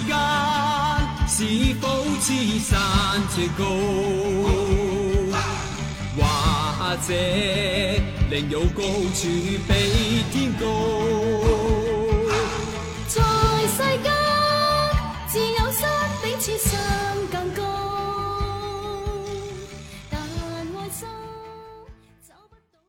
間是否痴散最高，或者另有高處比天高，在世間自有失比此心更高，但愛心找不到。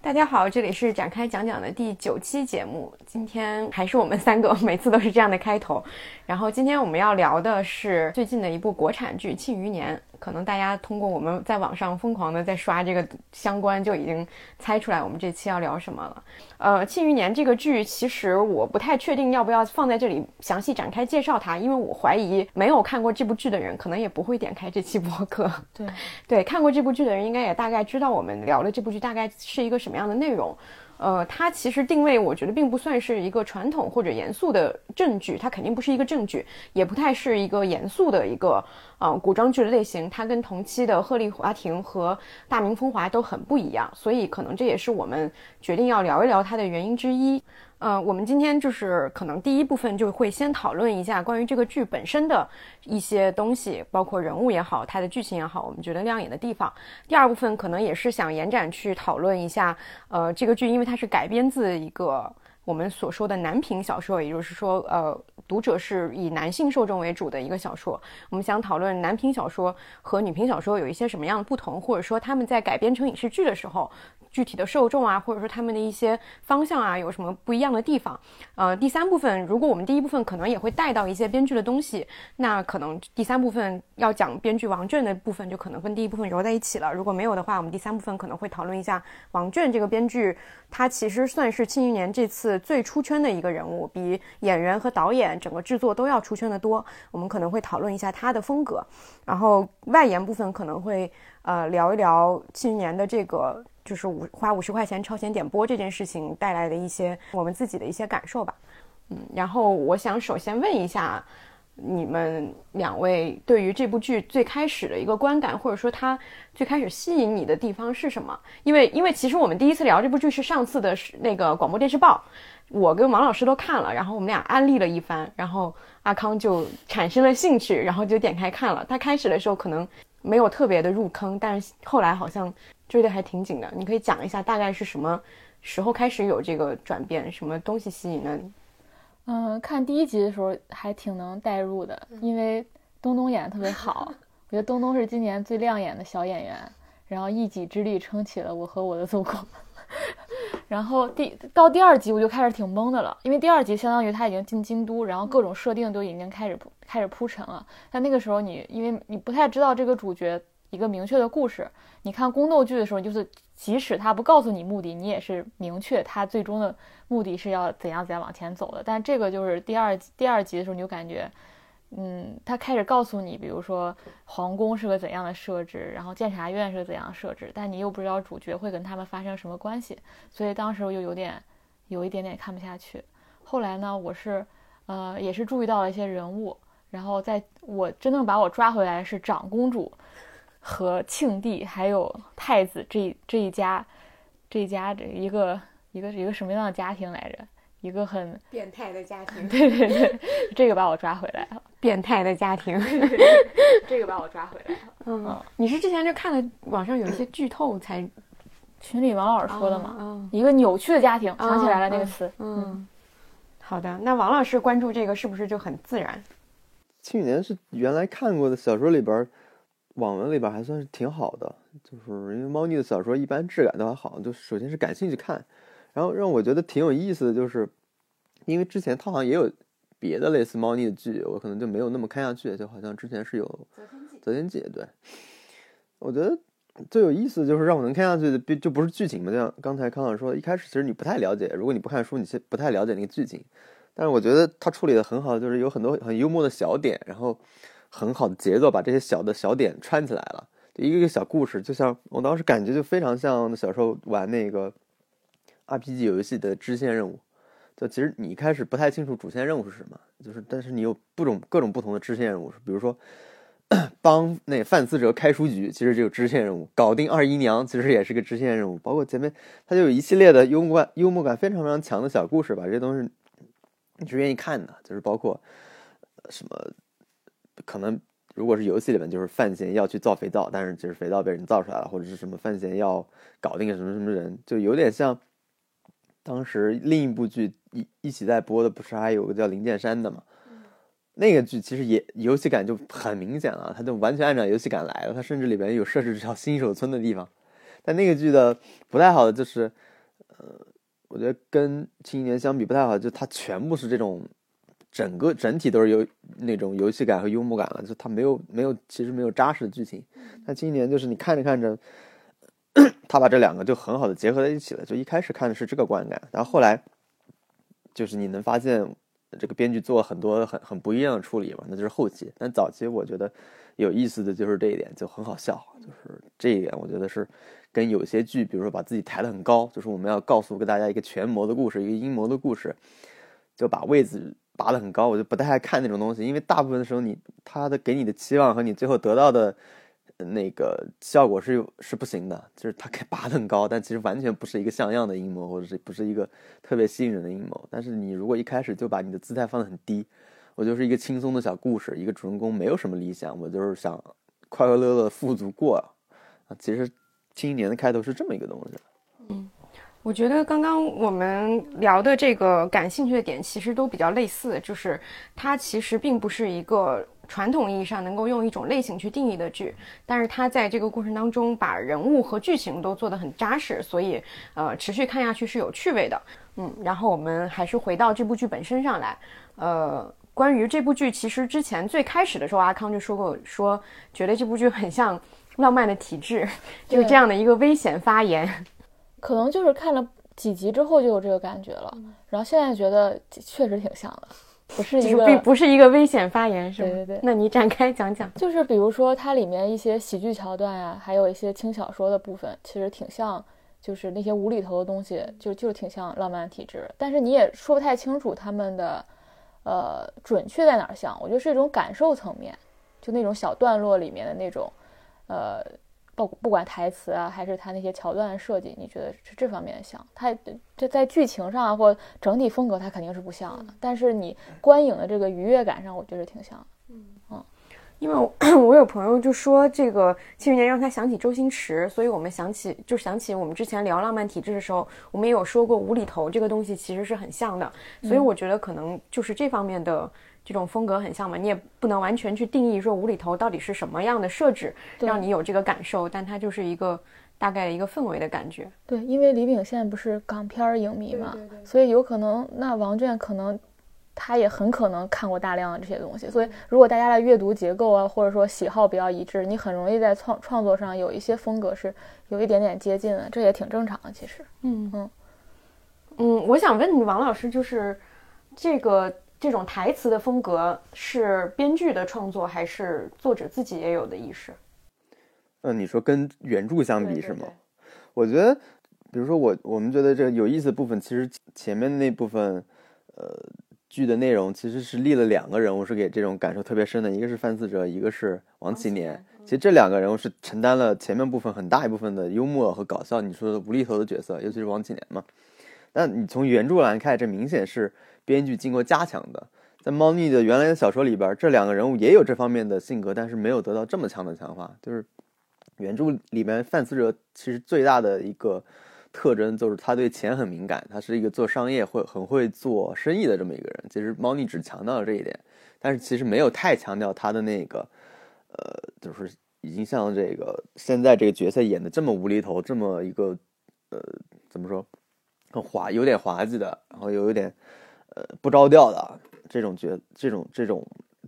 大家好，这里是展开讲讲的第9期节目。今天还是我们3个，每次都是这样的开头。然后今天我们要聊的是最近的一部国产剧《庆余年》。可能大家通过我们在网上疯狂的在刷这个相关，就已经猜出来我们这期要聊什么了。庆余年这个剧，其实我不太确定要不要放在这里详细展开介绍它，因为我怀疑没有看过这部剧的人，可能也不会点开这期播客。对，看过这部剧的人，应该也大概知道我们聊的这部剧大概是一个什么样的内容。它其实定位我觉得并不算是一个传统或者严肃的正剧，它肯定不是一个正剧，也不太是一个严肃的一个古装剧的类型，它跟同期的《鹤唳华亭》和《大明风华》都很不一样，所以可能这也是我们决定要聊一聊它的原因之一。我们今天就是可能第一部分就会先讨论一下关于这个剧本身的一些东西，包括人物也好，它的剧情也好，我们觉得亮眼的地方。第二部分可能也是想延展去讨论一下这个剧，因为它是改编自一个我们所说的男频小说，也就是说读者是以男性受众为主的一个小说，我们想讨论男频小说和女频小说有一些什么样的不同，或者说他们在改编成影视剧的时候具体的受众啊，或者说他们的一些方向啊有什么不一样的地方。第三部分，如果我们第一部分可能也会带到一些编剧的东西，那可能第三部分要讲编剧王倦的部分就可能跟第一部分揉在一起了，如果没有的话，我们第三部分可能会讨论一下王倦这个编剧，他其实算是庆余年这次最出圈的一个人物，比演员和导演整个制作都要出圈的多，我们可能会讨论一下他的风格。然后外延部分可能会聊一聊庆余年的这个就是花50块钱超前点播这件事情带来的一些我们自己的一些感受吧。然后我想首先问一下你们2位对于这部剧最开始的一个观感，或者说它最开始吸引你的地方是什么？因为其实我们第一次聊这部剧是上次的那个广播电视报，我跟王老师都看了，然后我们俩安利了一番，然后阿康就产生了兴趣，然后就点开看了。他开始的时候可能没有特别的入坑，但是后来好像追得还挺紧的。你可以讲一下大概是什么时候开始有这个转变，什么东西吸引了你？看第1集的时候还挺能代入的，因为东东演得特别好，我觉得东东是今年最亮眼的小演员，然后一己之力撑起了《我和我的祖国》然后到第2集我就开始挺懵的了，因为第2集相当于他已经进京都，然后各种设定都已经开始铺陈了，但那个时候因为你不太知道这个主角一个明确的故事，你看宫斗剧的时候就是即使他不告诉你目的，你也是明确他最终的目的是要怎样往前走的。但这个就是第二集的时候，你就感觉，他开始告诉你，比如说皇宫是个怎样的设置，然后监察院是个怎样的设置，但你又不知道主角会跟他们发生什么关系，所以当时我就有一点点看不下去。后来呢，我是也是注意到了一些人物，然后在我真正把我抓回来是长公主和庆帝还有太子这一家一个什么样的家庭来着，一个很变态的家庭对这个把我抓回来了，变态的家庭这个把我抓回来了。你是之前就看了网上有一些剧透才群里王老师说的吗？一个扭曲的家庭，想起来了那个词。好的，那王老师关注这个是不是就很自然？庆余年是原来看过的小说里边网文里边还算是挺好的，就是因为猫腻的小说一般质感都还好，就首先是感兴趣看，然后让我觉得挺有意思的就是因为之前他好像也有别的类似猫腻的剧，我可能就没有那么看下去，就好像之前是有择天记，对，我觉得最有意思就是让我能看下去的就不是剧情嘛，就像刚才康老师说一开始其实你不太了解，如果你不看书你是不太了解那个剧情，但是我觉得他处理的很好，就是有很多很幽默的小点，然后很好的节奏把这些小点穿起来了，就一个一个小故事，就像我当时感觉就非常像小时候玩那个 RPG 游戏的支线任务，就其实你一开始不太清楚主线任务是什么，就是但是你有各种不同的支线任务，比如说帮那范思哲开书局其实只有支线任务，搞定二姨娘其实也是个支线任务，包括前面它就有一系列的幽默感非常非常强的小故事，把这些东西你是愿意看的，就是包括什么可能如果是游戏里面就是范闲要去造肥皂，但是就是肥皂被人造出来了，或者是什么范闲要搞定什么什么人，就有点像当时另一部剧一起在播的，不是还有个叫《灵剑山》的嘛？那个剧其实也游戏感就很明显了，它就完全按照游戏感来了，它甚至里边有设置叫新手村的地方。但那个剧的不太好的就是我觉得跟青年相比不太好，就它全部是这种整体都是有那种游戏感和幽默感了，就它没有其实没有扎实的剧情。但青年就是你看着看着，他把这两个就很好的结合在一起了，就一开始看的是这个观感，然后后来就是你能发现这个编剧做了很多很不一样的处理嘛，那就是后期。但早期我觉得有意思的就是这一点，就很好笑，就是这一点我觉得是跟有些剧比如说把自己抬得很高，就是我们要告诉给大家一个权谋的故事，一个阴谋的故事，就把位子拔得很高，我就不太爱看那种东西，因为大部分的时候他的给你的期望和你最后得到的那个效果是不行的，就是他可以拔得很高，但其实完全不是一个像样的阴谋，或者是不是一个特别吸引人的阴谋。但是你如果一开始就把你的姿态放得很低，我就是一个轻松的小故事，一个主人公没有什么理想，我就是想快快乐乐富足过啊。其实青年的开头是这么一个东西。我觉得刚刚我们聊的这个感兴趣的点其实都比较类似，就是它其实并不是一个传统意义上能够用一种类型去定义的剧，但是他在这个过程当中把人物和剧情都做得很扎实，所以持续看下去是有趣味的。然后我们还是回到这部剧本身上来。关于这部剧，其实之前最开始的时候阿康就说过，说觉得这部剧很像《浪漫的体质》，就是这样的一个危险发言，可能就是看了几集之后就有这个感觉了，然后现在觉得确实挺像的。不是一个危险发言是吗？对对对。那你展开讲讲。就是比如说它里面一些喜剧桥段啊，还有一些轻小说的部分，其实挺像，就是那些无厘头的东西就挺像浪漫体质，但是你也说不太清楚他们的准确在哪儿像。我觉得是一种感受层面，就那种小段落里面的那种不管台词啊还是它那些桥段的设计，你觉得是这方面像。它这在剧情上啊或整体风格它肯定是不像的，但是你观影的这个愉悦感上我觉得挺像的。因为 我有朋友就说这个去年让他想起周星驰，所以我们想起我们之前聊浪漫体质的时候，我们也有说过无厘头这个东西其实是很像的，所以我觉得可能就是这方面的这种风格很像嘛，你也不能完全去定义说无厘头到底是什么样的设置让你有这个感受，但它就是一个大概一个氛围的感觉。对，因为李秉宪不是港片影迷嘛，对对对，所以有可能那王倦可能他也很可能看过大量的这些东西，所以如果大家的阅读结构啊或者说喜好比较一致，你很容易在创作上有一些风格是有一点点接近的，这也挺正常的其实。我想问你王老师，就是这种台词的风格是编剧的创作还是作者自己也有的意识？你说跟原著相比是吗？对对对，我觉得比如说我们觉得这个有意思的部分，其实前面那部分剧的内容其实是立了两个人物是给这种感受特别深的，一个是范思哲，一个是王启年。其实这两个人物是承担了前面部分很大一部分的幽默和搞笑，你说的无厘头的角色，尤其是王启年嘛。但你从原著来看，这明显是编剧经过加强的。在猫腻的原来的小说里边，这两个人物也有这方面的性格，但是没有得到这么强的强化。就是原著里面范思哲其实最大的一个特征就是他对钱很敏感，他是一个做商业很会做生意的这么一个人。其实猫腻只强调了这一点，但是其实没有太强调他的那个就是已经像这个现在这个角色演的这么无厘头，这么一个怎么说很滑，有点滑稽的，然后有点不着调的这种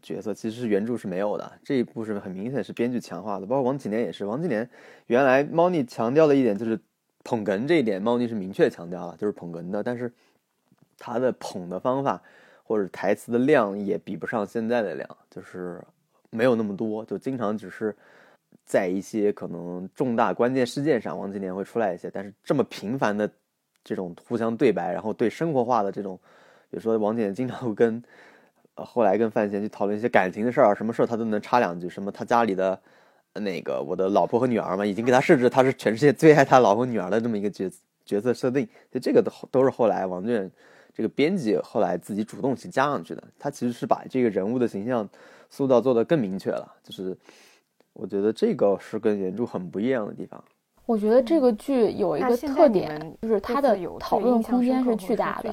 角色，其实是原著是没有的。这一部是很明显是编剧强化的，包括王启年也是。王启年原来猫腻强调的一点就是捧哏这一点，猫腻是明确强调了，就是捧哏的，但是他的捧的方法或者台词的量也比不上现在的量，就是没有那么多，就经常只是在一些可能重大关键事件上王启年会出来一些，但是这么频繁的这种互相对白，然后对生活化的这种，比如说王启年经常会跟后来跟范闲去讨论一些感情的事儿，什么事儿他都能插两句，什么他家里的那个我的老婆和女儿嘛，已经给他设置他是全世界最爱他老婆女儿的这么一个角色设定，就这个都是后来王倦这个编辑后来自己主动去加上去的，他其实是把这个人物的形象塑造做得更明确了，就是我觉得这个是跟原著很不一样的地方。我觉得这个剧有一个特点，就是它的讨论空间是巨大的。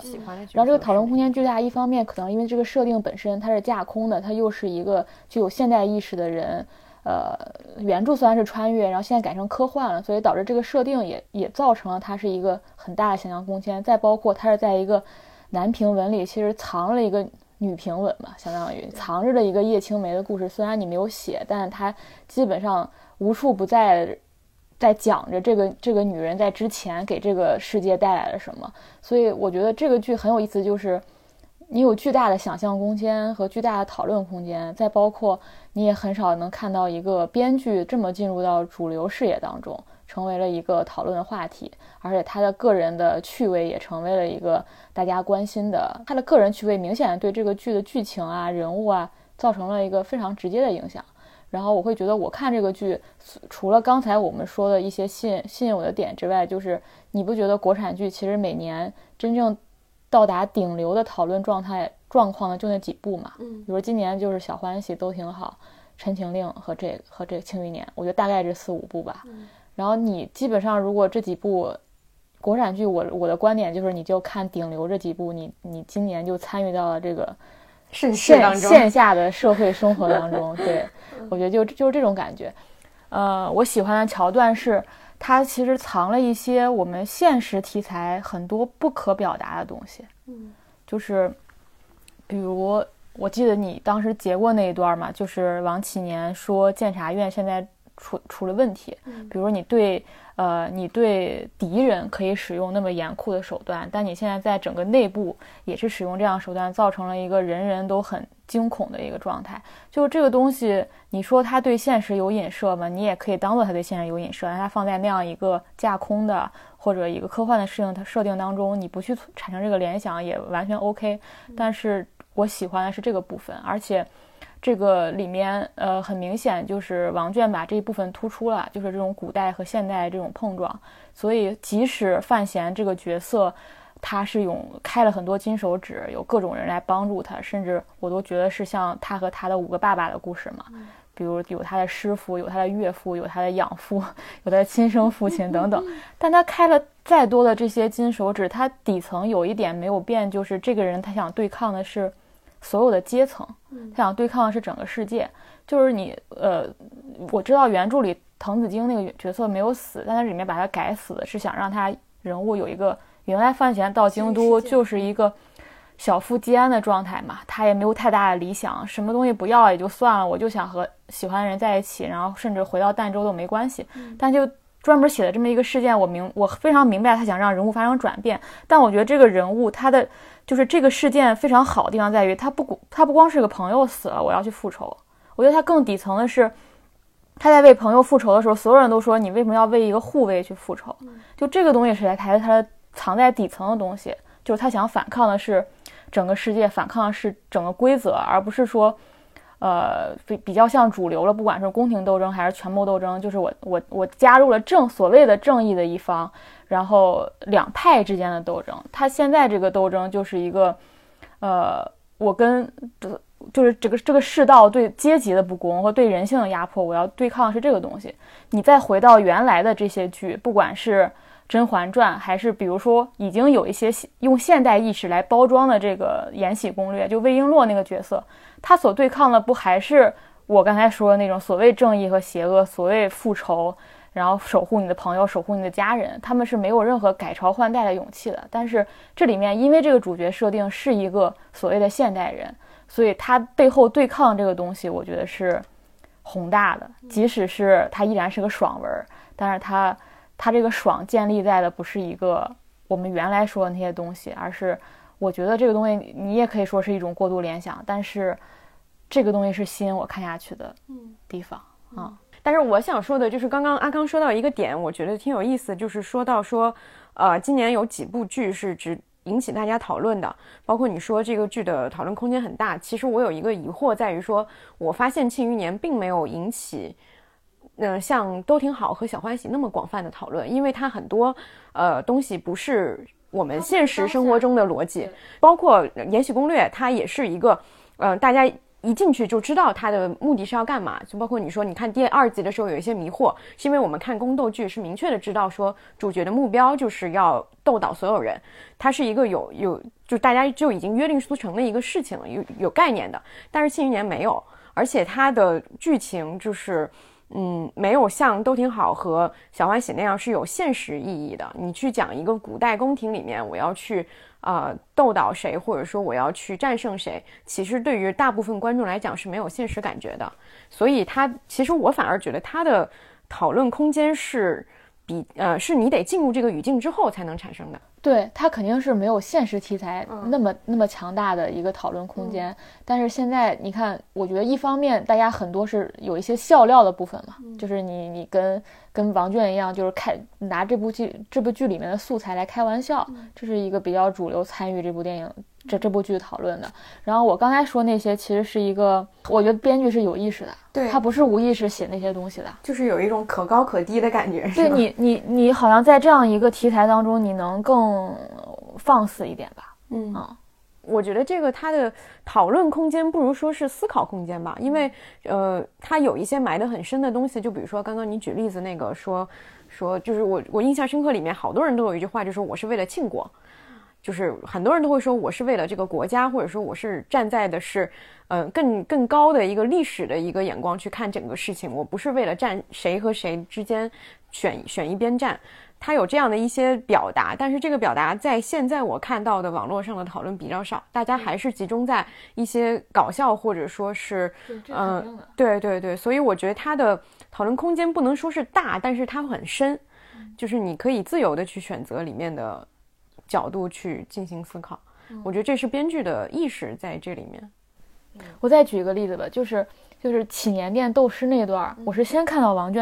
然后这个讨论空间巨大，一方面可能因为这个设定本身它是架空的，它又是一个具有现代意识的人，原著虽然是穿越，然后现在改成科幻了，所以导致这个设定也造成了它是一个很大的想象空间。再包括它是在一个男平文里其实藏了一个女平文嘛，相当于藏着的一个叶青梅的故事，虽然你没有写，但是它基本上无处不在，在讲着这个女人在之前给这个世界带来了什么。所以我觉得这个剧很有意思，就是你有巨大的想象空间和巨大的讨论空间，再包括你也很少能看到一个编剧这么进入到主流视野当中，成为了一个讨论话题，而且他的个人的趣味也成为了一个大家关心的，他的个人趣味明显对这个剧的剧情啊、人物啊造成了一个非常直接的影响。然后我会觉得我看这个剧除了刚才我们说的一些吸引我的点之外，就是你不觉得国产剧其实每年真正到达顶流的讨论状况呢就那几部嘛，比如今年就是小欢喜、都挺好、陈情令和这庆余年，我觉得大概这四五部吧。然后你基本上如果这几部国产剧，我的观点就是你就看顶流这几部，你今年就参与到了这个线下的社会生活当中。对，我觉得就是这种感觉。我喜欢的桥段是它其实藏了一些我们现实题材很多不可表达的东西。就是比如我记得你当时截过那一段嘛，就是王启年说监察院现在出了问题，比如你对敌人可以使用那么严酷的手段，但你现在在整个内部也是使用这样手段，造成了一个人人都很惊恐的一个状态。就这个东西你说它对现实有影射吗？你也可以当做它对现实有影射，但它放在那样一个架空的或者一个科幻的设定当中，你不去产生这个联想也完全 OK。 但是我喜欢的是这个部分，而且这个里面很明显就是王倦把这一部分突出了，就是这种古代和现代这种碰撞。所以即使范闲这个角色他是开了很多金手指，有各种人来帮助他，甚至我都觉得是像他和他的5个爸爸的故事嘛，比如有他的师父，有他的岳父，有他的养父，有他的亲生父亲等等。但他开了再多的这些金手指，他底层有一点没有变，就是这个人他想对抗的是所有的阶层，他想对抗的是整个世界。就是我知道原著里滕子京那个角色没有死，但他里面把他改死的是想让他人物有一个，原来范闲到京都就是一个小富即安的状态嘛，他也没有太大的理想，什么东西不要也就算了，我就想和喜欢的人在一起，然后甚至回到儋州都没关系。但就专门写的这么一个事件，我非常明白他想让人物发生转变，但我觉得这个人物他的就是这个事件非常好的地方在于，他不光是个朋友死了我要去复仇，我觉得他更底层的是他在为朋友复仇的时候，所有人都说你为什么要为一个护卫去复仇，就这个东西是他藏在底层的东西，就是他想反抗的是整个世界，反抗的是整个规则，而不是说比较像主流了，不管是宫廷斗争还是权谋斗争，就是我加入了所谓的正义的一方，然后两派之间的斗争。他现在这个斗争就是一个我跟就是这个世道对阶级的不公和对人性的压迫，我要对抗是这个东西。你再回到原来的这些剧，不管是甄嬛传还是比如说已经有一些用现代意识来包装的这个延禧攻略，就魏璎珞那个角色，他所对抗的不还是我刚才说的那种所谓正义和邪恶，所谓复仇，然后守护你的朋友，守护你的家人，他们是没有任何改朝换代的勇气的。但是这里面因为这个主角设定是一个所谓的现代人，所以他背后对抗这个东西我觉得是宏大的，即使是他依然是个爽文，但是他这个爽建立在的不是一个我们原来说的那些东西，而是我觉得这个东西你也可以说是一种过度联想，但是这个东西是吸引我看下去的地方啊。但是我想说的就是刚刚阿康说到一个点我觉得挺有意思，就是说到说今年有几部剧是值引起大家讨论的，包括你说这个剧的讨论空间很大。其实我有一个疑惑在于说，我发现庆余年并没有引起像都挺好和小欢喜那么广泛的讨论，因为它很多东西不是我们现实生活中的逻辑，包括延禧攻略它也是一个大家一进去就知道它的目的是要干嘛，就包括你说你看第二集的时候有一些迷惑，是因为我们看宫斗剧是明确的知道说主角的目标就是要斗倒所有人，它是一个有就大家就已经约定俗成的一个事情了，有概念的。但是《庆余年》没有，而且它的剧情就是没有像都挺好和小欢喜那样是有现实意义的。你去讲一个古代宫廷里面我要去斗倒谁，或者说我要去战胜谁，其实对于大部分观众来讲是没有现实感觉的。所以他其实我反而觉得他的讨论空间是是你得进入这个语境之后才能产生的。对，它肯定是没有现实题材那么强大的一个讨论空间。但是现在你看，我觉得一方面大家很多是有一些笑料的部分嘛，就是你跟王娟一样，就是拿这部剧里面的素材来开玩笑，这是一个比较主流参与这部电影这部剧讨论的。然后我刚才说那些其实是一个，我觉得编剧是有意识的，对，他不是无意识写那些东西的，就是有一种可高可低的感觉。对，你好像在这样一个题材当中你能更放肆一点吧。我觉得这个它的讨论空间不如说是思考空间吧，因为它有一些埋得很深的东西，就比如说刚刚你举例子那个说就是我印象深刻，里面好多人都有一句话，就是我是为了庆国，就是很多人都会说我是为了这个国家，或者说我是站在的是更高的一个历史的一个眼光去看整个事情，我不是为了站谁和谁之间选一边站。他有这样的一些表达，但是这个表达在现在我看到的网络上的讨论比较少，大家还是集中在一些搞笑或者说是对，所以我觉得他的讨论空间不能说是大，但是它很深，就是你可以自由的去选择里面的角度去进行思考。我觉得这是编剧的意识在这里面。我再举一个例子吧，就是祈年殿斗诗那段，我是先看到王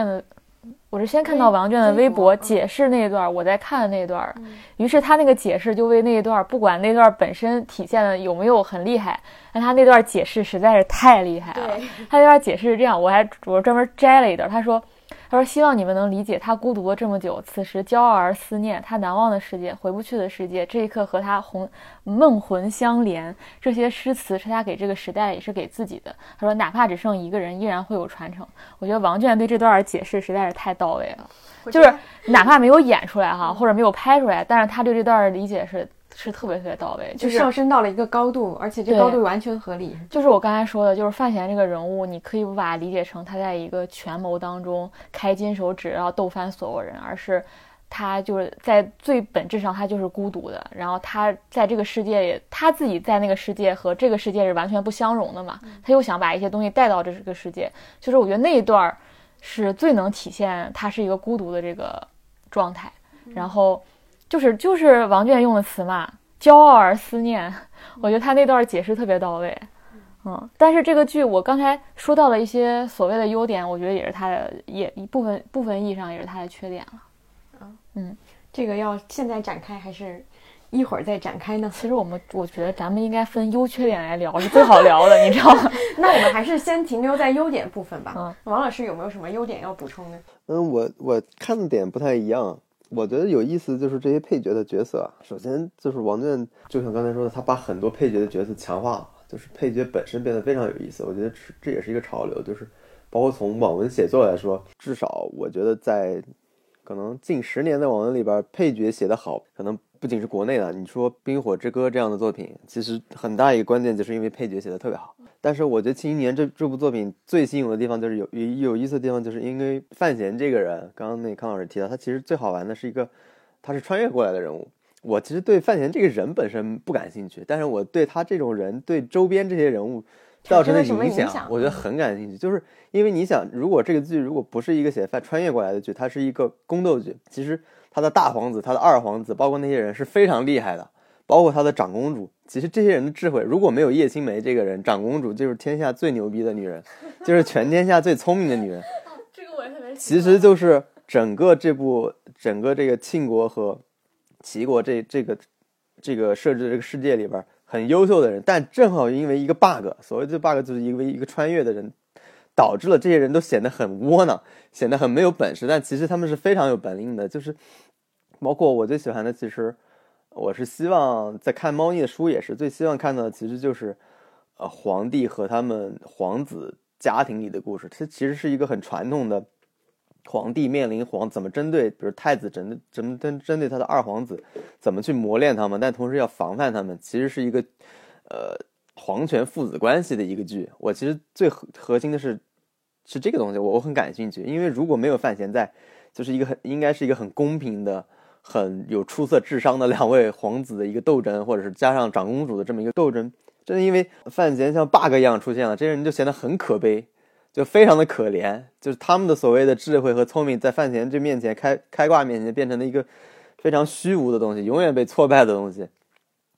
娟的微博解释那段，我在看那段，于是他那个解释就为那段，不管那段本身体现的有没有很厉害，但他那段解释实在是太厉害了。他那段解释是这样，我专门摘了一段，他说希望你们能理解，他孤独了这么久，此时骄傲而思念，他难忘的世界，回不去的世界，这一刻和他梦魂相连，这些诗词是他给这个时代也是给自己的，他说哪怕只剩一个人依然会有传承。我觉得王娟对这段解释实在是太到位了，就是哪怕没有演出来或者没有拍出来，但是他对这段理解是特别特别到位，就是上升到了一个高度，而且这高度完全合理。就是我刚才说的，就是范闲这个人物，你可以不把它理解成他在一个权谋当中开金手指，然后斗翻所有人，而是他就是在最本质上他就是孤独的，然后他在这个世界里，他自己在那个世界和这个世界是完全不相容的嘛，他又想把一些东西带到这个世界，就是我觉得那一段是最能体现他是一个孤独的这个状态。然后就是王娟用的词嘛，骄傲而思念，我觉得他那段解释特别到位。但是这个剧我刚才说到了一些所谓的优点，我觉得也是他的，也部分意义上也是他的缺点了。这个要现在展开还是一会儿再展开呢？其实我觉得咱们应该分优缺点来聊，是最好聊的，你知道吗？那我们还是先停留在优点部分吧。王老师有没有什么优点要补充呢？我看的点不太一样。我觉得有意思就是这些配角的角色，首先就是王娟，就像刚才说的，他把很多配角的角色强化了，就是配角本身变得非常有意思。我觉得这也是一个潮流，就是包括从网文写作来说，至少我觉得在可能近10年的网文里边，配角写得好可能不仅是国内的，你说冰火之歌这样的作品，其实很大一个关键就是因为配角写得特别好。但是我觉得庆余年这部作品最吸引我的地方，就是有意思的地方，就是因为范闲这个人，刚刚那康老师提到，他其实最好玩的是他是穿越过来的人物。我其实对范闲这个人本身不感兴趣，但是我对他这种人，对周边这些人物造成的影响我觉得很感兴趣。就是因为你想，如果这个剧如果不是一个写穿越过来的剧，它是一个宫斗剧，其实他的大皇子，他的二皇子，包括那些人是非常厉害的，包括他的长公主，其实这些人的智慧，如果没有叶青梅这个人，长公主就是天下最牛逼的女人，就是全天下最聪明的女人。这个我也特别喜欢。其实就是整个这个庆国和齐国这个设置这个世界里边很优秀的人，但正好因为一个 bug， 所谓的 bug 就是因为一个穿越的人，导致了这些人都显得很窝囊，显得很没有本事，但其实他们是非常有本领的。就是包括我最喜欢的，其实我是希望在看猫腻的书也是最希望看到的其实就是皇帝和他们皇子家庭里的故事。这其实是一个很传统的皇帝面临怎么针对比如太子针对他的二皇子，怎么去磨练他们，但同时要防范他们，其实是一个皇权父子关系的一个剧。我其实最核心的是这个东西，我很感兴趣。因为如果没有范闲在，就是一个应该是一个很公平的、很有出色智商的两位皇子的一个斗争，或者是加上长公主的这么一个斗争。正是因为范闲像 bug 一样出现了，这些人就显得很可悲，就非常的可怜，就是他们的所谓的智慧和聪明在范闲这面前开挂面前变成了一个非常虚无的东西，永远被挫败的东西。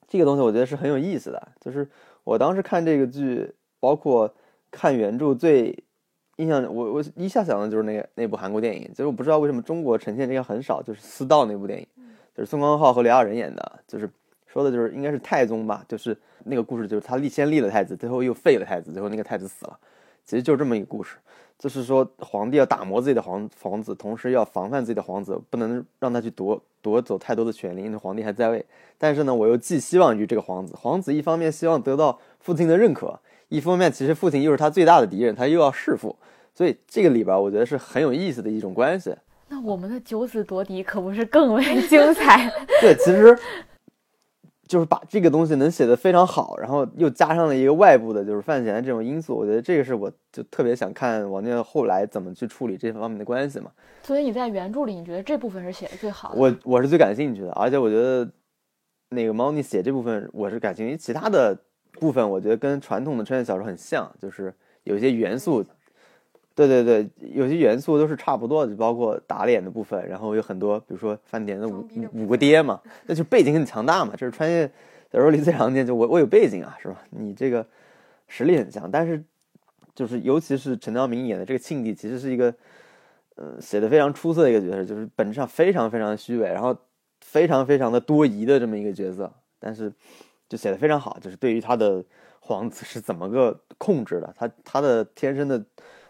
这个东西我觉得是很有意思的，就是我当时看这个剧包括看原著最印象我一下想的就是那部韩国电影，就是我不知道为什么中国呈现这个很少，就是《私道》那部电影，就是宋康昊和刘亚仁演的，就是说的就是应该是太宗吧，就是那个故事就是他先立了太子，最后又废了太子，最后那个太子死了，其实就是这么一个故事。就是说皇帝要打磨自己的皇子，同时要防范自己的皇子，不能让他去夺走太多的权利，因为皇帝还在位。但是呢，我又寄希望于这个皇子一方面希望得到父亲的认可，一方面其实父亲又是他最大的敌人，他又要弑父，所以这个里边我觉得是很有意思的一种关系。那我们的九子夺嫡可不是更为精彩对，其实就是把这个东西能写得非常好，然后又加上了一个外部的就是范闲这种因素，我觉得这个是我就特别想看王家后来怎么去处理这方面的关系嘛。所以你在原著里你觉得这部分是写得最好的？我是最感兴趣的，而且我觉得那个猫腻写这部分我是感兴趣，其他的部分我觉得跟传统的穿越小说很像，就是有些元素，对对对，有些元素都是差不多的，就包括打脸的部分，然后有很多比如说范闲的五个爹嘛，那就背景很强大嘛，这是穿越小说里最常见，就我有背景啊，是吧，你这个实力很强。但是就是尤其是陈道明演的这个庆帝，其实是一个写的非常出色的一个角色，就是本质上非常非常虚伪，然后非常非常的多疑的这么一个角色，但是就写得非常好，就是对于他的皇子是怎么个控制的，他的天生的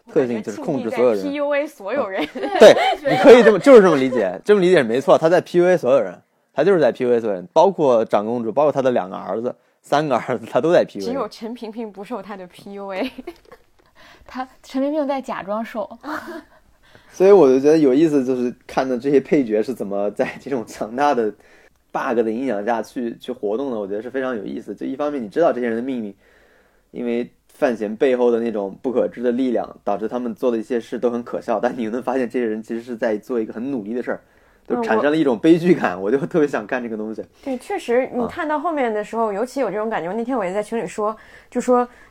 特性就是控制所有人， PUA 所有人、嗯、对你可以这么理解，这么理解没错，他在 PUA 所有人，他就是在 PUA 所有人，包括长公主，包括他的两个儿子三个儿子，他都在 PUA， 只有陈萍萍不受他的 PUA 他陈萍萍在假装受所以我就觉得有意思，就是看的这些配角是怎么在这种强大的 bug 的影响下去活动的，我觉得是非常有意思。就一方面你知道这些人的秘密，因为范闲背后的那种不可知的力量导致他们做的一些事都很可笑，但你能发现这些人其实是在做一个很努力的事儿，就产生了一种悲剧感，我就特别想看这个东西。对，确实你看到后面的时候、尤其有这种感觉。那天我也在群里说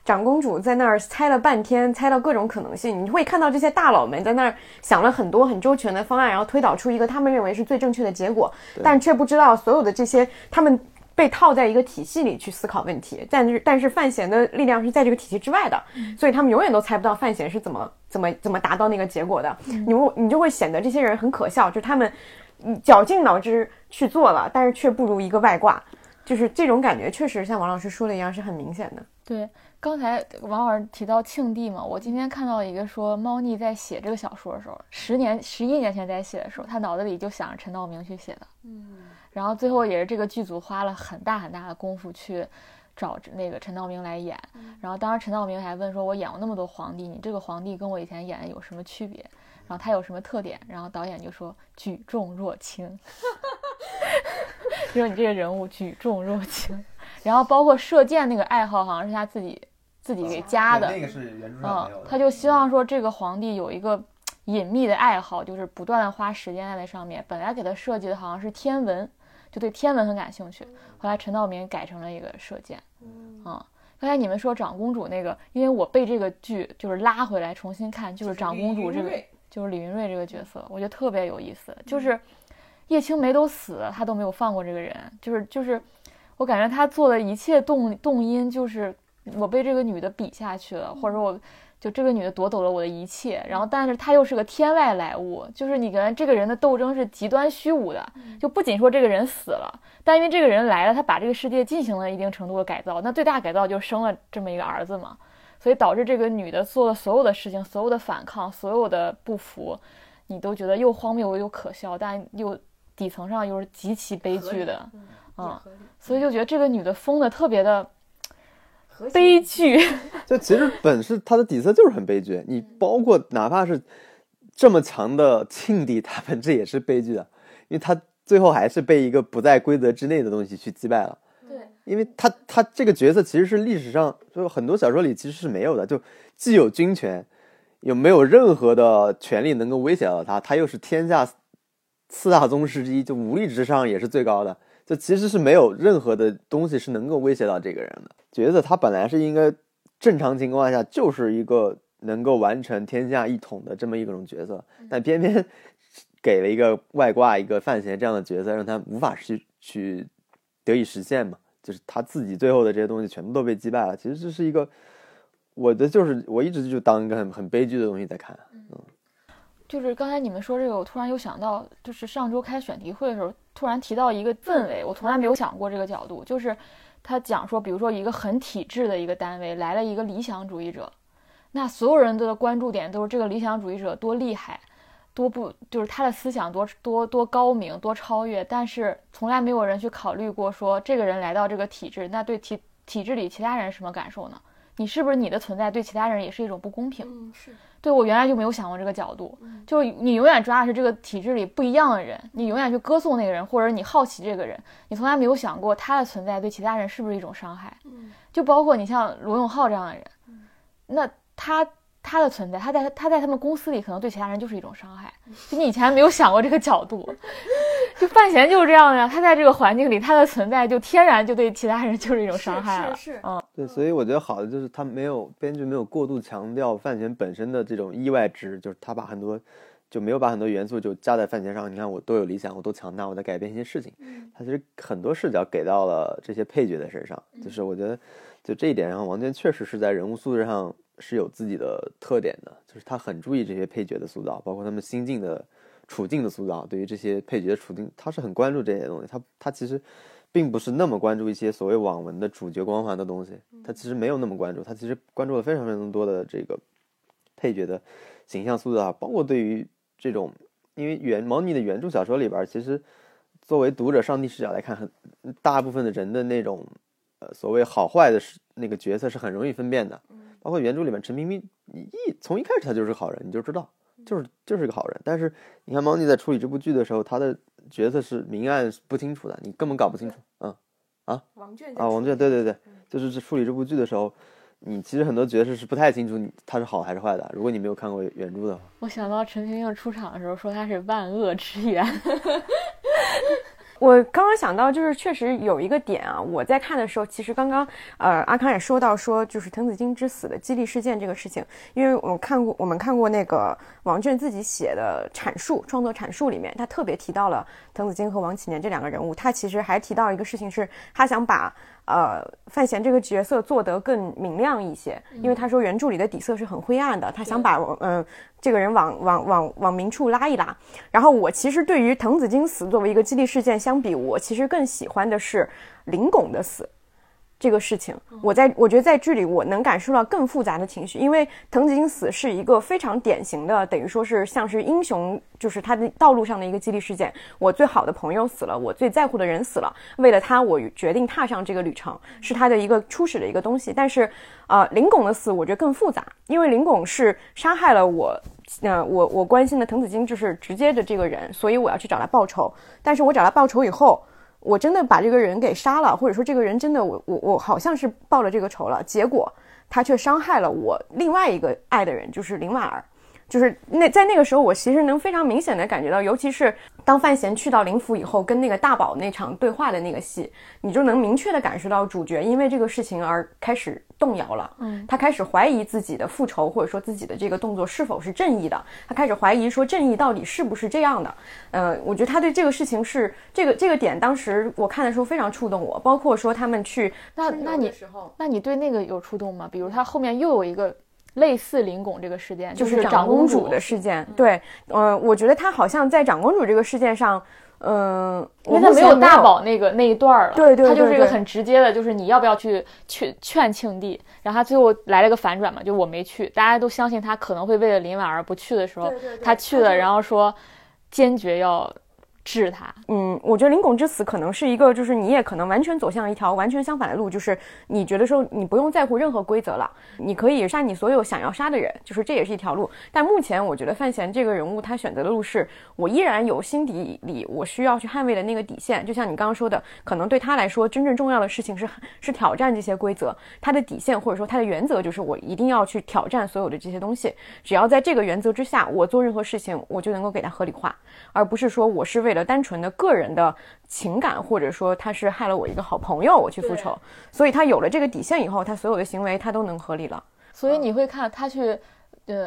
长公主在那儿猜了半天，猜到各种可能性，你会看到这些大佬们在那儿想了很多很周全的方案，然后推导出一个他们认为是最正确的结果，但却不知道所有的这些他们被套在一个体系里去思考问题，但是范闲的力量是在这个体系之外的，所以他们永远都猜不到范闲是怎么达到那个结果的。你就会显得这些人很可笑，就是他们绞尽脑汁去做了，但是却不如一个外挂，就是这种感觉确实像王老师说的一样是很明显的。对，刚才王老师提到庆帝嘛，我今天看到一个说猫腻在写这个小说的时候，11年前在写的时候，他脑子里就想着陈道明去写的，然后最后也是这个剧组花了很大很大的功夫去找那个陈道明来演，然后当时陈道明还问说，我演过那么多皇帝，你这个皇帝跟我以前演的有什么区别，然后他有什么特点，然后导演就说举重若轻就是你这个人物举重若轻，然后包括射箭那个爱好好像是他自己给加的，那个是原著上没有的，他就希望说这个皇帝有一个隐秘的爱好，就是不断的花时间在那上面，本来给他设计的好像是天文，就对天文很感兴趣，后来陈道明改成了一个射箭。刚才你们说长公主那个，因为我被这个剧就是拉回来重新看，就是长公主这个就是李云睿这个角色，我觉得特别有意思，就是叶青梅都死了，他都没有放过这个人，就是我感觉他做的一切动因就是我被这个女的比下去了，或者我就这个女的夺走了我的一切，然后但是她又是个天外来物，就是你跟这个人的斗争是极端虚无的，就不仅说这个人死了，但因为这个人来了，他把这个世界进行了一定程度的改造，那最大改造就生了这么一个儿子嘛，所以导致这个女的做了所有的事情，所有的反抗，所有的不服，你都觉得又荒谬又可笑，但又底层上又是极其悲剧的。啊，所以就觉得这个女的疯的特别的悲剧。就其实本是她的底色就是很悲剧，你包括哪怕是这么强的庆帝，她本质也是悲剧的，因为她最后还是被一个不在规则之内的东西去击败了。对，因为她这个角色其实是历史上就很多小说里其实是没有的，就既有军权，又没有任何的权利能够威胁到她，她又是天下四大宗师之一，就武力值上也是最高的，就其实是没有任何的东西是能够威胁到这个人的。角色他本来是应该正常情况下就是一个能够完成天下一统的这么一种角色，但偏偏给了一个外挂一个范闲这样的角色，让他无法去得以实现嘛，就是他自己最后的这些东西全部都被击败了。其实这是一个我一直就当一个很悲剧的东西在看。嗯，就是刚才你们说这个，我突然又想到，就是上周开选题会的时候突然提到一个氛围，我从来没有想过这个角度。就是他讲说，比如说一个很体制的一个单位来了一个理想主义者，那所有人的关注点都是这个理想主义者多厉害，多不就是他的思想多高明多超越，但是从来没有人去考虑过说这个人来到这个体制，那对体制里其他人什么感受呢？你是不是你的存在对其他人也是一种不公平？嗯，是。对，我原来就没有想过这个角度，就是你永远抓的是这个体制里不一样的人，你永远去歌颂那个人，或者你好奇这个人，你从来没有想过他的存在对其他人是不是一种伤害。嗯，就包括你像罗永浩这样的人，那他的存在，他在他们公司里可能对其他人就是一种伤害，就你以前没有想过这个角度。就范闲就是这样的，他在这个环境里，他的存在就天然就对其他人就是一种伤害了。是，嗯，对，所以我觉得好的就是他编剧没有过度强调范闲本身的这种意外值，就是他没有把很多元素就加在范闲上。你看，我都有理想，我都强大，我在改变一些事情。他其实很多视角给到了这些配角的身上，就是我觉得就这一点上，王娟确实是在人物素质上是有自己的特点的，就是他很注意这些配角的塑造，包括他们心境的处境的塑造，对于这些配角的处境他是很关注这些东西。他其实并不是那么关注一些所谓网文的主角光环的东西，他其实没有那么关注，他其实关注了非常非常多的这个配角的形象塑造，包括对于这种，因为毛妮的原著小说里边，其实作为读者上帝视角来看，很大部分的人的那种所谓好坏的那个角色是很容易分辨的。包括原著里面陈萍萍从一开始他就是个好人，你就知道就是个好人。但是你看毛妮在处理这部剧的时候，他的角色是明暗不清楚的，你根本搞不清楚。嗯，王娟对，就是处理这部剧的时候，你其实很多角色是不太清楚他是好还是坏的，如果你没有看过原著的话。我想到陈萍萍出场的时候说他是万恶之源。我刚刚想到，就是确实有一个点啊，我在看的时候，其实刚刚阿康也说到说，就是滕子京之死的激励事件这个事情，因为我们看过那个王娟自己写的创作阐述里面，他特别提到了滕子京和王启年这两个人物，他其实还提到一个事情是，他想把范闲这个角色做得更明亮一些，因为他说原著里的底色是很灰暗的，他想把这个人往明处拉一拉。然后我其实对于滕子京死作为一个激励事件相比，我其实更喜欢的是林拱的死这个事情。我觉得在这里我能感受到更复杂的情绪，因为滕子京死是一个非常典型的，等于说是像是英雄，就是他的道路上的一个激励事件。我最好的朋友死了，我最在乎的人死了，为了他我决定踏上这个旅程，是他的一个初始的一个东西。但是林拱的死我觉得更复杂，因为林拱是杀害了我关心的滕子京，就是直接的这个人，所以我要去找他报仇。但是我找他报仇以后，我真的把这个人给杀了，或者说这个人真的我好像是报了这个仇了，结果他却伤害了我另外一个爱的人，就是林婉儿。就是在那个时候，我其实能非常明显的感觉到，尤其是当范闲去到灵府以后，跟那个大宝那场对话的那个戏，你就能明确的感受到主角因为这个事情而开始动摇了。他开始怀疑自己的复仇，或者说自己的这个动作是否是正义的，他开始怀疑说正义到底是不是这样的。我觉得他对这个事情是这个点，当时我看的时候非常触动我，包括说他们去那你对那个有触动吗？比如他后面又有一个类似林拱这个事件，就是长公主的事件。对，我觉得他好像在长公主这个事件上，因为他没有大宝那一段了。对，他就是一个很直接的，就是你要不要去劝庆帝，然后他最后来了个反转嘛，就我没去，大家都相信他可能会为了林婉儿不去的时候，他去了，然后说坚决要治它。嗯，我觉得林拱之死可能是一个，就是你也可能完全走向一条完全相反的路，就是你觉得说你不用在乎任何规则了，你可以杀你所有想要杀的人，就是这也是一条路。但目前我觉得范闲这个人物他选择的路是，我依然有心底里我需要去捍卫的那个底线，就像你刚刚说的，可能对他来说真正重要的事情是挑战这些规则，他的底线或者说他的原则就是我一定要去挑战所有的这些东西，只要在这个原则之下我做任何事情我就能够给他合理化，而不是说我是为了单纯的个人的情感，或者说他是害了我一个好朋友我去复仇。所以他有了这个底线以后，他所有的行为他都能合理了。所以你会看他去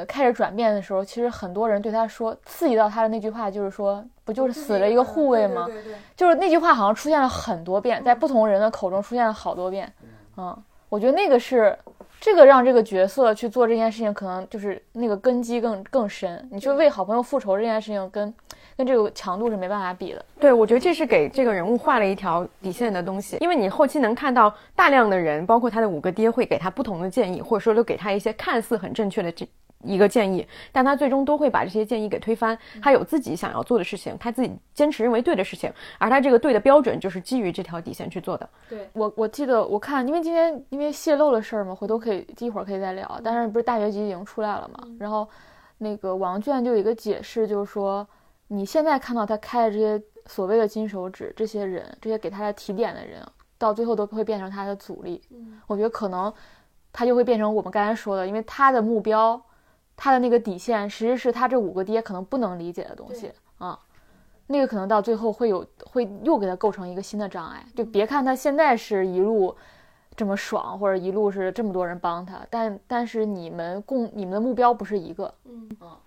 开始转变的时候，其实很多人对他说刺激到他的那句话就是说，不就是死了一个护卫吗？对，就是那句话好像出现了很多遍，在不同人的口中出现了好多遍。嗯，我觉得那个是这个让这个角色去做这件事情，可能就是那个根基更深。你去为好朋友复仇这件事情跟这个强度是没办法比的。对，我觉得这是给这个人物画了一条底线的东西，因为你后期能看到大量的人，包括他的五个爹，会给他不同的建议，或者说都给他一些看似很正确的一个建议，但他最终都会把这些建议给推翻。他有自己想要做的事情，他自己坚持认为对的事情，而他这个对的标准就是基于这条底线去做的。对，我记得我看，因为今天因为泄露了事儿嘛，回头一会儿可以再聊。但是不是大结局已经出来了嘛？然后那个王卷就有一个解释，就是说，你现在看到他开的这些所谓的金手指，这些人，这些给他来提点的人，到最后都会变成他的阻力。我觉得可能他就会变成我们刚才说的，因为他的目标，他的那个底线，其实是他这五个爹可能不能理解的东西啊。那个可能到最后会又给他构成一个新的障碍。就别看他现在是一路这么爽，或者一路是这么多人帮他，但是你们的目标不是一个。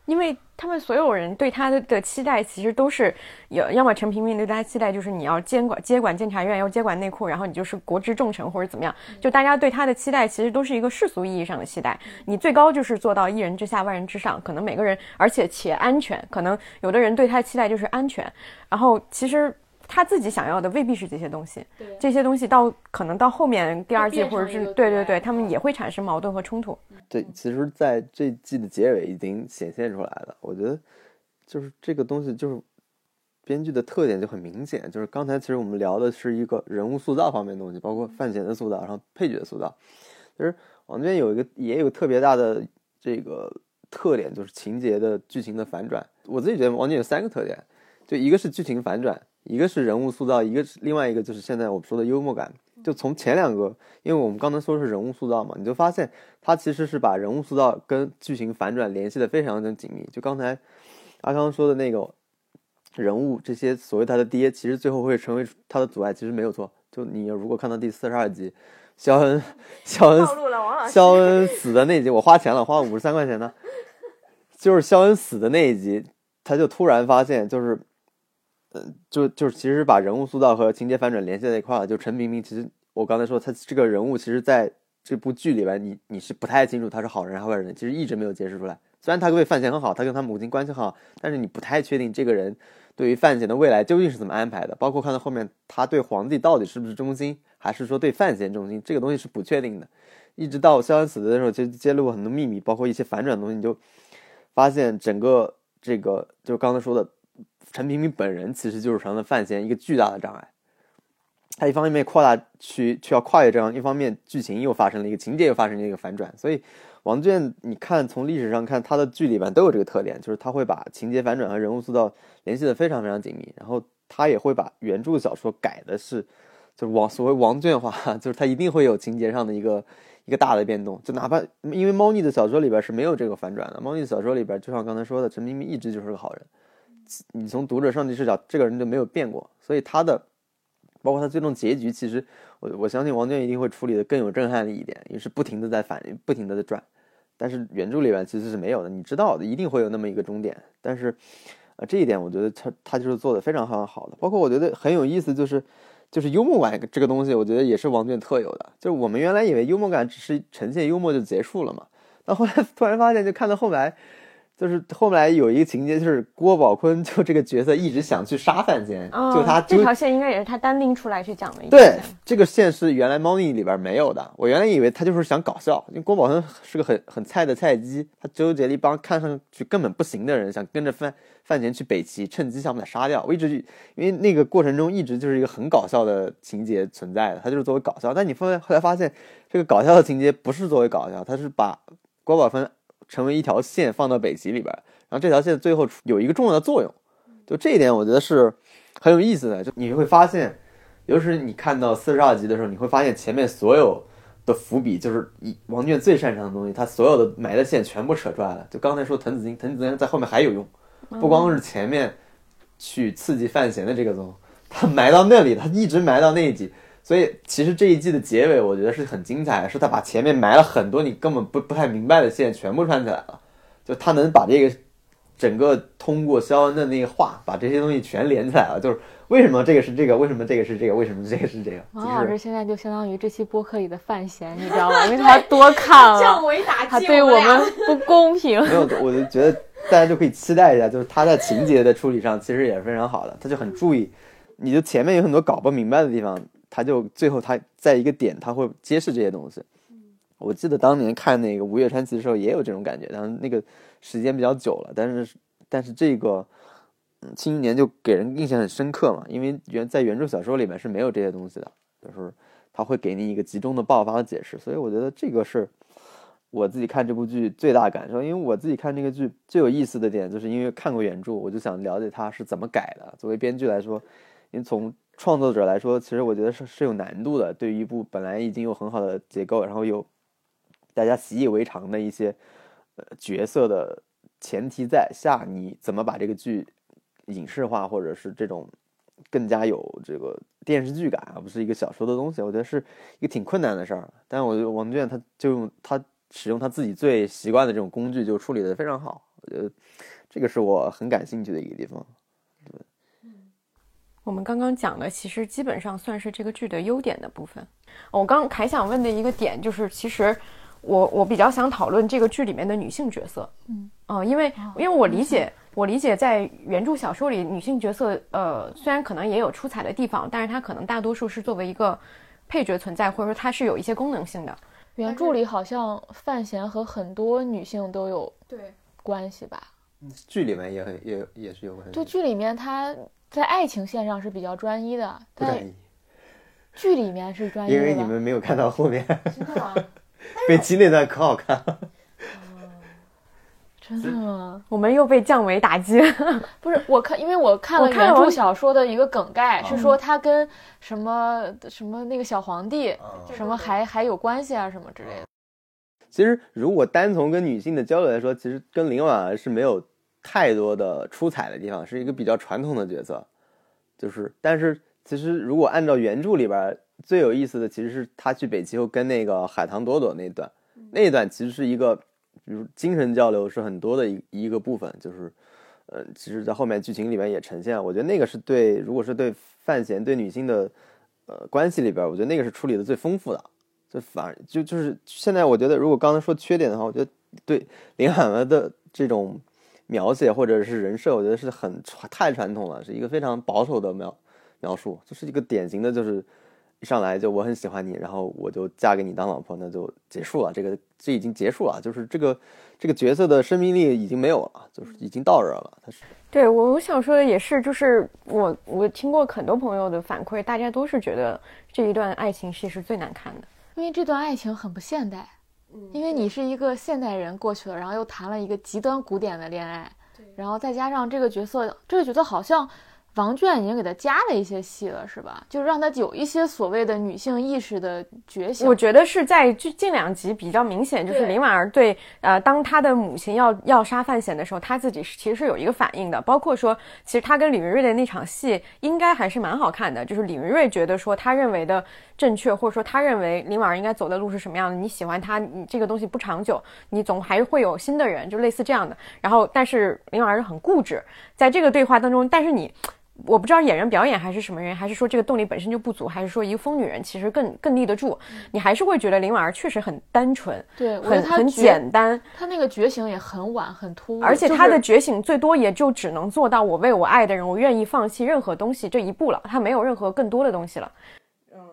因为他们所有人对他的期待其实都是，要么陈萍萍对他期待就是你要接管监察院，要接管内库，然后你就是国之重臣或者怎么样。就大家对他的期待其实都是一个世俗意义上的期待，你最高就是做到一人之下万人之上，可能每个人而且安全，可能有的人对他的期待就是安全，然后其实他自己想要的未必是这些东西，这些东西可能到后面第二季或者是对，他们也会产生矛盾和冲突。这其实在这季的结尾已经显现出来了。我觉得就是这个东西，就是编剧的特点就很明显。就是刚才其实我们聊的是一个人物塑造方面的东西，包括范闲的塑造，然后配角的塑造。其实王娟也有特别大的这个特点，就是情节的剧情的反转。我自己觉得王娟有3个特点，就一个是剧情反转，一个是人物塑造，另外一个就是现在我们说的幽默感。就从前2个，因为我们刚才说是人物塑造嘛，你就发现他其实是把人物塑造跟剧情反转联系的非常的紧密。就刚才阿康说的那个人物，这些所谓他的爹其实最后会成为他的阻碍，其实没有错。就你如果看到第42集肖恩死的那一集，我花钱了，花53块钱呢，就是肖恩死的那一集，他就突然发现就是就是其实把人物塑造和情节反转联系在一块了。就陈萍萍，其实我刚才说他这个人物，其实在这部剧里边，你是不太清楚他是好人还是坏人，其实一直没有揭示出来。虽然他对范闲很好，他跟他母亲关系很好，但是你不太确定这个人对于范闲的未来究竟是怎么安排的。包括看到后面他对皇帝到底是不是忠心，还是说对范闲忠心，这个东西是不确定的。一直到肖恩死的时候，其实揭露很多秘密，包括一些反转的东西，你就发现整个这个就刚才说的。陈萍萍本人其实就是成了范闲一个巨大的障碍，他一方面扩大去要跨越这样，一方面剧情又发生了一个情节又发生了一个反转。所以王卷你看从历史上看他的剧里边都有这个特点，就是他会把情节反转和人物塑造联系的非常非常紧密，然后他也会把原著小说改的是就是所谓王卷化，就是他一定会有情节上的一个大的变动。就哪怕因为猫腻的小说里边是没有这个反转的，猫腻的小说里边就像刚才说的，陈萍萍一直就是个好人，你从读者上帝视角这个人就没有变过，所以他的包括他最终结局，其实我相信王娟一定会处理的更有震撼力一点，也是不停的在转。但是原著里面其实是没有的，你知道的一定会有那么一个终点，但是这一点我觉得他就是做的非常好的。包括我觉得很有意思就是幽默感这个东西，我觉得也是王娟特有的。就是我们原来以为幽默感只是呈现幽默就结束了嘛，但后来突然发现就看到后来就是后来有一个情节，就是郭宝坤就这个角色一直想去杀范闲、哦、就他这条线应该也是他单拎出来去讲的一。对，这个线是原来猫腻里边没有的。我原来以为他就是想搞笑，因为郭宝坤是个很菜的菜鸡，他纠结了一帮看上去根本不行的人，想跟着范闲去北齐，趁机想把他杀掉。我一直因为那个过程中一直就是一个很搞笑的情节存在的，他就是作为搞笑。但你后来发现这个搞笑的情节不是作为搞笑，他是把郭宝坤成为一条线放到北齐里边，然后这条线最后有一个重要的作用，就这一点我觉得是很有意思的。就你会发现，尤其是你看到42集的时候，你会发现前面所有的伏笔，就是王倦最擅长的东西，他所有的埋的线全部扯出来了。就刚才说滕子京在后面还有用，不光是前面去刺激范闲的这个东西，他埋到那里，他一直埋到那一集。所以其实这一季的结尾我觉得是很精彩的，是他把前面埋了很多你根本不太明白的线全部串起来了，就他能把这个整个通过肖恩的那个话把这些东西全连起来了，就是为什么这个是这个，为什么这个是这个，为什么这个是这个。王老师现在就相当于这期播客里的范闲，你知道吗？因为他多看了他对我们不公平。没有，我就觉得大家就可以期待一下，就是他在情节的处理上其实也是非常好的，他就很注意，你就前面有很多搞不明白的地方，他就最后他在一个点他会揭示这些东西。我记得当年看那个《吴越传奇》的时候也有这种感觉，但是那个时间比较久了，但是这个《庆余年》就给人印象很深刻嘛，因为在原著小说里面是没有这些东西的，就是他会给你一个集中的爆发的解释。所以我觉得这个是我自己看这部剧最大感受。因为我自己看这个剧最有意思的点，就是因为看过原著，我就想了解它是怎么改的。作为编剧来说，因为从创作者来说，其实我觉得是有难度的。对于一部本来已经有很好的结构，然后有大家习以为常的一些角色的前提在下，你怎么把这个剧影视化，或者是这种更加有这个电视剧感，而不是一个小说的东西，我觉得是一个挺困难的事儿。但我觉得王倦他就用他使用他自己最习惯的这种工具，就处理得非常好。我觉得这个是我很感兴趣的一个地方。我们刚刚讲的其实基本上算是这个剧的优点的部分。我刚还想问的一个点就是，其实我比较想讨论这个剧里面的女性角色。因为我理解在原著小说里女性角色虽然可能也有出彩的地方，但是她可能大多数是作为一个配角存在，或者说她是有一些功能性的。原著里好像范闲和很多女性都有对关系吧？剧里面也是有关系。就剧里面她在爱情线上是比较专一的，不专一。剧里面是专一的，因为你们没有看到后面。真的吗？北齐那段可好看了。真的吗？我们又被降维打击。不是，因为我看了原著小说的一个梗概，是说他跟什么那个小皇帝，什么还有关系啊什么之类的。其实，如果单从跟女性的交流来说，其实跟林婉儿是没有太多的出彩的地方，是一个比较传统的角色。就是但是其实如果按照原著里边最有意思的，其实是他去北齐后跟那个海棠朵朵那一段其实是一个比如精神交流是很多的一个部分。就是其实在后面剧情里面也呈现，我觉得那个是对，如果是对范闲对女性的关系里边，我觉得那个是处理的最丰富的。就反而就是现在我觉得，如果刚才说缺点的话，我觉得对林婉儿的这种描写或者是人设，我觉得是太传统了，是一个非常保守的描述，就是一个典型的，就是一上来就我很喜欢你，然后我就嫁给你当老婆，那就结束了，这已经结束了，就是这个角色的生命力已经没有了，就是已经到这了。他是对我想说的也是，就是我听过很多朋友的反馈，大家都是觉得这一段爱情戏是最难看的，因为这段爱情很不现代。因为你是一个现代人过去了，然后又谈了一个极端古典的恋爱，然后再加上这个角色好像王倦已经给他加了一些戏了，是吧？就让他有一些所谓的女性意识的觉醒。我觉得是在近2集比较明显，就是林婉儿对当她的母亲要杀范闲的时候，她自己其实是有一个反应的。包括说，其实她跟李云瑞的那场戏应该还是蛮好看的，就是李云瑞觉得说他认为的正确，或者说他认为林婉儿应该走的路是什么样的，你喜欢他，你这个东西不长久，你总还会有新的人，就类似这样的。然后但是林婉儿很固执在这个对话当中，但是你我不知道演员表演还是什么人，还是说这个动力本身就不足，还是说一个疯女人其实更立得住，你还是会觉得林婉儿确实很单纯，对，很简单，她那个觉醒也很晚很突兀，而且她的觉醒最多也就只能做到我为我爱的人我愿意放弃任何东西这一步了，她没有任何更多的东西了。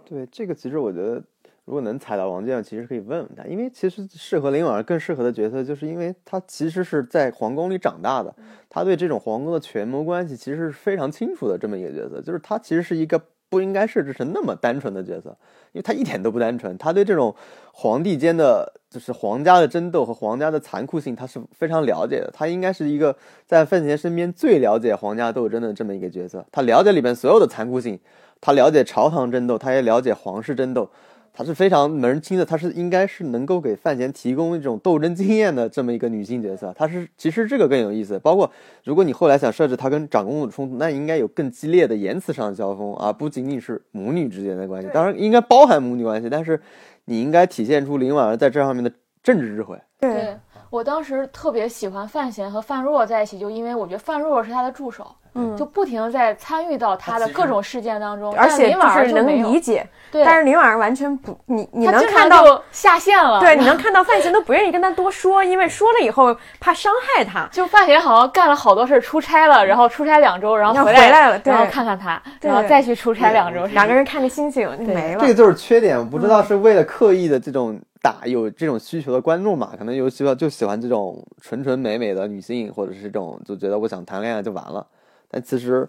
对，这个其实我觉得如果能踩到王健，其实可以问问他，因为其实适合林婉儿更适合的角色，就是因为他其实是在皇宫里长大的，他对这种皇宫的权谋关系其实是非常清楚的，这么一个角色，就是他其实是一个不应该设置成那么单纯的角色，因为他一点都不单纯，他对这种皇帝间的就是皇家的争斗和皇家的残酷性他是非常了解的，他应该是一个在范闲身边最了解皇家斗争的这么一个角色，他了解里面所有的残酷性，他了解朝堂争斗，他也了解皇室争斗，她是非常门清的，她是应该是能够给范闲提供一种斗争经验的这么一个女性角色，她是其实这个更有意思。包括如果你后来想设置她跟长公主冲突，那应该有更激烈的言辞上的交锋啊，不仅仅是母女之间的关系，当然应该包含母女关系，但是你应该体现出林婉儿在这方面的政治智慧。对，我当时特别喜欢范闲和范若在一起，就因为我觉得范若是他的助手。嗯，就不停在参与到他的各种事件当中，而且就是能理解，对，但是林婉儿完全不，你能看到下线了，对，你能看到范闲都不愿意跟他多说，因为说了以后怕伤害他。就范闲好像干了好多事，出差了，然后出差2周，然后回来了，对，然后看看他，然后再去出差2周，两个人看着心情没了。这个就是缺点，我不知道是为了刻意的这种有这种需求的观众嘛，可能有需要就喜欢这种纯纯美美的女性，或者是这种就觉得我想谈恋爱就完了。但其实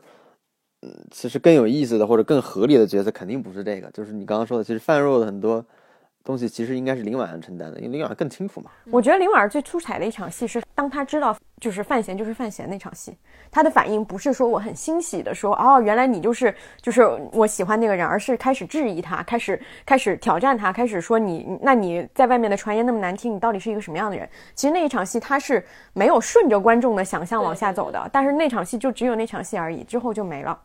更有意思的或者更合理的角色肯定不是这个，就是你刚刚说的，其实范若的很多东西其实应该是林婉儿承担的，因为林婉儿更清楚嘛。我觉得林婉儿最出彩的一场戏是当她知道就是范闲那场戏，她的反应不是说我很欣喜的说哦原来你就是我喜欢那个人，而是开始质疑他，开始挑战他，开始说你在外面的传言那么难听，你到底是一个什么样的人。其实那一场戏她是没有顺着观众的想象往下走的，但是那场戏就只有那场戏而已，之后就没了。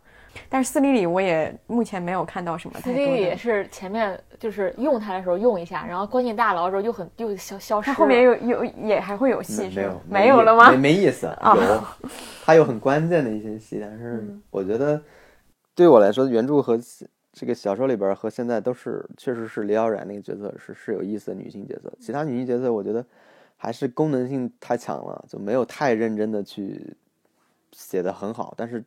但是斯里里我也目前没有看到什么太多的。斯里里也是前面就是用他的时候用一下，然后关进大牢的时候又消失了。他后面有也还会有戏是吗？没有了吗？没意思啊，有，他有很关键的一些戏，但是我觉得对我来说，原著和这个小说里边和现在都是确实是李小冉那个角色是有意思的女性角色，其他女性角色我觉得还是功能性太强了，就没有太认真的去写得很好，但是。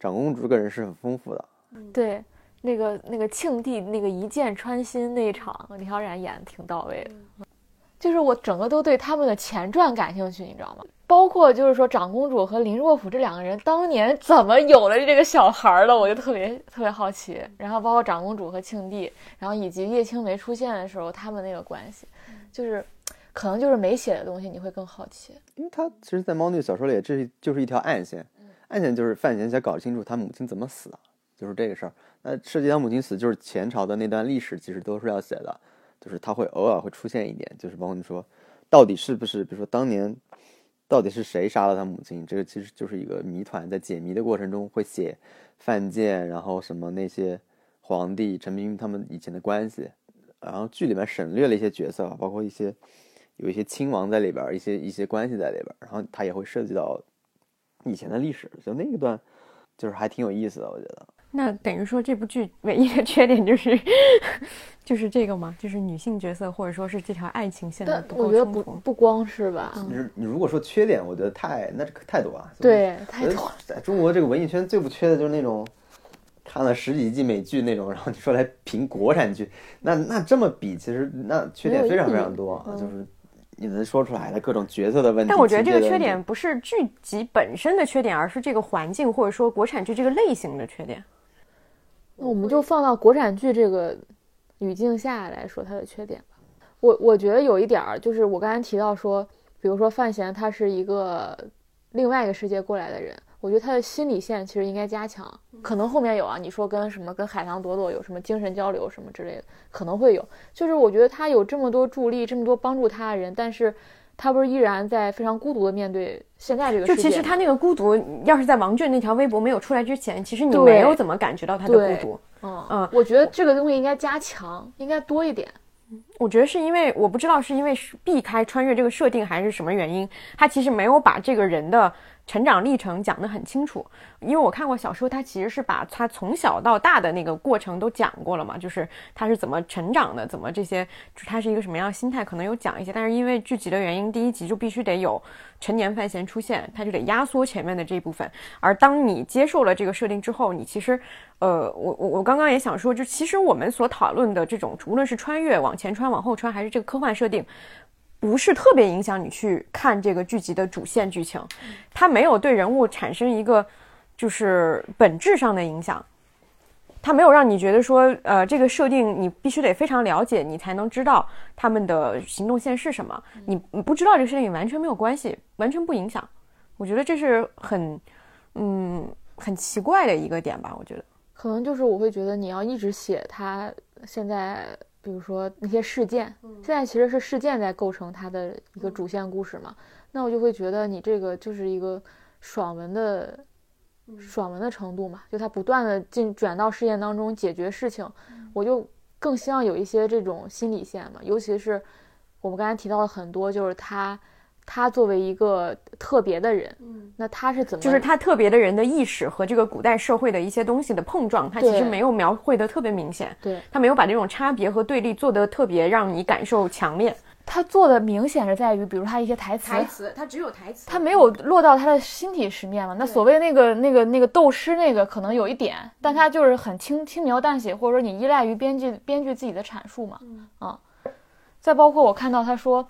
长公主这个人是很丰富的，对，那个庆帝那个一箭穿心那一场，李小冉演挺到位的，就是我整个都对他们的前传感兴趣，你知道吗？包括就是说长公主和林若甫这两个人当年怎么有了这个小孩了，我就特别好奇。然后包括长公主和庆帝，然后以及叶青梅出现的时候他们那个关系，就是可能就是没写的东西你会更好奇，因为他其实在猫腻小说里这就是一条暗线。案件就是范闲想搞清楚他母亲怎么死的，就是这个事儿。那涉及他母亲死，就是前朝的那段历史，其实都是要写的，就是他会偶尔会出现一点，就是包括你说，到底是不是，比如说当年，到底是谁杀了他母亲，这个其实就是一个谜团，在解谜的过程中会写范建，然后什么那些皇帝、陈平他们以前的关系，然后剧里面省略了一些角色，包括有一些亲王在里边，一些关系在里边，然后他也会涉及到。以前的历史，就那一段就是还挺有意思的，我觉得。那等于说这部剧唯一的缺点就是这个吗？就是女性角色或者说是这条爱情线的不够充足。不光是吧，你如果说缺点，我觉得太多啊。对，太多。在中国这个文艺圈最不缺的就是那种看了十几季美剧那种，然后你说来评国产剧，那这么比，其实那缺点非常非常多啊，就是。你能说出来的各种角色的问题，但我觉得这个缺点不是剧集本身的缺点，而是这个环境或者说国产剧这个类型的缺点。那我们就放到国产剧这个语境下来说它的缺点吧。我觉得有一点就是我刚才提到说，比如说范闲他是一个另外一个世界过来的人，我觉得他的心理线其实应该加强，可能后面有啊，你说跟海棠朵朵有什么精神交流什么之类的，可能会有。就是我觉得他有这么多助力，这么多帮助他的人，但是他不是依然在非常孤独的面对现在这个世界。就其实他那个孤独，要是在王俊那条微博没有出来之前，其实你没有怎么感觉到他的孤独。我觉得这个东西应该加强，应该多一点。我觉得是因为我不知道是因为避开穿越这个设定还是什么原因，他其实没有把这个人的成长历程讲得很清楚。因为我看过小说，他其实是把他从小到大的那个过程都讲过了嘛，就是他是怎么成长的，怎么这些他是一个什么样的心态，可能有讲一些。但是因为剧集的原因，第一集就必须得有成年范闲出现，他就得压缩前面的这一部分。而当你接受了这个设定之后，你其实我刚刚也想说，就其实我们所讨论的这种无论是穿越往前穿往后穿还是这个科幻设定，不是特别影响你去看这个剧集的主线剧情，它没有对人物产生一个就是本质上的影响，它没有让你觉得说这个设定你必须得非常了解你才能知道他们的行动线是什么，你不知道这个事情完全没有关系，完全不影响。我觉得这是很奇怪的一个点吧。我觉得可能就是我会觉得你要一直写它现在比如说那些事件，现在其实是事件在构成它的一个主线故事嘛，那我就会觉得你这个就是一个爽文的程度嘛，就它不断的转到事件当中解决事情，我就更希望有一些这种心理线嘛，尤其是我们刚才提到了很多，就是他作为一个特别的人，那他是怎么就是他特别的人的意识和这个古代社会的一些东西的碰撞，他其实没有描绘的特别明显，对，他没有把这种差别和对立做得特别让你感受强烈。他做的明显是在于比如他一些台词，他只有台词，他没有落到他的心体实面嘛。那所谓那个斗诗那个可能有一点，但他就是很轻描淡写，或者说你依赖于编剧自己的阐述嘛，啊，再包括我看到他说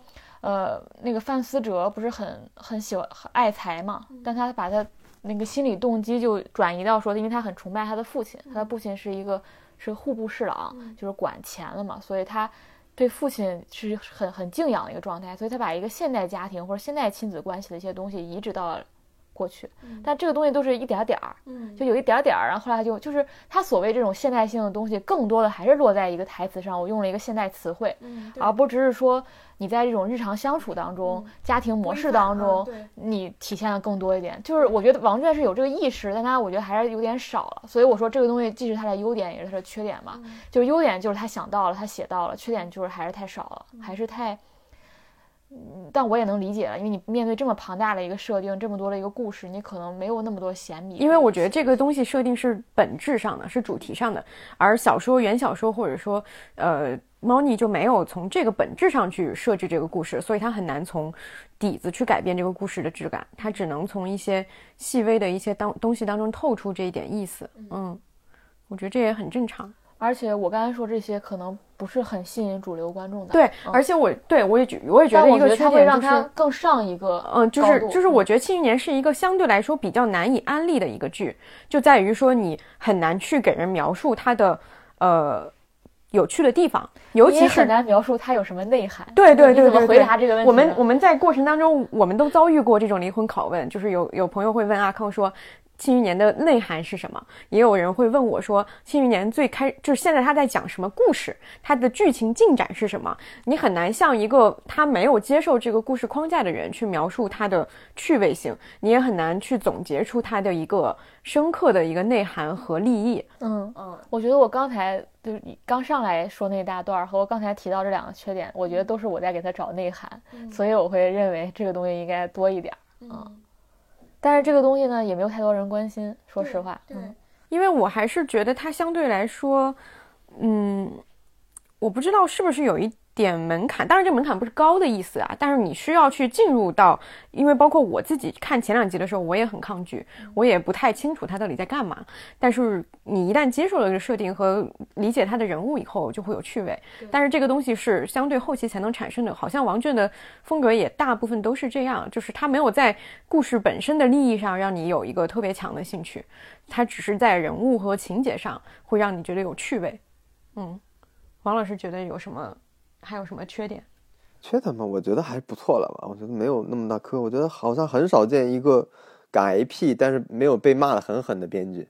那个范思哲不是很喜欢很爱财嘛，但他把他那个心理动机就转移到说，因为他很崇拜他的父亲，他的父亲是户部侍郎，就是管钱了嘛，所以他对父亲是很敬仰的一个状态，所以他把一个现代家庭或者现代亲子关系的一些东西移植到了过去，但这个东西都是一点点儿，就有一点点儿，然后后来就是他所谓这种现代性的东西，更多的还是落在一个台词上，我用了一个现代词汇，而不只是说你在这种日常相处当中、家庭模式当中，你体现的更多一点。就是我觉得王震是有这个意识，但他我觉得还是有点少了。所以我说这个东西既是他的优点，也是他的缺点嘛。就是优点就是他想到了，他写到了；缺点就是还是太少了，还是太。但我也能理解了，因为你面对这么庞大的一个设定，这么多的一个故事，你可能没有那么多闲笔。因为我觉得这个东西设定是本质上的，是主题上的，而小说原小说或者说猫腻就没有从这个本质上去设置这个故事，所以它很难从底子去改变这个故事的质感，它只能从一些细微的一些东西当中透出这一点意思。我觉得这也很正常。而且我刚才说这些可能不是很吸引主流观众的。对，而且我也觉得一个缺点、就是、它会让它更上一个高度。就是我觉得《庆余年》是一个相对来说比较难以安利的一个剧，就在于说你很难去给人描述它的有趣的地方，尤其是很难描述它有什么内涵。对，怎么回答这个问题？我们在过程当中，我们都遭遇过这种灵魂拷问，就是有朋友会问阿康说，庆余年的内涵是什么？也有人会问我说，庆余年就是现在他在讲什么故事，他的剧情进展是什么？你很难像一个他没有接受这个故事框架的人去描述他的趣味性，你也很难去总结出他的一个深刻的一个内涵和立意。我觉得我刚才就是刚上来说那大段和我刚才提到这两个缺点，我觉得都是我在给他找内涵，所以我会认为这个东西应该多一点。但是这个东西呢也没有太多人关心，说实话。对，因为我还是觉得它相对来说我不知道是不是有一点门槛，当然这门槛不是高的意思啊，但是你需要去进入到，因为包括我自己看前两集的时候我也很抗拒，我也不太清楚它到底在干嘛，但是你一旦接受了这个设定和理解它的人物以后就会有趣味，但是这个东西是相对后期才能产生的，好像王震的风格也大部分都是这样，就是他没有在故事本身的利益上让你有一个特别强的兴趣，他只是在人物和情节上会让你觉得有趣味。王老师觉得还有什么缺点？缺点嘛，我觉得还不错了吧，我觉得没有那么大磕，我觉得好像很少见一个敢 IP 但是没有被骂得很狠的编剧。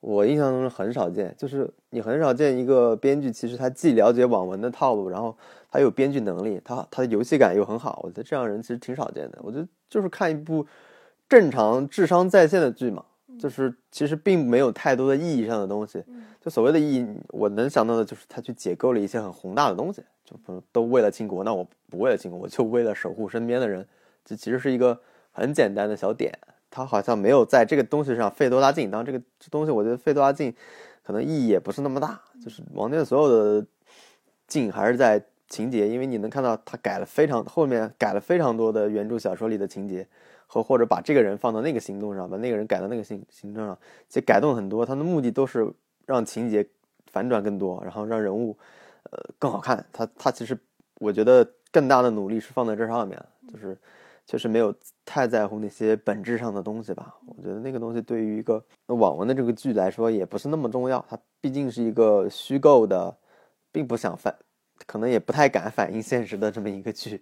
我印象中是很少见，就是你很少见一个编剧其实他既了解网文的套路，然后他有编剧能力，他的游戏感又很好，我觉得这样人其实挺少见的。我觉得就是看一部正常智商在线的剧嘛，就是其实并没有太多的意义上的东西，就所谓的意义，我能想到的就是他去解构了一些很宏大的东西，就都为了倾国，那我不为了倾国，我就为了守护身边的人，这其实是一个很简单的小点，他好像没有在这个东西上费多大劲。当然这东西我觉得费多大劲可能意义也不是那么大，就是王天所有的劲还是在情节，因为你能看到他后面改了非常多的原著小说里的情节，或者把这个人放到那个行动上，把那个人改到那个行动上，其实改动很多，他的目的都是让情节反转更多，然后让人物更好看。他其实我觉得更大的努力是放在这上面，就是确实没有太在乎那些本质上的东西吧。我觉得那个东西对于一个网文的这个剧来说也不是那么重要，它毕竟是一个虚构的，并不想可能也不太敢反映现实的这么一个剧，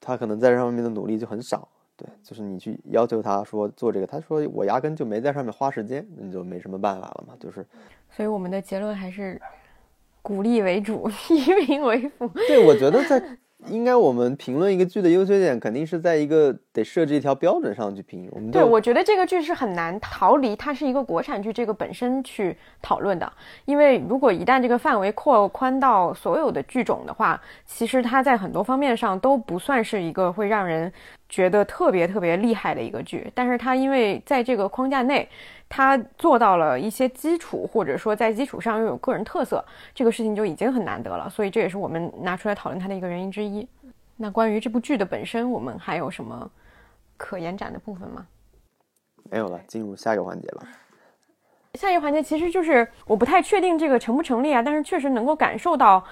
他可能在这上面的努力就很少。对，就是你去要求他说做这个，他说我压根就没在上面花时间，你就没什么办法了嘛。就是所以我们的结论还是鼓励为主，批评为辅。对，我觉得应该我们评论一个剧的优缺点肯定是在一个得设置一条标准上去评。对，我觉得这个剧是很难逃离它是一个国产剧这个本身去讨论的，因为如果一旦这个范围扩宽到所有的剧种的话，其实它在很多方面上都不算是一个会让人觉得特别特别厉害的一个剧，但是它因为在这个框架内它做到了一些基础，或者说在基础上又有个人特色，这个事情就已经很难得了，所以这也是我们拿出来讨论它的一个原因之一。那关于这部剧的本身，我们还有什么可延展的部分吗？没有了，进入下一个环节吧。下一个环节其实就是我不太确定这个成不成立啊，但是确实能够感受到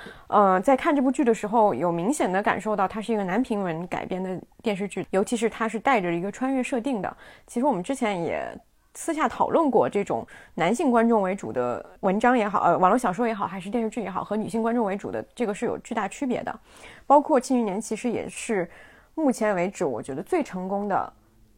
在看这部剧的时候有明显的感受到它是一个男频文改编的电视剧，尤其是它是带着一个穿越设定的。其实我们之前也私下讨论过这种男性观众为主的文章也好，网络小说也好，还是电视剧也好，和女性观众为主的这个是有巨大区别的。包括《庆余年》其实也是目前为止我觉得最成功的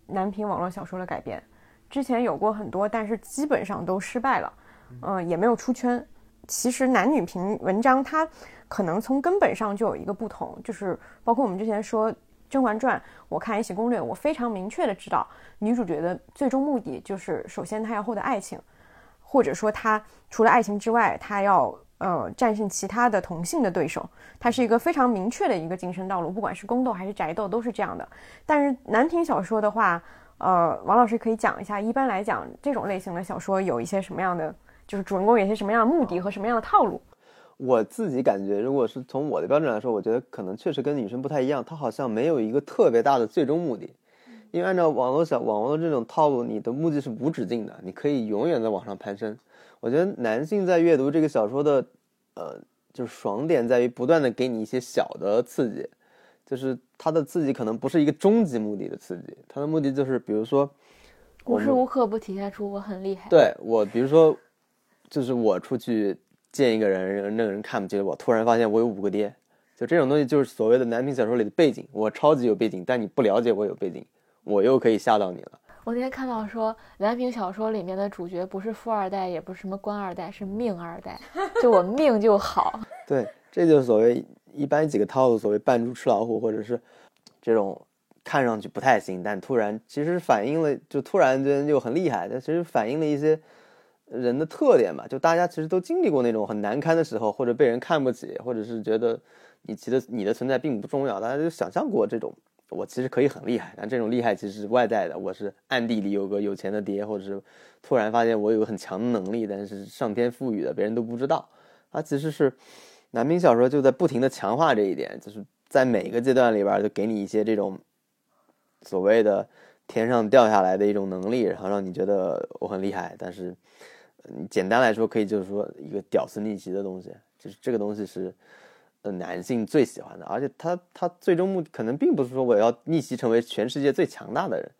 男频网络小说的改编，之前有过很多，但是基本上都失败了，也没有出圈。其实男女频文章它可能从根本上就有一个不同，就是包括我们之前说《甄嬛传》，我看《延禧攻略》，我非常明确的知道女主角的最终目的就是首先她要获得爱情，或者说她除了爱情之外她要战胜其他的同性的对手，它是一个非常明确的一个晋升道路，不管是宫斗还是宅斗都是这样的。但是男频小说的话，王老师可以讲一下，一般来讲这种类型的小说有一些什么样的，就是主人公有一些什么样的目的和什么样的套路。我自己感觉如果是从我的标准来说，我觉得可能确实跟女生不太一样，她好像没有一个特别大的最终目的，因为按照网络这种套路，你的目的是无止境的，你可以永远在往上攀升。我觉得男性在阅读这个小说的就是爽点在于不断的给你一些小的刺激，就是他的刺激可能不是一个终极目的的刺激，他的目的就是比如说无时无刻不体现出我很厉害。对，我比如说就是我出去见一个人，那个人看不起我，突然发现我有5个爹，就这种东西就是所谓的男频小说里的背景，我超级有背景，但你不了解我有背景，我又可以吓到你了。我那天看到说男频小说里面的主角不是富二代也不是什么官二代，是命二代，就我命就好。对，这就是所谓一般几个套路，所谓扮猪吃老虎，或者是这种看上去不太行但突然其实反映了，就突然间就很厉害，但其实反映了一些人的特点吧。就大家其实都经历过那种很难堪的时候，或者被人看不起，或者是觉得你的存在并不重要，大家就想象过这种我其实可以很厉害，但这种厉害其实是外在的，我是暗地里有个有钱的爹，或者是突然发现我有很强的能力，但是上天赋予的，别人都不知道。它其实是男频小说就在不停的强化这一点，就是在每一个阶段里边就给你一些这种所谓的天上掉下来的一种能力，然后让你觉得我很厉害，但是简单来说可以就是说一个屌丝逆袭的东西，就是这个东西是男性最喜欢的。而且他最终目的可能并不是说我要逆袭成为全世界最强大的人，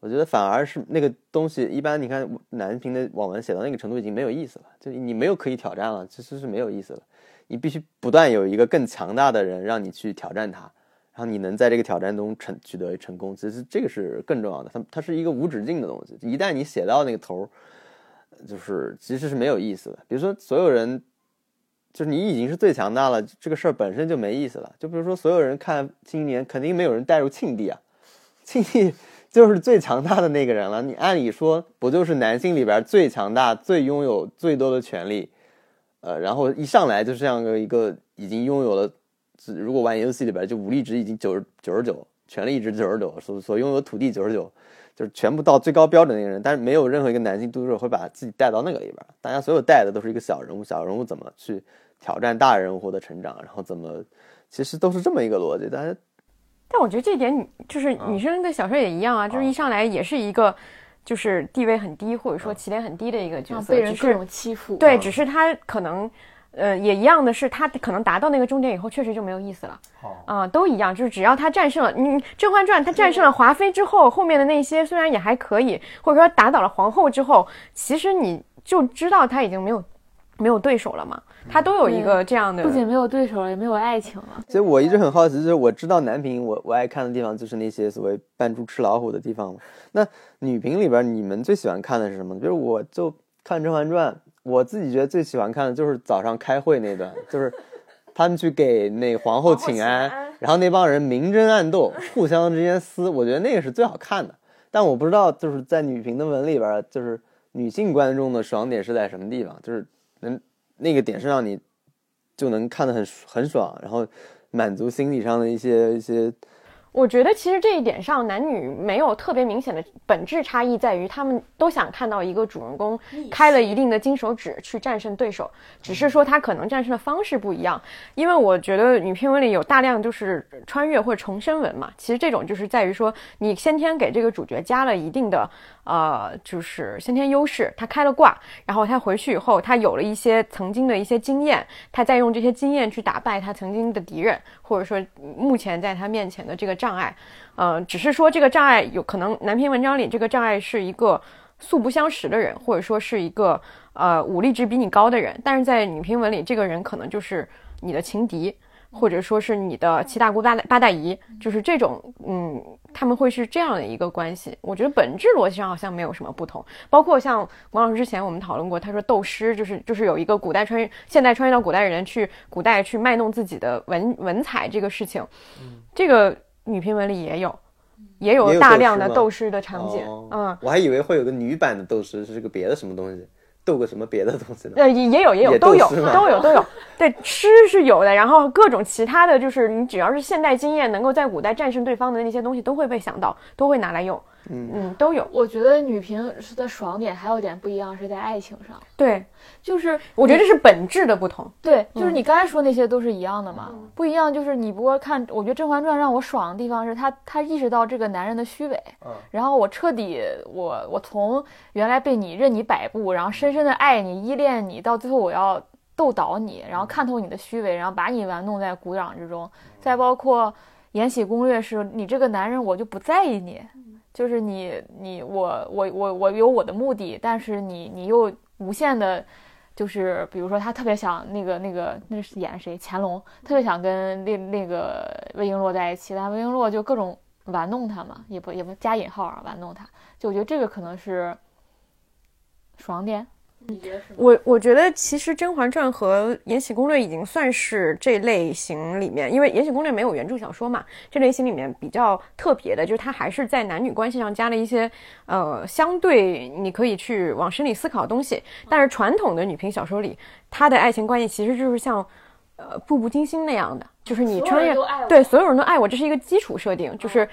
我觉得反而是那个东西一般你看男频的网文写到那个程度已经没有意思了，就你没有可以挑战了，其实是没有意思了，你必须不断有一个更强大的人让你去挑战他，然后你能在这个挑战中取得成功，其实这个是更重要的。它是一个无止境的东西，一旦你写到那个头就是其实是没有意思的。比如说所有人就是你已经是最强大了，这个事儿本身就没意思了。就比如说所有人看庆余年肯定没有人带入庆帝啊，庆帝就是最强大的那个人了，你按理说不就是男性里边最强大最拥有最多的权利然后一上来就是这样一个已经拥有了，如果玩游戏里边就武力值已经99，权力值99，所拥有土地99，就是全部到最高标准的一个人，但是没有任何一个男性读者会把自己带到那个里边，大家所有带的都是一个小人物，小人物怎么去挑战大人物的成长，然后怎么，其实都是这么一个逻辑。但我觉得这点就是女生的小说也一样啊，就是一上来也是一个就是地位很低或者说起点很低的一个角色，被人各种欺负。对，只是他可能也一样的是，他可能达到那个终点以后确实就没有意思了啊、都一样，就是只要他战胜了甄嬛传，他战胜了华妃之后，后面的那些虽然也还可以，或者说打倒了皇后之后，其实你就知道他已经没有对手了嘛，他都有一个这样的、不仅没有对手了，也没有爱情了。所以我一直很好奇，就是我知道男频我爱看的地方就是那些所谓扮猪吃老虎的地方，那女频里边你们最喜欢看的是什么？比如我就看甄嬛传，我自己觉得最喜欢看的就是早上开会那段，就是他们去给那皇后请安，然后那帮人明争暗斗，互相之间撕，我觉得那个是最好看的。但我不知道就是在女频的文里边，就是女性观众的爽点是在什么地方，就是那个点是让你就能看得很爽，然后满足心理上的一些。我觉得其实这一点上男女没有特别明显的本质差异，在于他们都想看到一个主人公开了一定的金手指去战胜对手，只是说他可能战胜的方式不一样。因为我觉得女频文里有大量就是穿越或者重生文嘛，其实这种就是在于说你先天给这个主角加了一定的就是先天优势，他开了挂，然后他回去以后他有了一些曾经的一些经验，他再用这些经验去打败他曾经的敌人，或者说目前在他面前的这个障碍，只是说这个障碍有可能男频文章里这个障碍是一个素不相识的人，或者说是一个武力值比你高的人，但是在女频文里这个人可能就是你的情敌，或者说是你的七大姑八大姨，就是这种他们会是这样的一个关系。我觉得本质逻辑上好像没有什么不同，包括像王老师之前我们讨论过，他说斗诗就是有一个古代穿越现代穿越到古代人去古代去卖弄自己的文采这个事情，这个女频文里也有大量的斗诗的场景。我还以为会有个女版的斗诗，是个别的什么东西，斗个什么别的东西呢？也有都有对，诗是有的，然后各种其他的，就是你只要是现代经验能够在古代战胜对方的那些东西都会被想到，都会拿来用。都有。我觉得女频是在爽点还有点不一样，是在爱情上。对，就是我觉得这是本质的不同。对，就是你刚才说那些都是一样的嘛，不一样就是你不过看，我觉得甄嬛传让我爽的地方是他意识到这个男人的虚伪，然后我彻底我从原来被你任你摆布，然后深深的爱你依恋你，到最后我要斗倒你，然后看透你的虚伪，然后把你玩弄在鼓掌之中。再包括延禧攻略是你这个男人我就不在意你，就是我有我的目的，但是你又无限的，就是比如说他特别想那个是演谁，乾隆特别想跟那个魏璎珞在一起，但魏璎珞就各种玩弄他嘛，也不加引号啊，玩弄他，就我觉得这个可能是爽点。你觉得是吗？我觉得其实《甄嬛传》和《延禧攻略》已经算是这类型里面，因为《延禧攻略》没有原著小说嘛，这类型里面比较特别的就是它还是在男女关系上加了一些相对你可以去往深里思考的东西。但是传统的女频小说里，它的爱情关系其实就是像步步惊心那样的，就是你穿越，对，所有人都爱我，这是一个基础设定。就是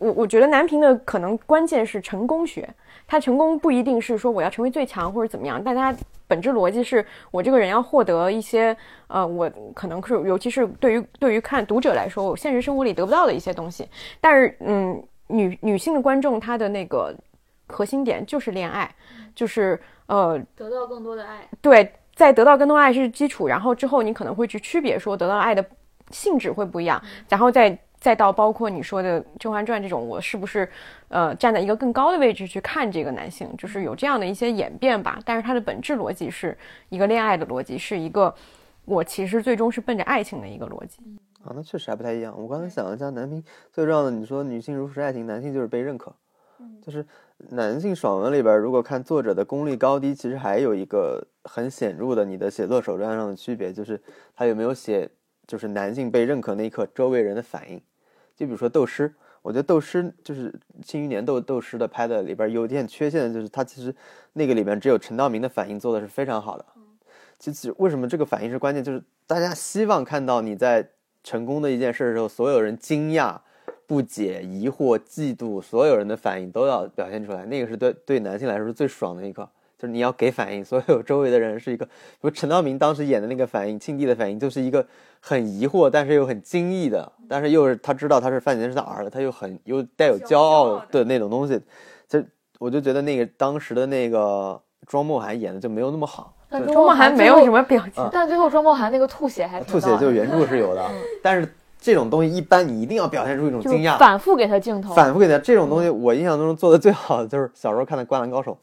我觉得男频的可能关键是成功学，他成功不一定是说我要成为最强或者怎么样，但他本质逻辑是我这个人要获得一些我可能是尤其是对于看读者来说，我现实生活里得不到的一些东西。但是女性的观众她的那个核心点就是恋爱，就是得到更多的爱。对，在得到更多爱是基础，然后之后你可能会去区别说得到爱的性质会不一样，然后再到包括你说的《甄嬛传》这种，我是不是站在一个更高的位置去看这个男性，就是有这样的一些演变吧。但是它的本质逻辑是一个恋爱的逻辑，是一个我其实最终是奔着爱情的一个逻辑。那确实还不太一样。我刚才想了一下，男频最重要的，你说女性如是爱情，男性就是被认可，就是男性爽文里边，如果看作者的功力高低，其实还有一个很显著的你的写作手段上的区别，就是他有没有写就是男性被认可那一刻周围人的反应。就比如说斗诗，我觉得斗诗就是庆余年斗诗的拍的里边有点缺陷，就是他其实那个里边只有陈道明的反应做的是非常好的，其实为什么这个反应是关键，就是大家希望看到你在成功的一件事的时候，所有人惊讶、不解、疑惑、嫉妒，所有人的反应都要表现出来，那个是对男性来说是最爽的一刻，就是你要给反应，所有周围的人是一个，比如陈道明当时演的那个反应，庆帝的反应就是一个很疑惑但是又很惊异的，但是又是他知道他是范闲是他儿子，他又带有骄傲的那种东西，就我就觉得那个当时的那个庄墨涵演的就没有那么好，但庄墨涵没有什么表情，但最后庄墨涵那个吐血还挺吐血，就原著是有的但是这种东西一般你一定要表现出一种惊讶，反复给他镜头，反复给他这种东西，我印象中做的最好的就是小时候看的《灌篮高手》，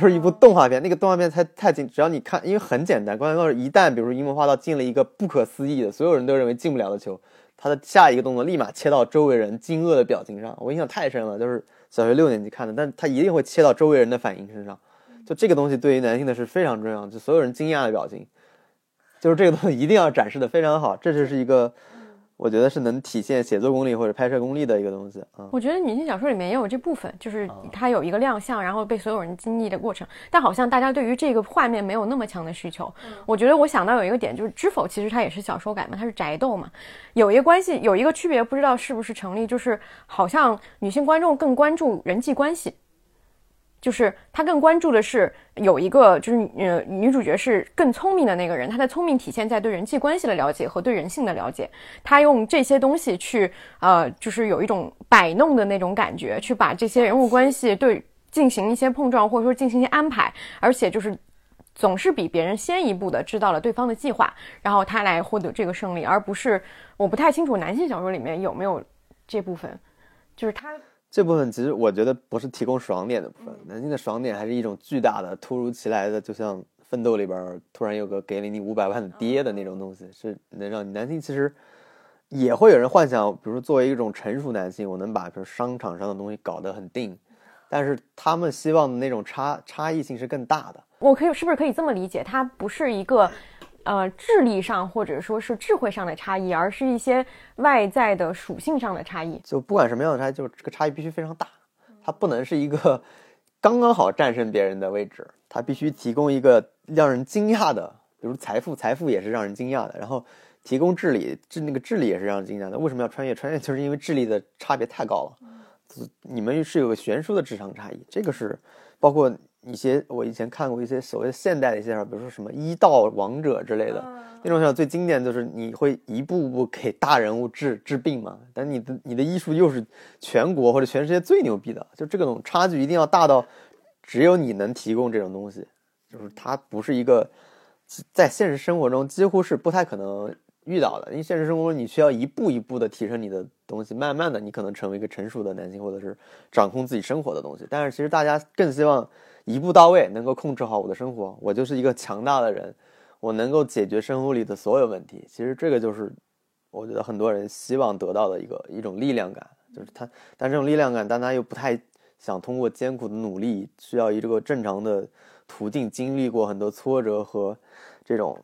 就是一部动画片，那个动画片太紧，只要你看，因为很简单，《灌篮高手》一旦比如说樱木花道进了一个不可思议的所有人都认为进不了的球，他的下一个动作立马切到周围人惊愕的表情上，我印象太深了，就是小学6年级看的，但他一定会切到周围人的反应身上，就这个东西对于男性的是非常重要，就所有人惊讶的表情，就是这个东西一定要展示的非常好，这就是一个我觉得是能体现写作功力或者拍摄功力的一个东西啊。我觉得女性小说里面也有这部分，就是它有一个亮相，然后被所有人惊异的过程，但好像大家对于这个画面没有那么强的需求。我觉得我想到有一个点，就是《知否》其实它也是小说改嘛，它是宅斗嘛，有一个关系，有一个区别，不知道是不是成立，就是好像女性观众更关注人际关系。就是他更关注的是有一个就是女主角是更聪明的那个人，她的聪明体现在对人际关系的了解和对人性的了解，她用这些东西去就是有一种摆弄的那种感觉，去把这些人物关系对进行一些碰撞，或者说进行一些安排，而且就是总是比别人先一步的知道了对方的计划，然后她来获得这个胜利，而不是，我不太清楚男性小说里面有没有这部分，就是他这部分其实我觉得不是提供爽点的部分，男性的爽点还是一种巨大的突如其来的，就像奋斗里边突然有个给了你500万的爹的那种东西，是能让你男性其实也会有人幻想，比如说作为一种成熟男性，我能把比如商场上的东西搞得很定，但是他们希望的那种差异性是更大的。我可以是不是可以这么理解，它不是一个智力上或者说是智慧上的差异，而是一些外在的属性上的差异，就不管什么样的差异，就是这个差异必须非常大，它不能是一个刚刚好战胜别人的位置，它必须提供一个让人惊讶的，比如财富也是让人惊讶的，然后提供智力，那个智力也是让人惊讶的，为什么要穿越就是因为智力的差别太高了，你们是有个悬殊的智商差异，这个是包括一些我以前看过一些所谓现代的一些，比如说什么医道王者之类的那种，最经典就是你会一步步给大人物治病嘛，但你的医术又是全国或者全世界最牛逼的，就这种差距一定要大到只有你能提供这种东西，就是它不是一个在现实生活中几乎是不太可能遇到的，因为现实生活中你需要一步一步的提升你的东西，慢慢的你可能成为一个成熟的男性，或者是掌控自己生活的东西，但是其实大家更希望一步到位，能够控制好我的生活，我就是一个强大的人，我能够解决生活里的所有问题，其实这个就是我觉得很多人希望得到的一种力量感，就是他，但这种力量感大家又不太想通过艰苦的努力，需要一个正常的途径，经历过很多挫折和这种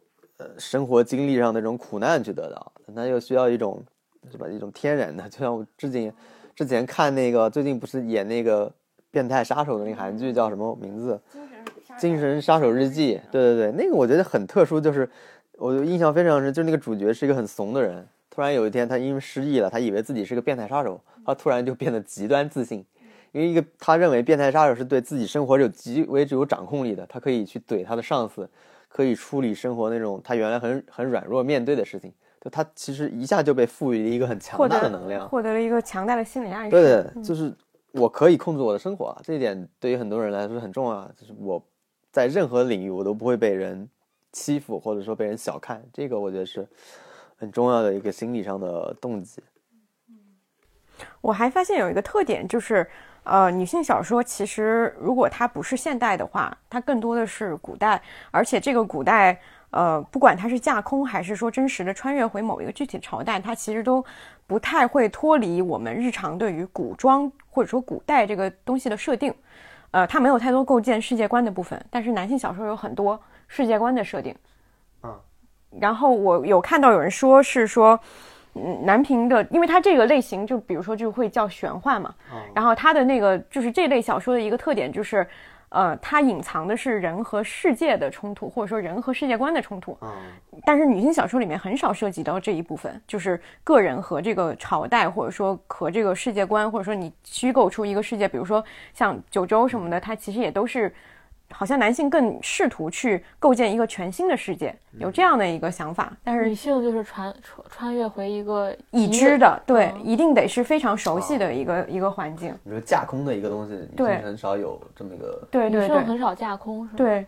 生活经历上的这种苦难去得到，那又需要一种是吧，一种天然的，就像我之前看那个最近不是演那个变态杀手的那个韩剧叫什么名字，精神杀手日记，对，那个我觉得很特殊，就是我印象非常深，就是那个主角是一个很怂的人，突然有一天他因为失忆了，他以为自己是个变态杀手，他突然就变得极端自信，因为他认为变态杀手是对自己生活有极为具有掌控力的，他可以去怼他的上司，可以处理生活那种他原来很软弱面对的事情，就他其实一下就被赋予了一个很强大的能量，获得了一个强大的心理暗示，对，就是我可以控制我的生活啊，这一点对于很多人来说很重要，就是我在任何领域我都不会被人欺负或者说被人小看，这个我觉得是很重要的一个心理上的动机。我还发现有一个特点，就是女性小说其实如果它不是现代的话，它更多的是古代，而且这个古代不管它是架空还是说真实的穿越回某一个具体朝代，它其实都不太会脱离我们日常对于古装或者说古代这个东西的设定，它没有太多构建世界观的部分，但是男性小说有很多世界观的设定。然后我有看到有人说是说南平的，因为它这个类型就比如说就会叫玄幻嘛，然后它的那个就是这类小说的一个特点就是它隐藏的是人和世界的冲突，或者说人和世界观的冲突。但是女性小说里面很少涉及到这一部分，就是个人和这个朝代，或者说和这个世界观，或者说你虚构出一个世界，比如说像九州什么的，它其实也都是好像男性更试图去构建一个全新的世界，有这样的一个想法。但是女性就是穿越回一个已知的，对，一定得是非常熟悉的一个环境。比如架空的一个东西，女性很少有这么一个，对对对，女性很少架空，是吧？对，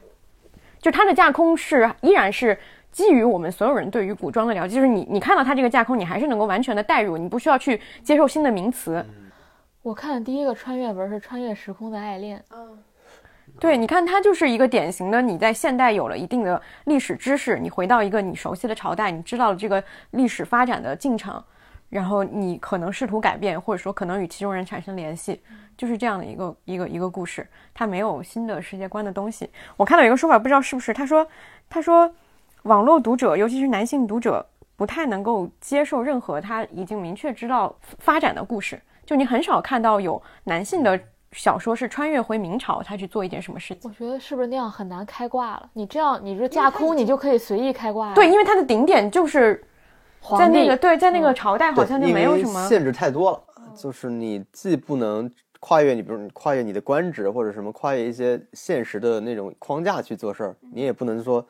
就她的架空是依然是基于我们所有人对于古装的了解，就是你看到她这个架空，你还是能够完全的代入，你不需要去接受新的名词。我看的第一个穿越文是《穿越时空的爱恋》。对，你看它就是一个典型的，你在现代有了一定的历史知识，你回到一个你熟悉的朝代，你知道了这个历史发展的进程，然后你可能试图改变，或者说可能与其中人产生联系，就是这样的一个故事。它没有新的世界观的东西。我看到有一个说法，不知道是不是，他说网络读者，尤其是男性读者，不太能够接受任何他已经明确知道发展的故事，就你很少看到有男性的小说是穿越回明朝，他去做一点什么事情。我觉得是不是那样很难开挂了？你这样，你这架空，你就可以随意开挂了。对，因为它的顶点就是在那个对，在那个朝代好像就没有什么限制太多了，就是你既不能跨越，你比如你跨越你的官职或者什么，跨越一些现实的那种框架去做事儿，你也不能说，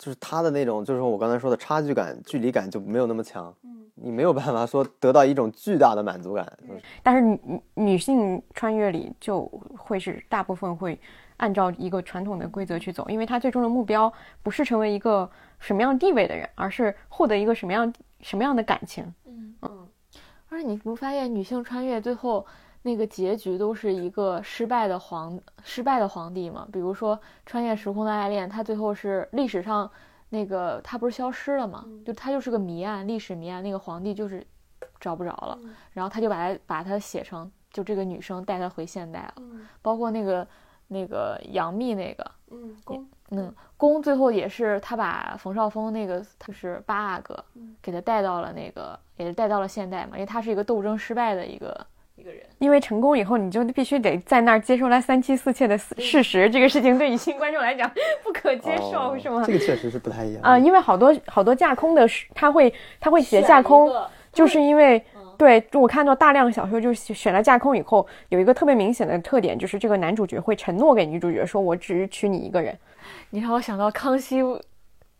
就是他的那种，就是我刚才说的差距感、距离感就没有那么强。你没有办法说得到一种巨大的满足感。但是女性穿越里就会是大部分会按照一个传统的规则去走，因为她最终的目标不是成为一个什么样地位的人，而是获得一个什么样的感情。而且你不发现女性穿越最后那个结局都是一个失败的皇帝吗？比如说穿越时空的爱恋，她最后是历史上那个他不是消失了吗？就他就是个谜案，历史谜案，那个皇帝就是找不着了，然后他就把他写成就这个女生带他回现代了。包括那个杨幂那个宫最后也是他把冯绍峰那个就是八阿哥给他带到了那个也是带到了现代嘛，因为他是一个斗争失败的一个人，因为成功以后你就必须得在那儿接受他三妻四妾的事实，这个事情对女性观众来讲不可接受，是吗？这个确实是不太一样啊，因为好多架空的，他会写架空，就是因为对，我看到大量小说就是选了架空以后，有一个特别明显的特点，就是这个男主角会承诺给女主角说：“我只娶你一个人。”你让我想到康熙。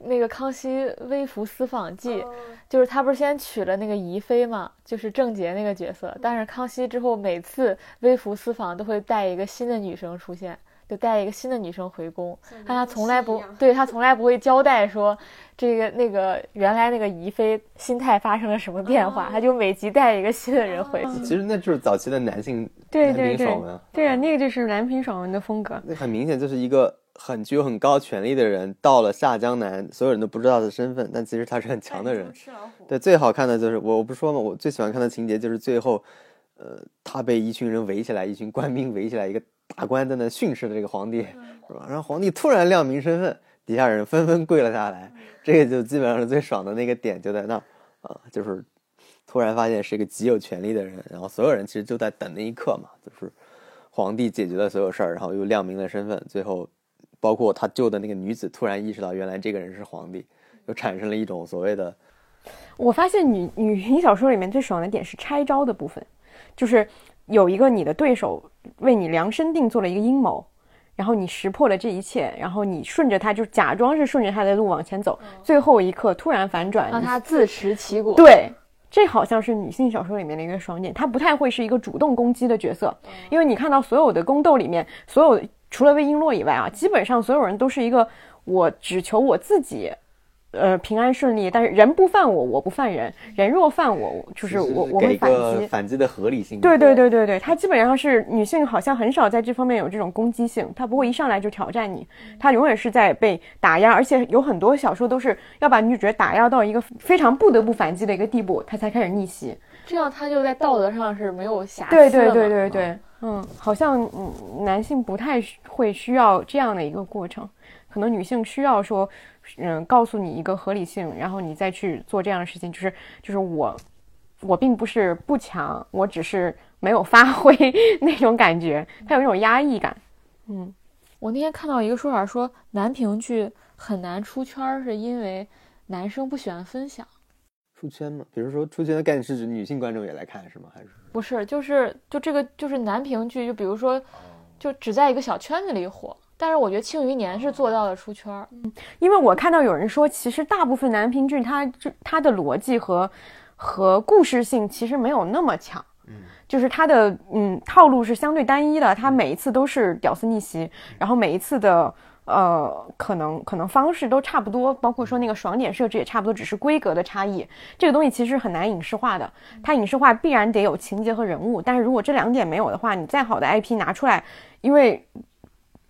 那个康熙微服私访记，就是他不是先娶了那个宜妃嘛，就是郑洁那个角色，但是康熙之后每次微服私访都会带一个新的女生出现，就带一个新的女生回宫，但他从来不会交代说这个那个原来那个宜妃心态发生了什么变化，他就每集带一个新的人回去。其实那就是早期的男性男频爽文，对啊，那个就是男频爽文的风格，那很明显就是一个很具有很高权力的人到了下江南，所有人都不知道他的身份，但其实他是很强的人。对，最好看的就是我不说嘛，我最喜欢看的情节就是最后，他被一群人围起来，一群官兵围起来，一个大官在那训斥的这个皇帝，是吧？然后皇帝突然亮明身份，底下人纷纷跪了下来，这个就基本上是最爽的那个点就在那儿啊，就是突然发现是一个极有权力的人，然后所有人其实就在等那一刻嘛，就是皇帝解决了所有事儿，然后又亮明了身份，最后。包括他救的那个女子突然意识到原来这个人是皇帝，又产生了一种所谓的，我发现女性小说里面最爽的点是拆招的部分，就是有一个你的对手为你量身定做了一个阴谋，然后你识破了这一切，然后你顺着他就假装是顺着他的路往前走，最后一刻突然反转，让他自食其果。对，这好像是女性小说里面的一个爽点，她不太会是一个主动攻击的角色，因为你看到所有的宫斗里面，所有除了魏璎珞以外啊，基本上所有人都是一个我只求我自己，平安顺利，但是人不犯我，我不犯人，人若犯我，就是我会反击，反击的合理性。对对对对对，她基本上是女性，好像很少在这方面有这种攻击性，她不会一上来就挑战你，她永远是在被打压，而且有很多小说都是要把女主角打压到一个非常不得不反击的一个地步，她才开始逆袭。这样她就在道德上是没有瑕疵的。对对对对对。好像男性不太会需要这样的一个过程，可能女性需要说，告诉你一个合理性，然后你再去做这样的事情，就是我并不是不强，我只是没有发挥那种感觉，它有一种压抑感。嗯，我那天看到一个说法说，男频剧很难出圈，是因为男生不喜欢分享。出圈吗？比如说出圈的概念是指女性观众也来看是吗？还是不是？就这个就是男频剧，就比如说，就只在一个小圈子里火。但是我觉得《庆余年》是做到了出圈，因为我看到有人说，其实大部分男频剧它的逻辑和故事性其实没有那么强，就是它的套路是相对单一的，它每一次都是屌丝逆袭，然后每一次的可能方式都差不多，包括说那个爽点设置也差不多，只是规格的差异。这个东西其实很难影视化的，它影视化必然得有情节和人物，但是如果这两点没有的话，你再好的 IP 拿出来，因为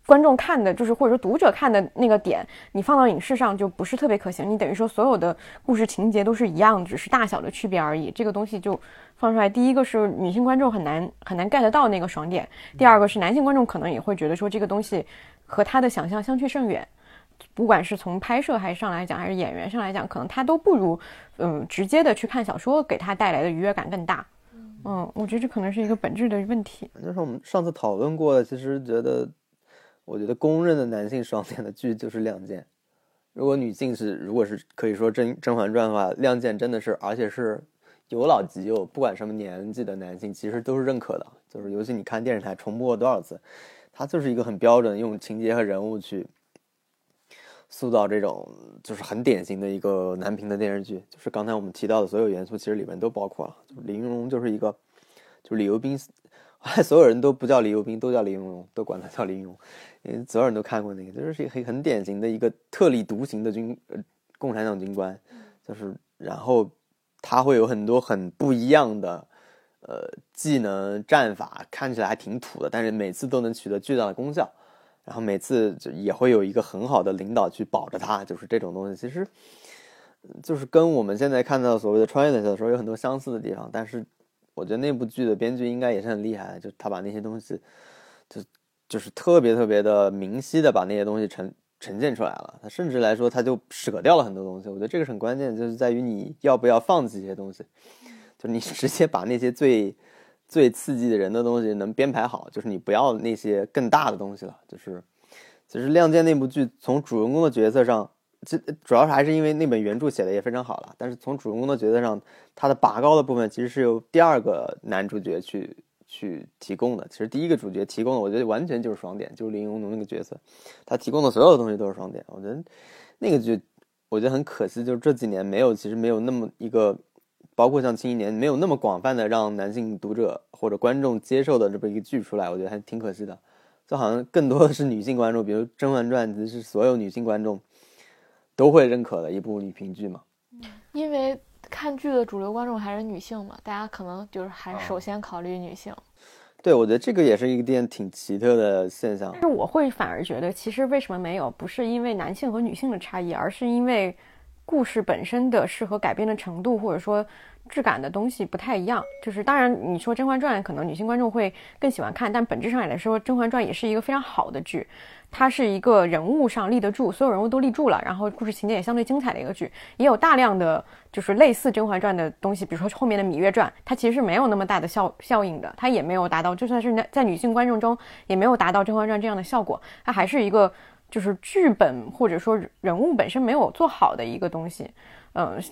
观众看的就是或者说读者看的那个点，你放到影视上就不是特别可行。你等于说所有的故事情节都是一样，只是大小的区别而已。这个东西就放出来，第一个是女性观众很难 get 到那个爽点，第二个是男性观众可能也会觉得说这个东西和他的想象相去甚远，不管是从拍摄还是上来讲，还是演员上来讲，可能他都不如直接的去看小说给他带来的愉悦感更大。我觉得这可能是一个本质的问题。就是我们上次讨论过的，其实我觉得公认的男性爽点的剧就是《亮剑》，如果是可以说甄嬛传的话，《亮剑》真的是，而且是由老及幼，不管什么年纪的男性其实都是认可的。就是尤其你看电视台重播了多少次，它就是一个很标准用情节和人物去塑造这种就是很典型的一个男频的电视剧。就是刚才我们提到的所有元素其实里面都包括了，就是林蓉就是一个，就是李幼斌，所有人都不叫李幼斌，都叫林蓉，都管他叫林蓉，因为所有人都看过那个，就是很典型的一个特立独行的共产党军官，就是然后他会有很多很不一样的技能战法，看起来还挺土的，但是每次都能取得巨大的功效，然后每次也会有一个很好的领导去保着他，就是这种东西其实就是跟我们现在看到所谓的穿越的小说有很多相似的地方。但是我觉得那部剧的编剧应该也是很厉害，就他把那些东西就是特别特别的明晰的把那些东西呈现出来了。他甚至来说他就舍掉了很多东西，我觉得这个是很关键，就是在于你要不要放弃这些东西，就是你直接把那些最最刺激的人的东西能编排好，就是你不要那些更大的东西了。就是其实《亮剑》那部剧从主人公的角色上，主要还是因为那本原著写的也非常好了，但是从主人公的角色上，他的拔高的部分其实是由第二个男主角去提供的。其实第一个主角提供的我觉得完全就是爽点，就是林云龙那个角色他提供的所有的东西都是爽点。我觉得那个剧我觉得很可惜，就是这几年没有那么一个，包括像《庆余年》没有那么广泛的让男性读者或者观众接受的这么一个剧出来，我觉得还挺可惜的。就好像更多的是女性观众，比如《甄嬛传》其实是所有女性观众都会认可的一部女频剧嘛，因为看剧的主流观众还是女性嘛，大家可能就是还首先考虑女性。对，我觉得这个也是一个点挺奇特的现象。但是我会反而觉得，其实为什么没有，不是因为男性和女性的差异，而是因为故事本身的适合改编的程度或者说质感的东西不太一样。就是当然你说《甄嬛传》可能女性观众会更喜欢看，但本质上来说《甄嬛传》也是一个非常好的剧，它是一个人物上立得住，所有人物都立住了，然后故事情节也相对精彩的一个剧。也有大量的就是类似《甄嬛传》的东西，比如说后面的《芈月传》，它其实是没有那么大的效应的，它也没有达到，就算是在女性观众中也没有达到《甄嬛传》这样的效果，它还是一个就是剧本或者说人物本身没有做好的一个东西。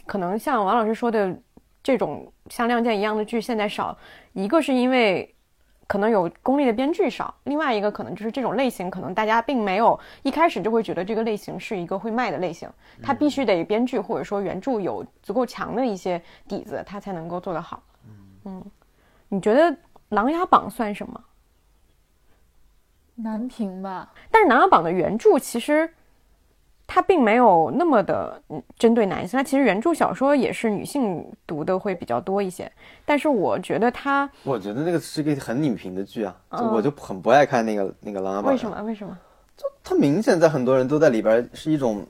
可能像王老师说的这种像《亮剑》一样的剧现在少，一个是因为可能有功力的编剧少，另外一个可能就是这种类型可能大家并没有一开始就会觉得这个类型是一个会卖的类型，它必须得编剧或者说原著有足够强的一些底子，它才能够做得好。你觉得《琅琊榜》算什么？男频吧。但是《琅琊榜》的原著其实它并没有那么的针对男性，它其实原著小说也是女性读的会比较多一些，但是我觉得那个是一个很女频的剧啊，我就很不爱看那个琅琊榜。为什么就它明显在很多人都在里边是一种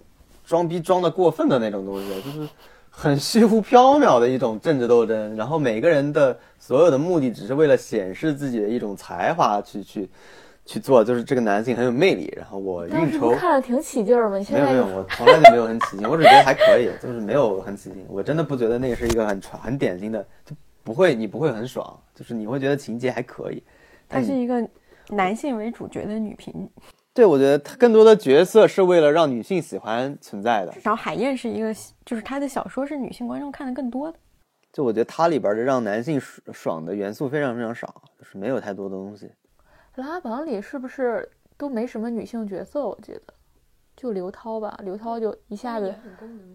装逼装的过分的那种东西，就是很虚无缥缈的一种政治斗争，然后每个人的所有的目的只是为了显示自己的一种才华去做，就是这个男性很有魅力，然后我应酬看了挺起劲儿吗？没有，我从来就没有很起劲，我只觉得还可以，就是没有很起劲。我真的不觉得那是一个很典型的，就不会你不会很爽，就是你会觉得情节还可以。它是一个男性为主角的女频。对，我觉得他更多的角色是为了让女性喜欢存在的。至少海燕是一个，就是他的小说是女性观众看的更多的。就我觉得他里边的让男性爽的元素非常非常少，就是没有太多的东西。拉榜里是不是都没什么女性角色？我记得就刘涛吧，刘涛就一下子，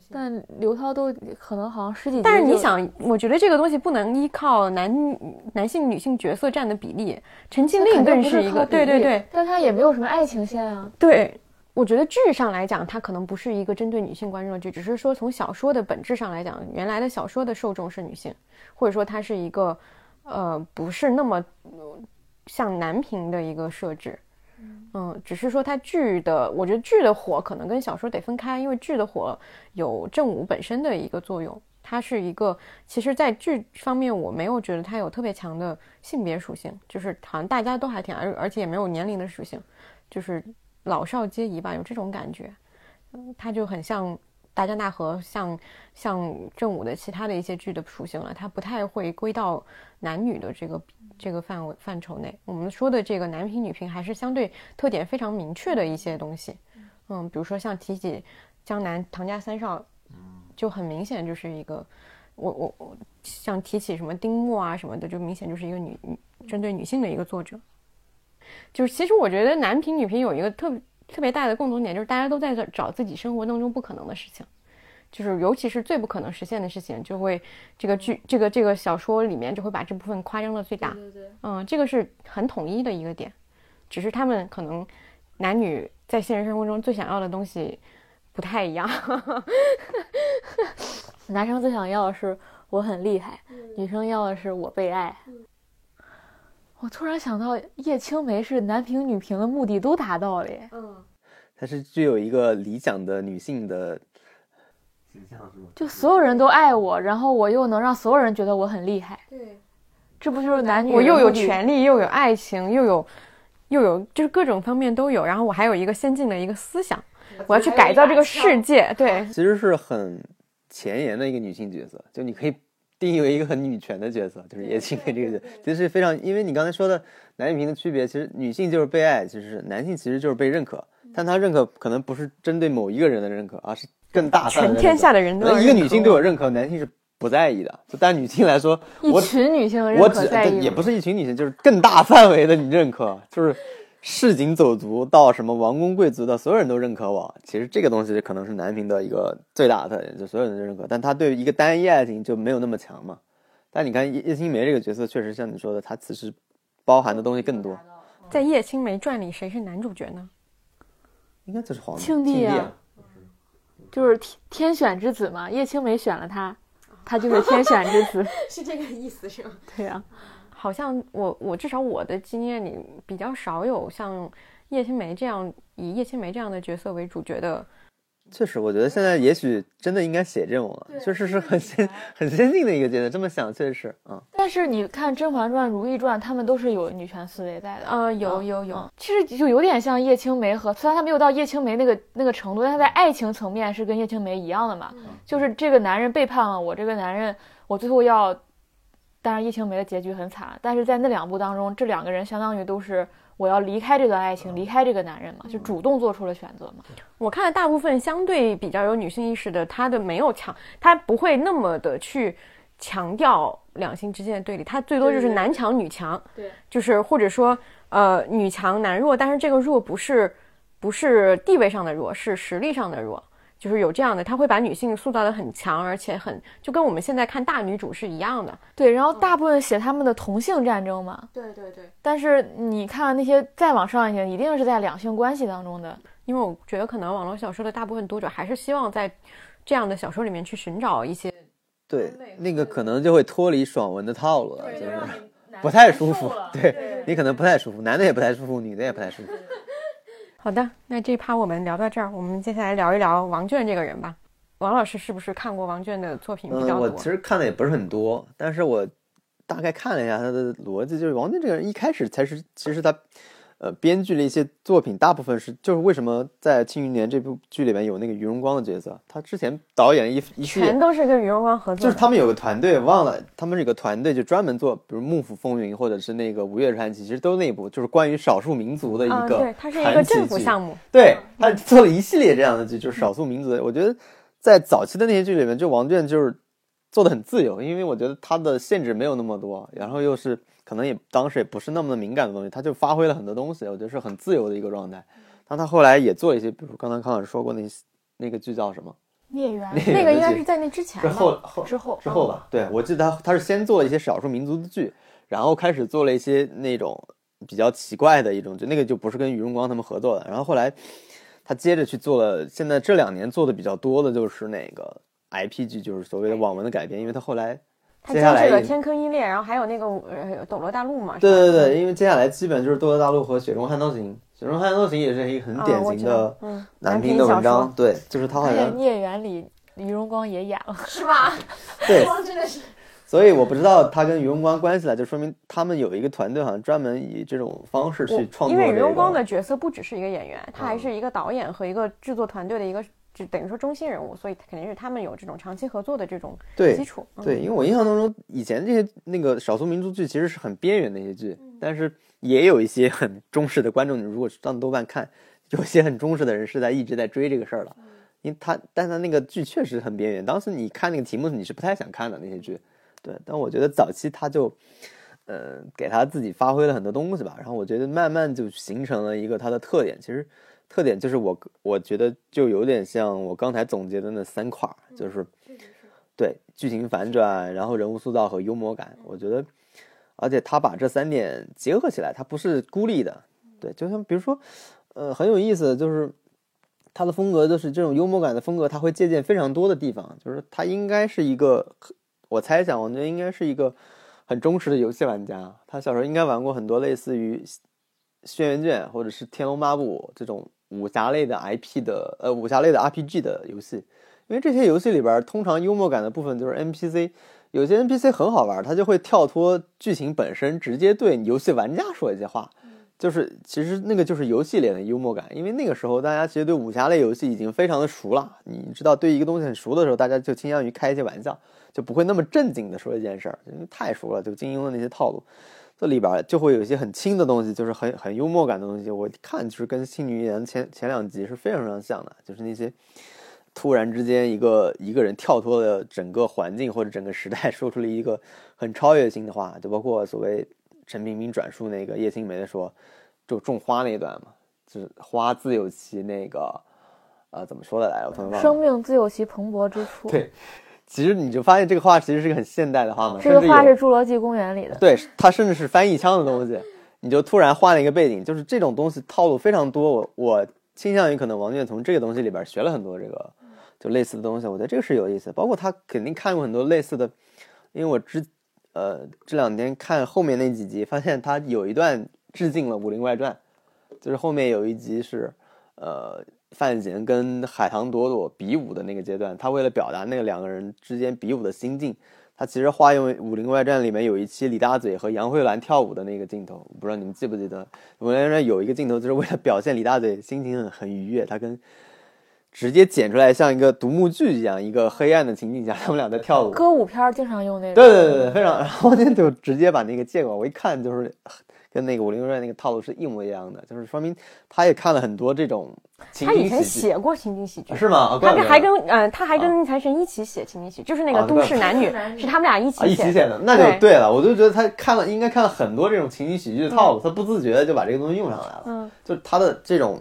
但刘涛都可能好像十几集。但是你想，我觉得这个东西不能依靠男性女性角色占的比例。陈情令更是一个，对对对，但他也没有什么爱情线啊。对，我觉得剧上来讲，它可能不是一个针对女性观众的剧，只是说从小说的本质上来讲，原来的小说的受众是女性，或者说它是一个不是那么像男频的一个设置。嗯，只是说它剧的，我觉得剧的火可能跟小说得分开，因为剧的火有正午本身的一个作用，它是一个，其实在剧方面我没有觉得它有特别强的性别属性，就是好像大家都还挺，而且也没有年龄的属性，就是老少皆宜吧，有这种感觉。它就很像大江大河，像正午的其他的一些剧的属性了，它不太会归到男女的这个范畴内。我们说的这个男频女频还是相对特点非常明确的一些东西。嗯，比如说像提起江南唐家三少，就很明显就是一个，我像提起什么丁墨啊什么的，就明显就是一个针对女性的一个作者。就是其实我觉得男频女频有一个特别大的共同点，就是大家都在找自己生活当中不可能的事情，就是尤其是最不可能实现的事情，就会这个小说里面就会把这部分夸张的最大。对对对，嗯，这个是很统一的一个点，只是他们可能男女在现实生活中最想要的东西不太一样。男生最想要的是我很厉害，女生要的是我被爱。我突然想到叶青梅是男频女频的目的都达到了。嗯，她是具有一个理想的女性的形象，就所有人都爱我，然后我又能让所有人觉得我很厉害。对，这不就是男女，我又有权利，又有爱情，又有就是各种方面都有，然后我还有一个先进的一个思想，我要去改造这个世界。对，其实是很前沿的一个女性角色，就你可以定义为一个很女权的角色，就是叶青梅这个角色，其实是非常，因为你刚才说的男女频的区别，其实女性就是被爱，其实男性其实就是被认可，但他认可可能不是针对某一个人的认可，而是更大范围的全天下的人都认可。一个女性对我认可，男性是不在意的，就但女性来说，一群女性的认可在意，也不是一群女性，就是更大范围的你认可，就是市井走卒到什么王公贵族的，所有人都认可我。其实这个东西可能是男频的一个最大的特点，就所有人都认可，但他对一个单一爱情就没有那么强嘛。但你看叶青梅这个角色，确实像你说的，他其实包含的东西更多。在叶青梅传里，谁是男主角呢？应该就是皇帝庆帝啊，就是天选之子嘛。叶青梅选了他，他就是天选之子。是这个意思是吗？对啊，好像我至少我的经验里比较少有像叶青梅这样以叶青梅这样的角色为主角的。确实，我觉得现在也许真的应该写这种了，确实是很先进的一个阶段。这么想确实是啊。但是你看《甄嬛传》《如懿传》，他们都是有女权思维在的啊，有、嗯。其实就有点像叶青梅和，虽然他没有到叶青梅那个程度，但他在爱情层面是跟叶青梅一样的嘛，就是这个男人背叛了我，这个男人我最后要。当然叶青梅的结局很惨，但是在那两部当中，这两个人相当于都是我要离开这段爱情，离开这个男人嘛，就主动做出了选择嘛。我看了大部分相对比较有女性意识的，他的没有强，他不会那么的去强调两性之间的对立，他最多就是男强女强。对，就是或者说女强男弱，但是这个弱不是地位上的弱，是实力上的弱。就是有这样的，他会把女性塑造的很强，而且很就跟我们现在看大女主是一样的。对，然后大部分写他们的同性战争嘛。对对对。但是你看那些再往上一点，一定是在两性关系当中的。因为我觉得可能网络小说的大部分读者还是希望在这样的小说里面去寻找一些。对，那个可能就会脱离爽文的套路了，就是不太舒服。对，你可能不太舒服，男的也不太舒服，女的也不太舒服。好的，那这一趴我们聊到这儿，我们接下来聊一聊王倦这个人吧。王老师是不是看过王倦的作品比较多？我其实看的也不是很多，但是我大概看了一下他的逻辑，就是王倦这个人一开始才是，其实他编剧的一些作品大部分是，就是为什么在《庆余年》这部剧里面有那个于荣光的角色，他之前导演一系全都是跟于荣光合作的，就是他们有个团队，忘了他们这个团队就专门做，比如《幕府风云》或者是那个《五岳传奇》，其实都内部就是关于少数民族的一个对，它是一个政府项目，对，他做了一系列这样的剧，就是少数民族的。我觉得在早期的那些剧里面，就王倦就是做的很自由，因为我觉得他的限制没有那么多，然后又是可能也当时也不是那么敏感的东西，他就发挥了很多东西，我觉得是很自由的一个状态。但他后来也做一些，比如刚才康老师说过那个剧叫什么孽缘，那个应该是在那之前吧，之后吧，对，我记得他是先做了一些少数民族的剧，然后开始做了一些那种比较奇怪的一种，就那个就不是跟于荣光他们合作的，然后后来他接着去做了，现在这2年做的比较多的就是那个 IP 剧，就是所谓的网文的改编，因为他后来他接这个天坑一烈，然后还有那个斗罗大陆嘛，对对对，因为接下来基本就是斗罗大陆和雪中悍刀行，雪中悍刀行也是一个很典型的男频的文章，对，就是他好像孽缘里于荣光也演了是吧，对，真的是，所以我不知道他跟于荣光关系来，就说明他们有一个团队好像专门以这种方式去创作，因为于荣光的角色不只是一个演员，他还是一个导演和一个制作团队的一个就等于说中心人物，所以肯定是他们有这种长期合作的这种基础。 对，因为我印象当中以前这些那个少数民族剧其实是很边缘的一些剧，但是也有一些很忠实的观众，你如果上豆瓣看，有些很忠实的人是在一直在追这个事儿了，因为但他那个剧确实很边缘，当时你看那个题目你是不太想看的那些剧，对，但我觉得早期他就给他自己发挥了很多东西吧，然后我觉得慢慢就形成了一个他的特点，其实特点就是我觉得就有点像我刚才总结的那3块，就是对剧情反转，然后人物塑造和幽默感，我觉得而且他把这3点结合起来，他不是孤立的，对，就像比如说很有意思，就是他的风格就是这种幽默感的风格，他会借鉴非常多的地方，就是他应该是一个，我猜想我觉得应该是一个很忠实的游戏玩家，他小时候应该玩过很多类似于轩辕卷或者是天龙八部这种武侠类的 IP 的武侠类的 RPG 的游戏，因为这些游戏里边通常幽默感的部分就是 NPC， 有些 NPC 很好玩，他就会跳脱剧情本身直接对游戏玩家说一些话，就是其实那个就是游戏里的幽默感，因为那个时候大家其实对武侠类游戏已经非常的熟了，你知道对一个东西很熟的时候，大家就倾向于开一些玩笑，就不会那么正经的说一件事儿，因为太熟了，就金庸的那些套路，这里边就会有一些很轻的东西，就是很幽默感的东西，我看就是跟《庆余年》前2集是非常非常像的，就是那些突然之间一个人跳脱了整个环境或者整个时代，说出了一个很超越性的话，就包括所谓陈萍萍转述那个叶轻眉的说就种花那一段嘛，就是花自有其那个怎么说的来，我突然忘了，生命自有其蓬勃之处，对，其实你就发现这个话其实是个很现代的话嘛，这个话是《侏罗纪公园》里的，对，它甚至是翻译腔的东西，你就突然换了一个背景，就是这种东西套路非常多，我倾向于可能王倦从这个东西里边学了很多这个就类似的东西，我觉得这个是有意思，包括他肯定看过很多类似的，因为我这2天看后面那几集发现他有一段致敬了《武林外传》，就是后面有一集是范闲跟海棠朵朵比武的那个阶段，他为了表达那个2个人之间比武的心境，他其实化用《武林外传》里面有一期李大嘴和杨慧兰跳舞的那个镜头，不知道你们记不记得《武林外传》有一个镜头就是为了表现李大嘴心情很愉悦，他跟直接剪出来像一个独幕剧一样，一个黑暗的情景下他们俩在跳舞，歌舞片经常用那个，对对对，非常，然后就直接把那个借过，我一看就是跟那个《武林外传》那个套路是一模一样的，就是说明他也看了很多这种情景喜剧，他以前写过情景喜剧，是吗？他还跟财神一起写情景喜剧，就是那个都市男女，是他们俩一起写的，那就对了，我就觉得他应该看了很多这种情景喜剧的套路，他不自觉的就把这个东西用上来了，就他的这种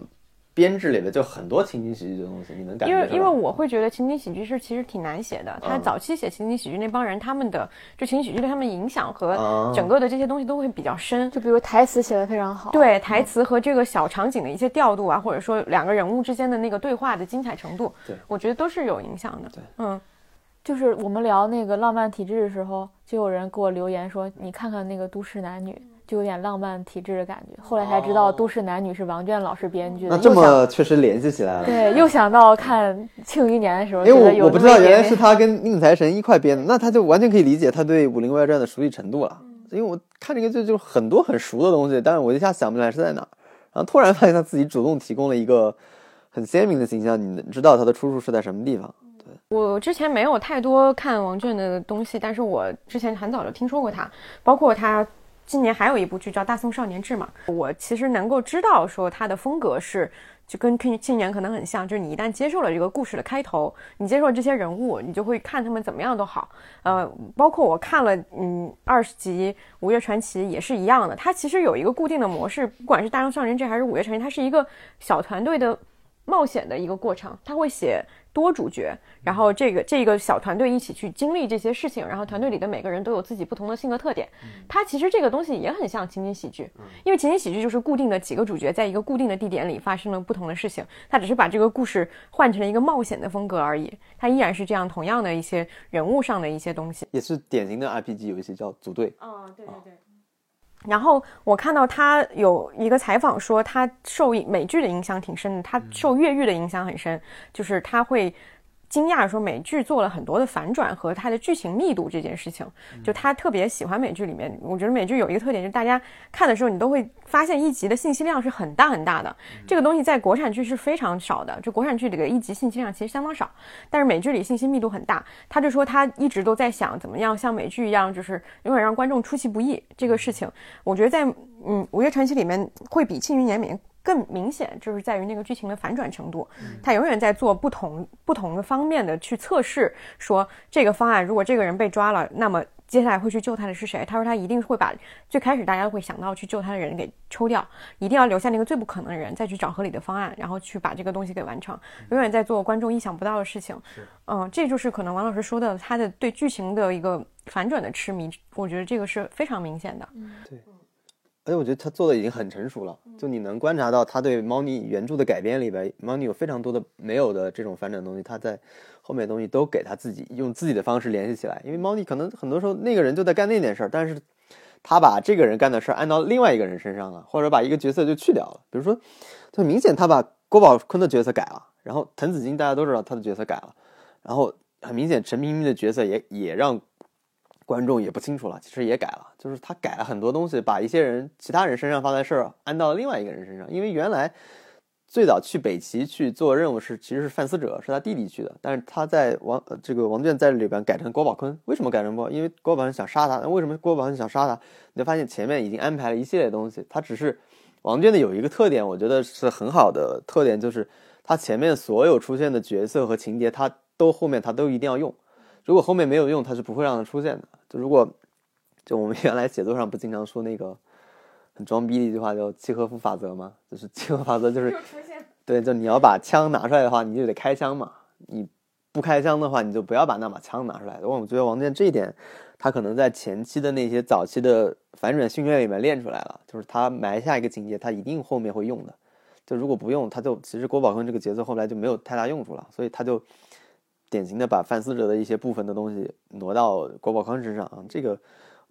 编制里面就很多情景喜剧的东西，你能感觉到？因为我会觉得情景喜剧是其实挺难写的，他早期写情景喜剧那帮人，他们的就情景喜剧对他们影响和整个的这些东西都会比较深，就比如台词写得非常好，对，台词和这个小场景的一些调度啊，或者说2个人物之间的那个对话的精彩程度，对，我觉得都是有影响的。对，就是我们聊那个浪漫体质的时候，就有人给我留言说，你看看那个《都市男女》。就有点浪漫体质的感觉，后来才知道《都市男女》是王倦老师编剧的，那这么确实联系起来了。对，又想到看《庆余年》的时候，因为我不知道原来是他跟宁财神一块编的，那他就完全可以理解他对《武林外传》的熟悉程度了。因为我看这个剧就是很多很熟的东西，但是我一下想不起来是在哪，然后突然发现他自己主动提供了一个很鲜明的形象，你知道他的出处是在什么地方。我之前没有太多看王震的东西，但是我之前很早就听说过他，包括他今年还有一部剧叫《大宋少年志》嘛，我其实能够知道说他的风格是就跟去年可能很像，就是你一旦接受了这个故事的开头，你接受了这些人物，你就会看他们怎么样都好。包括我看了20集《五岳传奇》也是一样的，它其实有一个固定的模式，不管是《大宋少年志》还是《五岳传奇》，它是一个小团队的冒险的一个过程，他会写多主角，然后这个小团队一起去经历这些事情，然后团队里的每个人都有自己不同的性格特点。它其实这个东西也很像情景喜剧，因为情景喜剧就是固定的几个主角在一个固定的地点里发生了不同的事情，它只是把这个故事换成了一个冒险的风格而已，它依然是这样同样的一些人物上的一些东西，也是典型的 RPG 游戏叫组队。对对对。然后我看到他有一个采访说他受美剧的影响挺深的，他受越狱的影响很深，就是他会惊讶说美剧做了很多的反转和它的剧情密度这件事情，就他特别喜欢美剧里面，我觉得美剧有一个特点就是大家看的时候你都会发现一集的信息量是很大很大的，这个东西在国产剧是非常少的，就国产剧里的一集信息量其实相当少，但是美剧里信息密度很大。他就说他一直都在想怎么样像美剧一样，就是永远让观众出其不意这个事情，我觉得在午夜传奇里面会比庆余年里面更明显，就是在于那个剧情的反转程度，他永远在做不同的方面的去测试，说这个方案如果这个人被抓了，那么接下来会去救他的是谁。他说他一定会把最开始大家会想到去救他的人给抽掉，一定要留下那个最不可能的人，再去找合理的方案，然后去把这个东西给完成，永远在做观众意想不到的事情。这就是可能王老师说的他的对剧情的一个反转的痴迷，我觉得这个是非常明显的。对，而且我觉得他做的已经很成熟了，就你能观察到他对猫腻原著的改编里边，猫腻有非常多的没有的这种反转的东西，他在后面的东西都给他自己用自己的方式联系起来。因为猫腻可能很多时候那个人就在干那件事儿，但是他把这个人干的事儿按到另外一个人身上了，或者把一个角色就去掉了。比如说就明显他把郭宝坤的角色改了，然后滕子京大家都知道他的角色改了，然后很明显陈萍萍的角色也让观众也不清楚了，其实也改了，就是他改了很多东西，把一些人其他人身上发的事儿安到另外一个人身上。因为原来最早去北齐去做任务其实是范思哲，是他弟弟去的，但是他在王震在这里边改成郭宝坤。为什么改成因为郭宝坤想杀他。那为什么郭宝坤想杀他？你就发现前面已经安排了一系列东西。他只是王震的有一个特点，我觉得是很好的特点，就是他前面所有出现的角色和情节，他都后面他都一定要用，如果后面没有用，他是不会让他出现的。就如果就我们原来写作上不经常说那个很装逼的一句话叫契诃夫法则吗？就是契诃夫法则就是对，就你要把枪拿出来的话，你就得开枪嘛，你不开枪的话，你就不要把那把枪拿出来。我觉得王震这一点他可能在前期的那些早期的反转训练里面练出来了，就是他埋下一个情节，他一定后面会用的，就如果不用他就其实郭宝坤这个角色后来就没有太大用处了，所以他就典型的把范思哲的一些部分的东西挪到郭宝康身上啊，这个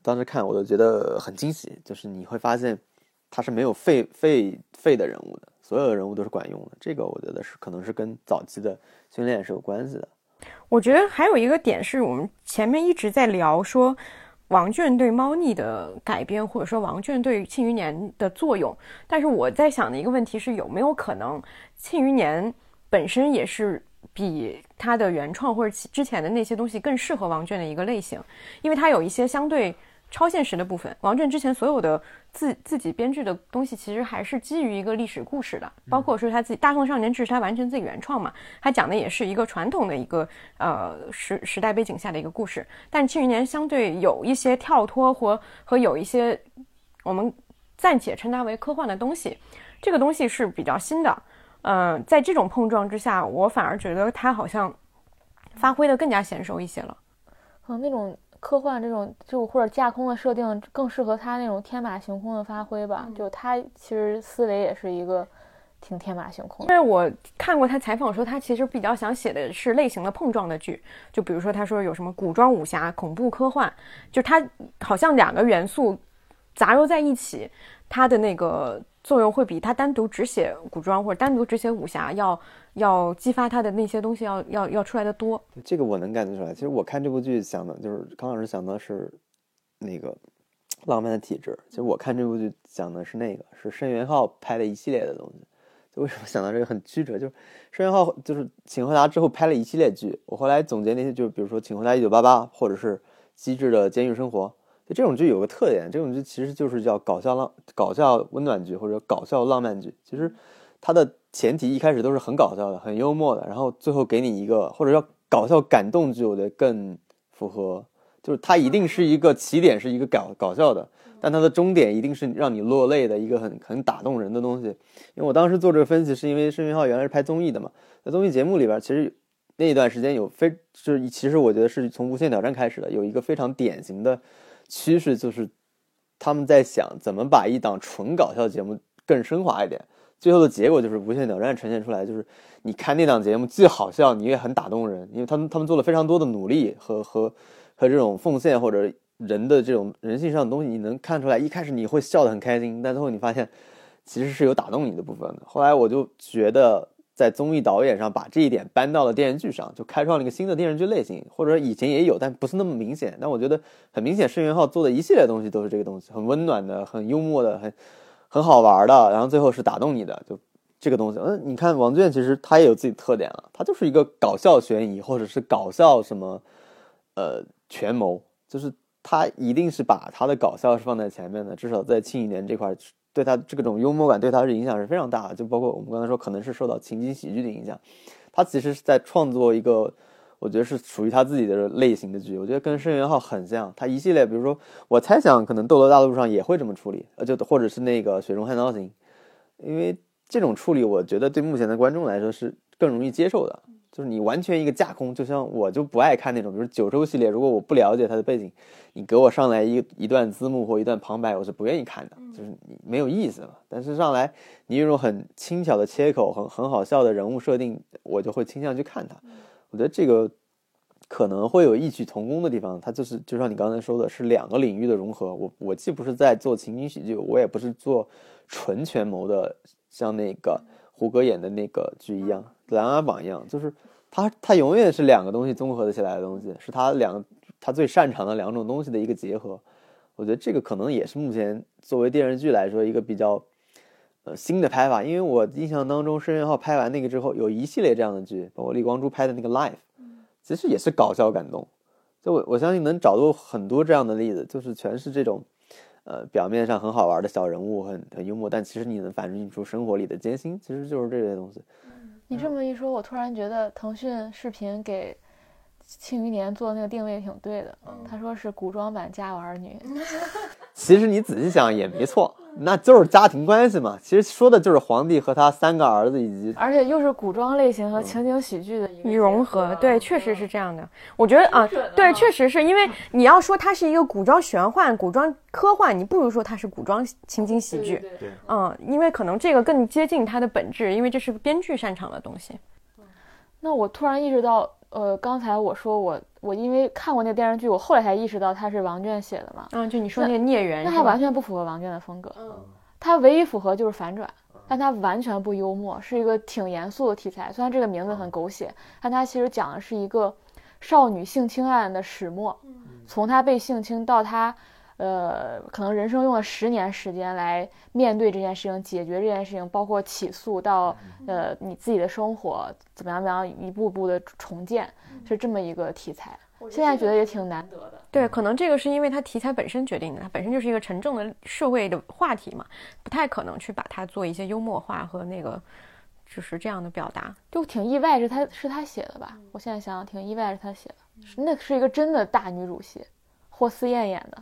当时看我都觉得很惊喜，就是你会发现他是没有废的人物的，所有的人物都是管用的，这个我觉得是可能是跟早期的训练是有关系的。我觉得还有一个点是我们前面一直在聊说王震对猫腻的改编，或者说王震对庆余年的作用，但是我在想的一个问题是有没有可能庆余年本身也是比他的原创或者之前的那些东西更适合王震的一个类型，因为他有一些相对超现实的部分。王震之前所有的自己编制的东西其实还是基于一个历史故事的，包括说他自己《大宋少年志》是他完全自己原创嘛，他讲的也是一个传统的一个时代背景下的一个故事。但庆余年相对有一些跳脱和有一些我们暂且称它为科幻的东西，这个东西是比较新的。在这种碰撞之下，我反而觉得他好像发挥的更加娴熟一些了。那种科幻这种就或者架空的设定更适合他那种天马行空的发挥吧，就他其实思维也是一个挺天马行空的。因为我看过他采访说他其实比较想写的是类型的碰撞的剧，就比如说他说有什么古装武侠、恐怖科幻，就他好像两个元素杂糅在一起，他的那个作用会比他单独只写古装或者单独只写武侠要激发他的那些东西要出来的多。这个我能感觉出来。其实我看这部剧想的就是康老师想的是那个浪漫的体质。其实我看这部剧讲的是那个，是申元浩拍的一系列的东西。就为什么想到这个很曲折，就是申元浩就是请回答之后拍了一系列剧，我后来总结那些，就比如说请回答1988或者是机智的监狱生活，就这种剧有个特点，这种剧其实就是叫搞笑温暖剧或者搞笑浪漫剧。其实它的前提一开始都是很搞笑的，很幽默的，然后最后给你一个或者叫搞笑感动剧，我觉得更符合，就是它一定是一个起点是一个搞笑的，但它的终点一定是让你落泪的一个很打动人的东西。因为我当时做这个分析是因为申元浩原来是拍综艺的嘛，在综艺节目里边其实那一段时间有其实我觉得是从无限挑战开始的，有一个非常典型的趋势，就是他们在想怎么把一档纯搞笑节目更升华一点，最后的结果就是无限挑战呈现出来，就是你看那档节目既好笑你也很打动人，因为他们做了非常多的努力和这种奉献或者人的这种人性上的东西，你能看出来一开始你会笑得很开心，但最后你发现其实是有打动你的部分的。后来我就觉得在综艺导演上把这一点搬到了电视剧上，就开创了一个新的电视剧类型，或者以前也有但不是那么明显，但我觉得很明显申元浩做的一系列东西都是这个东西，很温暖的，很幽默的，很好玩的，然后最后是打动你的，就这个东西。你看王倦其实他也有自己特点了，他就是一个搞笑悬疑或者是搞笑什么权谋，就是他一定是把他的搞笑是放在前面的，至少在庆余年这块对他这种幽默感对他的影响是非常大的，就包括我们刚才说可能是受到情景喜剧的影响，他其实是在创作一个我觉得是属于他自己的类型的剧，我觉得跟申元浩很像。他一系列比如说我猜想可能斗罗大陆上也会这么处理，就或者是那个雪中悍刀行，因为这种处理我觉得对目前的观众来说是更容易接受的，就是你完全一个架空，就像我就不爱看那种比如九州系列，如果我不了解它的背景，你给我上来一段字幕或一段旁白我是不愿意看的，就是你没有意思嘛。但是上来你有一种很轻巧的切口，很好笑的人物设定，我就会倾向去看它。我觉得这个可能会有异曲同工的地方，它就是就像你刚才说的是两个领域的融合，我既不是在做情景喜剧，我也不是做纯权谋的，像那个胡歌演的那个剧一样，琅琊榜一样，就是他永远是两个东西综合的起来的东西，是他最擅长的两种东西的一个结合。我觉得这个可能也是目前作为电视剧来说一个比较新的拍法，因为我印象当中申元浩拍完那个之后有一系列这样的剧，包括李光洙拍的那个 Life 其实也是搞笑感动，就我相信能找到很多这样的例子，就是全是这种表面上很好玩的小人物，很幽默，但其实你能反映出生活里的艰辛，其实就是这些东西。你这么一说，我突然觉得腾讯视频给庆余年做的那个定位挺对的，他说是古装版家有儿女。其实你仔细想也没错，那就是家庭关系嘛，其实说的就是皇帝和他3个儿子，以及而且又是古装类型和情景喜剧的一融合，对，确实是这样的。我觉得啊，对，确实是，因为你要说它是一个古装玄幻、古装科幻，你不如说它是古装情景喜剧，对，因为可能这个更接近它的本质，因为这是编剧擅长的东西。那我突然意识到刚才我说我因为看过那个电视剧，我后来才意识到它是王倦写的嘛。就你说那个孽缘，那它完全不符合王倦的风格。它唯一符合就是反转，但它完全不幽默，是一个挺严肃的题材。虽然这个名字很狗血，但它其实讲的是一个少女性侵案的始末，从她被性侵到她可能人生用了10年时间来面对这件事情，解决这件事情，包括起诉到你自己的生活怎么样一步步的重建，是这么一个题材。现在觉得也挺难得的。对，可能这个是因为它题材本身决定的，它本身就是一个沉重的社会的话题嘛，不太可能去把它做一些幽默化和那个就是这样的表达。就挺意外是他写的吧，我现在想想挺意外是他写的，那是一个真的大女主戏，霍思燕演的。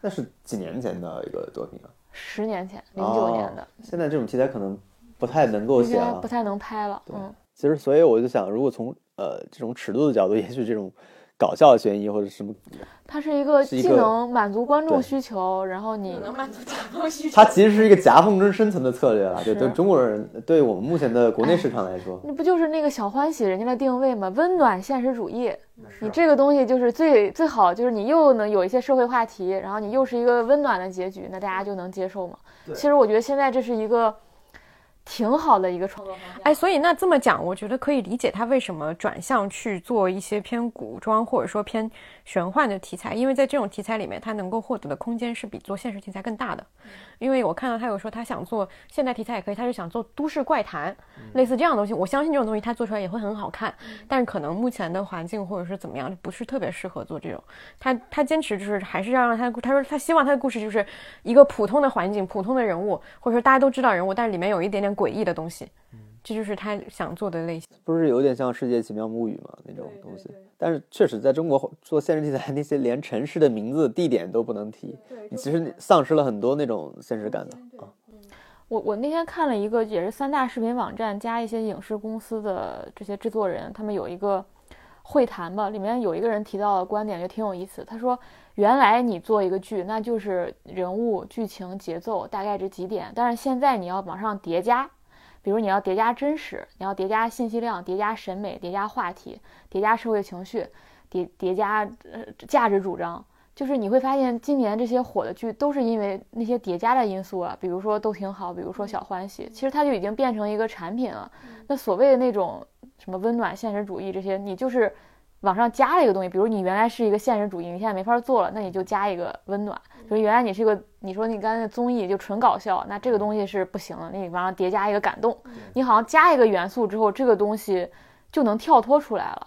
那是几年前的一个作品啊，10年前，09年的。现在这种题材可能不太能够写了，不太能拍了。其实所以我就想，如果从这种尺度的角度，也许这种搞笑悬疑或者什么，它是一个既能满足观众需求，然后你能满足夹缝需求，它其实是一个夹缝中生存的策略了。对中国人，对我们目前的国内市场来说，那不就是那个小欢喜人家的定位吗？温暖现实主义。你这个东西就是最好，就是你又能有一些社会话题，然后你又是一个温暖的结局，那大家就能接受嘛。其实我觉得现在这是一个挺好的一个创作方向。哎，所以那这么讲，我觉得可以理解他为什么转向去做一些偏古装或者说偏玄幻的题材，因为在这种题材里面他能够获得的空间是比做现实题材更大的。因为我看到他有说他想做现代题材也可以，他是想做都市怪谈，类似这样的东西，我相信这种东西他做出来也会很好看，但是可能目前的环境或者是怎么样不是特别适合做这种。他坚持就是还是要让他说他希望他的故事就是一个普通的环境，普通的人物，或者说大家都知道人物，但是里面有一点点诡异的东西，这就是他想做的类型。不是有点像《世界奇妙物语》吗？那种东西。对对对，但是确实在中国做现实题材，那些连城市的名字地点都不能提，你其实丧失了很多那种现实感的啊。我那天看了一个也是三大视频网站加一些影视公司的这些制作人，他们有一个会谈吧，里面有一个人提到的观点就挺有意思，他说原来你做一个剧那就是人物剧情节奏大概这几点，但是现在你要往上叠加，比如你要叠加真实，你要叠加信息量，叠加审美，叠加话题，叠加社会情绪，叠加价值主张，就是你会发现今年这些火的剧都是因为那些叠加的因素啊，比如说都挺好，比如说小欢喜，其实它就已经变成一个产品了。那所谓的那种什么温暖现实主义这些，你就是往上加了一个东西，比如你原来是一个现实主义，你现在没法做了，那你就加一个温暖。比如原来你是一个，你说你刚才的综艺就纯搞笑，那这个东西是不行了，那你往上叠加一个感动，你好像加一个元素之后，这个东西就能跳脱出来了。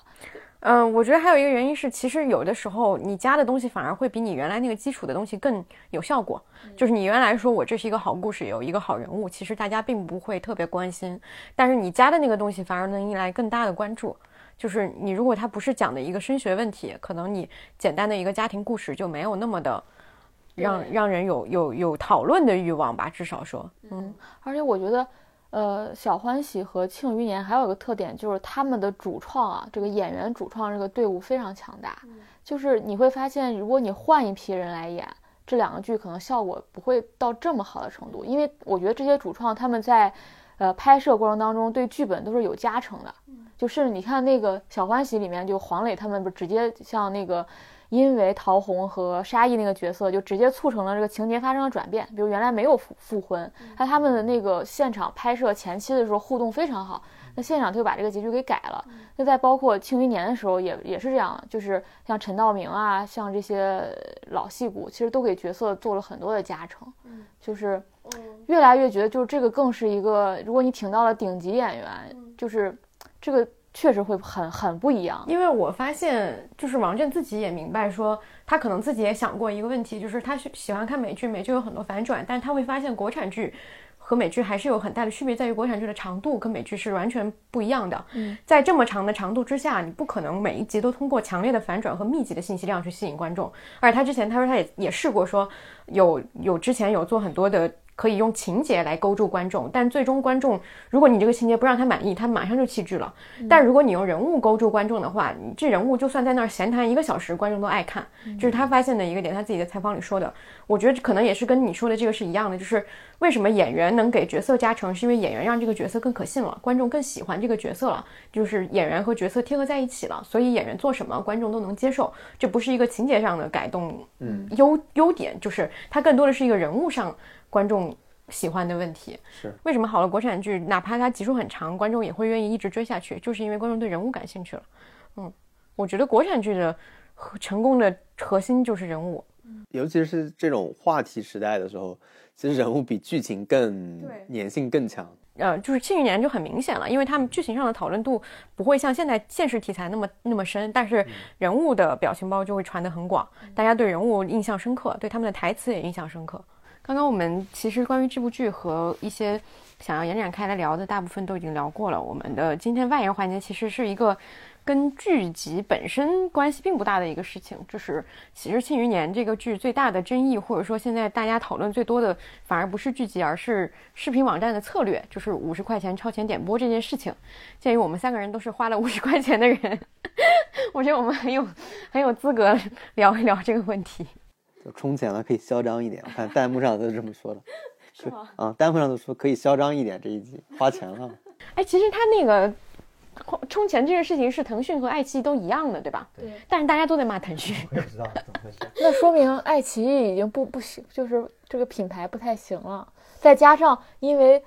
我觉得还有一个原因是，其实有的时候你加的东西反而会比你原来那个基础的东西更有效果。就是你原来说我这是一个好故事，有一个好人物，其实大家并不会特别关心，但是你加的那个东西反而能迎来更大的关注。就是你如果它不是讲的一个升学问题，可能你简单的一个家庭故事就没有那么的让人有讨论的欲望吧，至少说。嗯，而且我觉得小欢喜和庆余年还有一个特点，就是他们的主创啊，这个演员主创这个队伍非常强大。就是你会发现如果你换一批人来演这两个剧，可能效果不会到这么好的程度，因为我觉得这些主创他们在拍摄过程当中对剧本都是有加成的。就是你看那个小欢喜里面，就黄磊他们不直接像那个因为陶虹和沙溢那个角色就直接促成了这个情节发生了转变，比如原来没有复婚，他们的那个现场拍摄前期的时候互动非常好，那现场就把这个结局给改了。那再包括庆余年的时候也是这样，就是像陈道明啊，像这些老戏骨其实都给角色做了很多的加成，就是越来越觉得就是这个更是一个，如果你请到了顶级演员，就是这个确实会很不一样。因为我发现就是王震自己也明白说，他可能自己也想过一个问题，就是他喜欢看美剧，美剧有很多反转，但他会发现国产剧和美剧还是有很大的区别，在于国产剧的长度跟美剧是完全不一样的。在这么长的长度之下，你不可能每一集都通过强烈的反转和密集的信息量去吸引观众。而他之前他说他也试过说有之前有做很多的可以用情节来勾住观众，但最终观众如果你这个情节不让他满意，他马上就弃剧了。但如果你用人物勾住观众的话，你这人物就算在那儿闲谈1个小时观众都爱看，这是他发现的一个点，他自己在采访里说的。我觉得可能也是跟你说的这个是一样的，就是为什么演员能给角色加成，是因为演员让这个角色更可信了，观众更喜欢这个角色了，就是演员和角色贴合在一起了，所以演员做什么观众都能接受。这不是一个情节上的改动，优点就是它更多的是一个人物上观众喜欢的问题。是为什么好的国产剧哪怕它集数很长，观众也会愿意一直追下去，就是因为观众对人物感兴趣了。我觉得国产剧的成功的核心就是人物，尤其是这种话题时代的时候，其实人物比剧情更粘性更强。就是庆余年就很明显了，因为他们剧情上的讨论度不会像现在现实题材那么深，但是人物的表情包就会传得很广，大家对人物印象深刻，对他们的台词也印象深刻。刚刚我们其实关于这部剧和一些想要延展开来聊的大部分都已经聊过了，我们的今天外延环节其实是一个跟剧集本身关系并不大的一个事情，就是其实庆余年这个剧最大的争议，或者说现在大家讨论最多的反而不是剧集，而是视频网站的策略，就是50块钱超前点播这件事情。鉴于我们3个人都是花了50块钱的人，我觉得我们很有资格聊一聊这个问题。就充钱了可以嚣张一点，我看弹幕上都是这么说的。是吗？弹幕上都说可以嚣张一点，这一集花钱了。哎，其实他那个充钱这件事情是腾讯和爱奇艺都一样的，对吧？对。但是大家都在骂腾讯。我也不知道怎么回事。那说明爱奇艺已经不行，就是这个品牌不太行了。再加上因为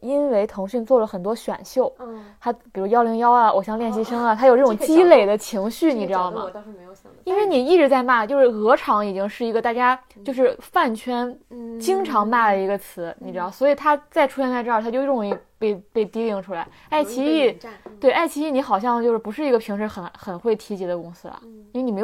因为腾讯做了很多选秀，他比如101啊，偶像练习生啊，他有这种积累的情绪，你知道吗？我倒是没有想到，因为你一直在骂，就是鹅厂已经是一个大家就是饭圈经常骂的一个词，你知道，所以他再出现在这儿，他就容易被低龄出来。爱奇艺，对，爱奇艺，你好像就是不是一个平时很会提及的公司了，因为你没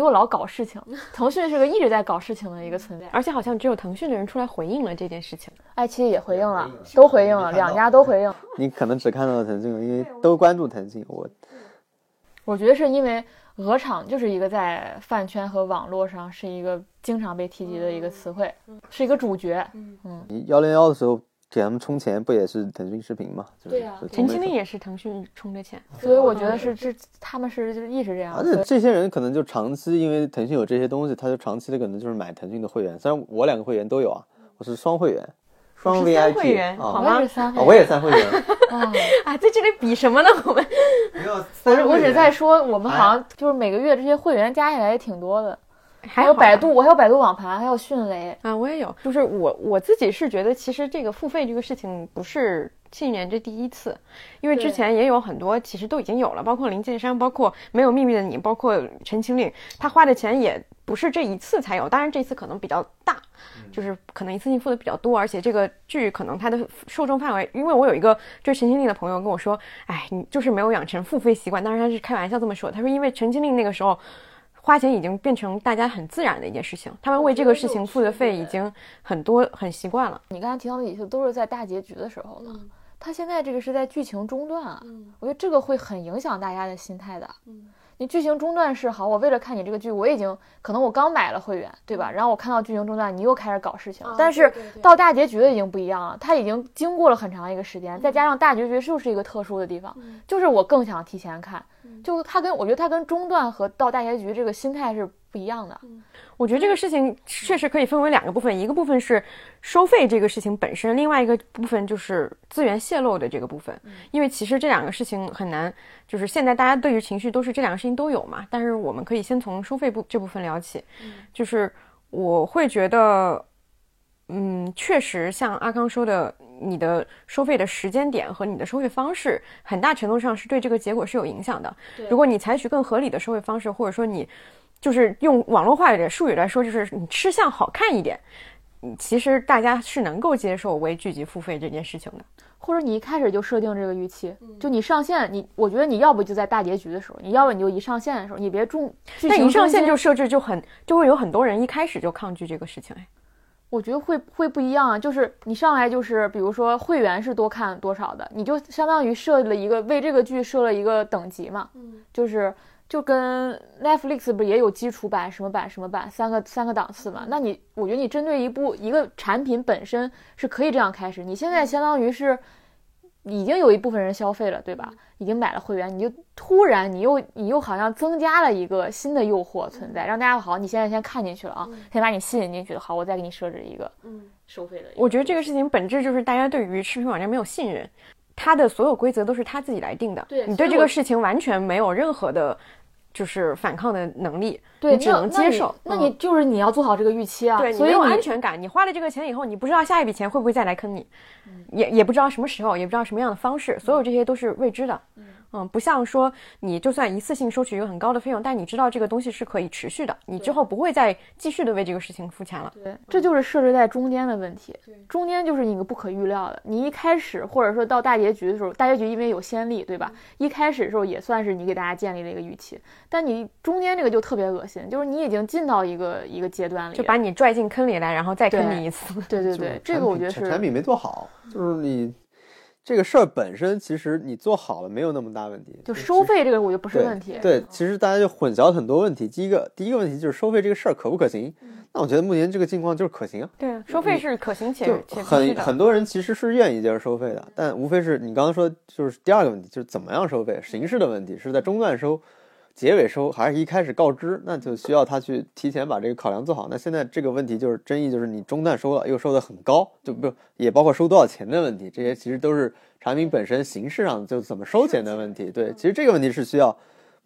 有老搞事情，腾讯是个一直在搞事情的一个存在，而且好像只有腾讯的人出来回应了这件事情，爱奇艺也回应了，都回应了，两家都回应。你可能只看到了腾讯，因为都关注腾讯。我觉得是因为鹅厂就是一个在饭圈和网络上是一个经常被提及的一个词汇，是一个主角。101的时候给他们充钱不也是腾讯视频吗？对啊，陈情令也是腾讯充的钱，所以我觉得是他们是就是一直这样。而且这些人可能就长期因为腾讯有这些东西，他就长期的可能就是买腾讯的会员。虽然我两个会员都有啊，我是双会员，双 VIP 会员，好吗？我也三会员啊，在这里比什么呢？我们没有三，我只在说我们好像就是每个月这些会员加起来也挺多的。还有百度，我还有百度网盘，还有迅雷啊，我也有。就是我自己是觉得，其实这个付费这个事情不是去年这第一次，因为之前也有很多其实都已经有了，包括零剑山，包括没有秘密的你，包括陈情令，他花的钱也不是这一次才有，当然这次可能比较大，就是可能一次性付的比较多，而且这个剧可能它的受众范围，因为我有一个追陈情令的朋友跟我说，哎，你就是没有养成付费习惯，当然他是开玩笑这么说，他说因为陈情令那个时候花钱已经变成大家很自然的一件事情，他们为这个事情付的费已经很多很习惯了。你刚才提到的一切都是在大结局的时候了，他现在这个是在剧情中断啊，我觉得这个会很影响大家的心态的。你剧情中断是好，我为了看你这个剧，我已经可能我刚买了会员，对吧？然后我看到剧情中断，你又开始搞事情，但是到大结局的已经不一样了，他已经经过了很长一个时间，再加上大结局就是一个特殊的地方，就是我更想提前看。就他跟我觉得他跟中断和到大结局这个心态是不一样的。我觉得这个事情确实可以分为两个部分，一个部分是收费这个事情本身，另外一个部分就是资源泄露的这个部分。因为其实这两个事情很难，就是现在大家对于情绪都是这两个事情都有嘛，但是我们可以先从收费这部分聊起。就是我会觉得确实像阿康说的，你的收费的时间点和你的收费方式很大程度上是对这个结果是有影响的。如果你采取更合理的收费方式，或者说你就是用网络化的术语来说，就是你吃相好看一点，其实大家是能够接受为剧集付费这件事情的。或者你一开始就设定这个预期，就你上线，我觉得你要不就在大结局的时候，你要不你就一上线的时候，你别重。但一上线就设置就会有很多人一开始就抗拒这个事情。我觉得会不一样啊，就是你上来就是比如说会员是多看多少的，你就相当于设了一个为这个剧设了一个等级嘛，就跟 Netflix 不是也有基础版、什么版、什么版三个档次嘛？那我觉得你针对一个产品本身是可以这样开始。你现在相当于是已经有一部分人消费了，对吧？已经买了会员，你就突然你又好像增加了一个新的诱惑存在，让大家好，你现在先看进去了啊，先把你吸引进去了，好，我再给你设置一个收费的。我觉得这个事情本质就是大家对于视频网站没有信任。他的所有规则都是他自己来定的，对你对这个事情完全没有任何的就是反抗的能力，对你只能接受。那你就是你要做好这个预期啊，对，所以你没有安全感，你花了这个钱以后你不知道下一笔钱会不会再来坑你，也不知道什么时候，也不知道什么样的方式，所有这些都是未知的。不像说你就算一次性收取一个很高的费用，但你知道这个东西是可以持续的，你之后不会再继续的为这个事情付钱了。对，这就是设置在中间的问题，中间就是一个不可预料的。你一开始或者说到大结局的时候，大结局因为有先例，对吧？一开始的时候也算是你给大家建立了一个预期，但你中间这个就特别恶心，就是你已经进到一个阶段里，就把你拽进坑里来，然后再坑你一次。对，这个我觉得是产品没做好，就是你。这个事儿本身其实你做好了没有那么大问题，就收费这个我就不是问题。对，其实大家就混淆很多问题。第一个问题就是收费这个事儿可不可行？那我觉得目前这个境况就是可行啊。对，收费是可行且很多人其实是愿意接受收费的，但无非是你刚刚说就是第二个问题，就是怎么样收费形式的问题，是在中段收、结尾收，还是一开始告知？那就需要他去提前把这个考量做好。那现在这个问题就是争议，就是你中段收了又收得很高，就不也包括收多少钱的问题，这些其实都是产品本身形式上就怎么收钱的问题。对，其实这个问题是需要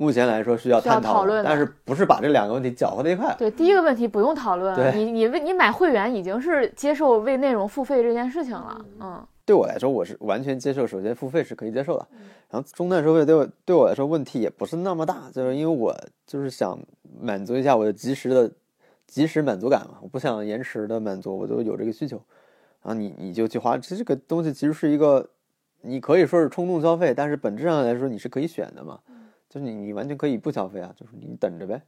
目前来说需要探讨论，但是不是把这两个问题搅和在一块。对，第一个问题不用讨论，你买会员已经是接受为内容付费这件事情了。嗯，对我来说我是完全接受，首先付费是可以接受的，然后中断收费对我来说问题也不是那么大，就是因为我就是想满足一下我的及时满足感嘛，我不想延迟的满足，我都有这个需求，然后你就去花，其实这个东西其实是一个你可以说是冲动消费，但是本质上来说你是可以选的嘛，就是你完全可以不消费啊，就是你等着呗。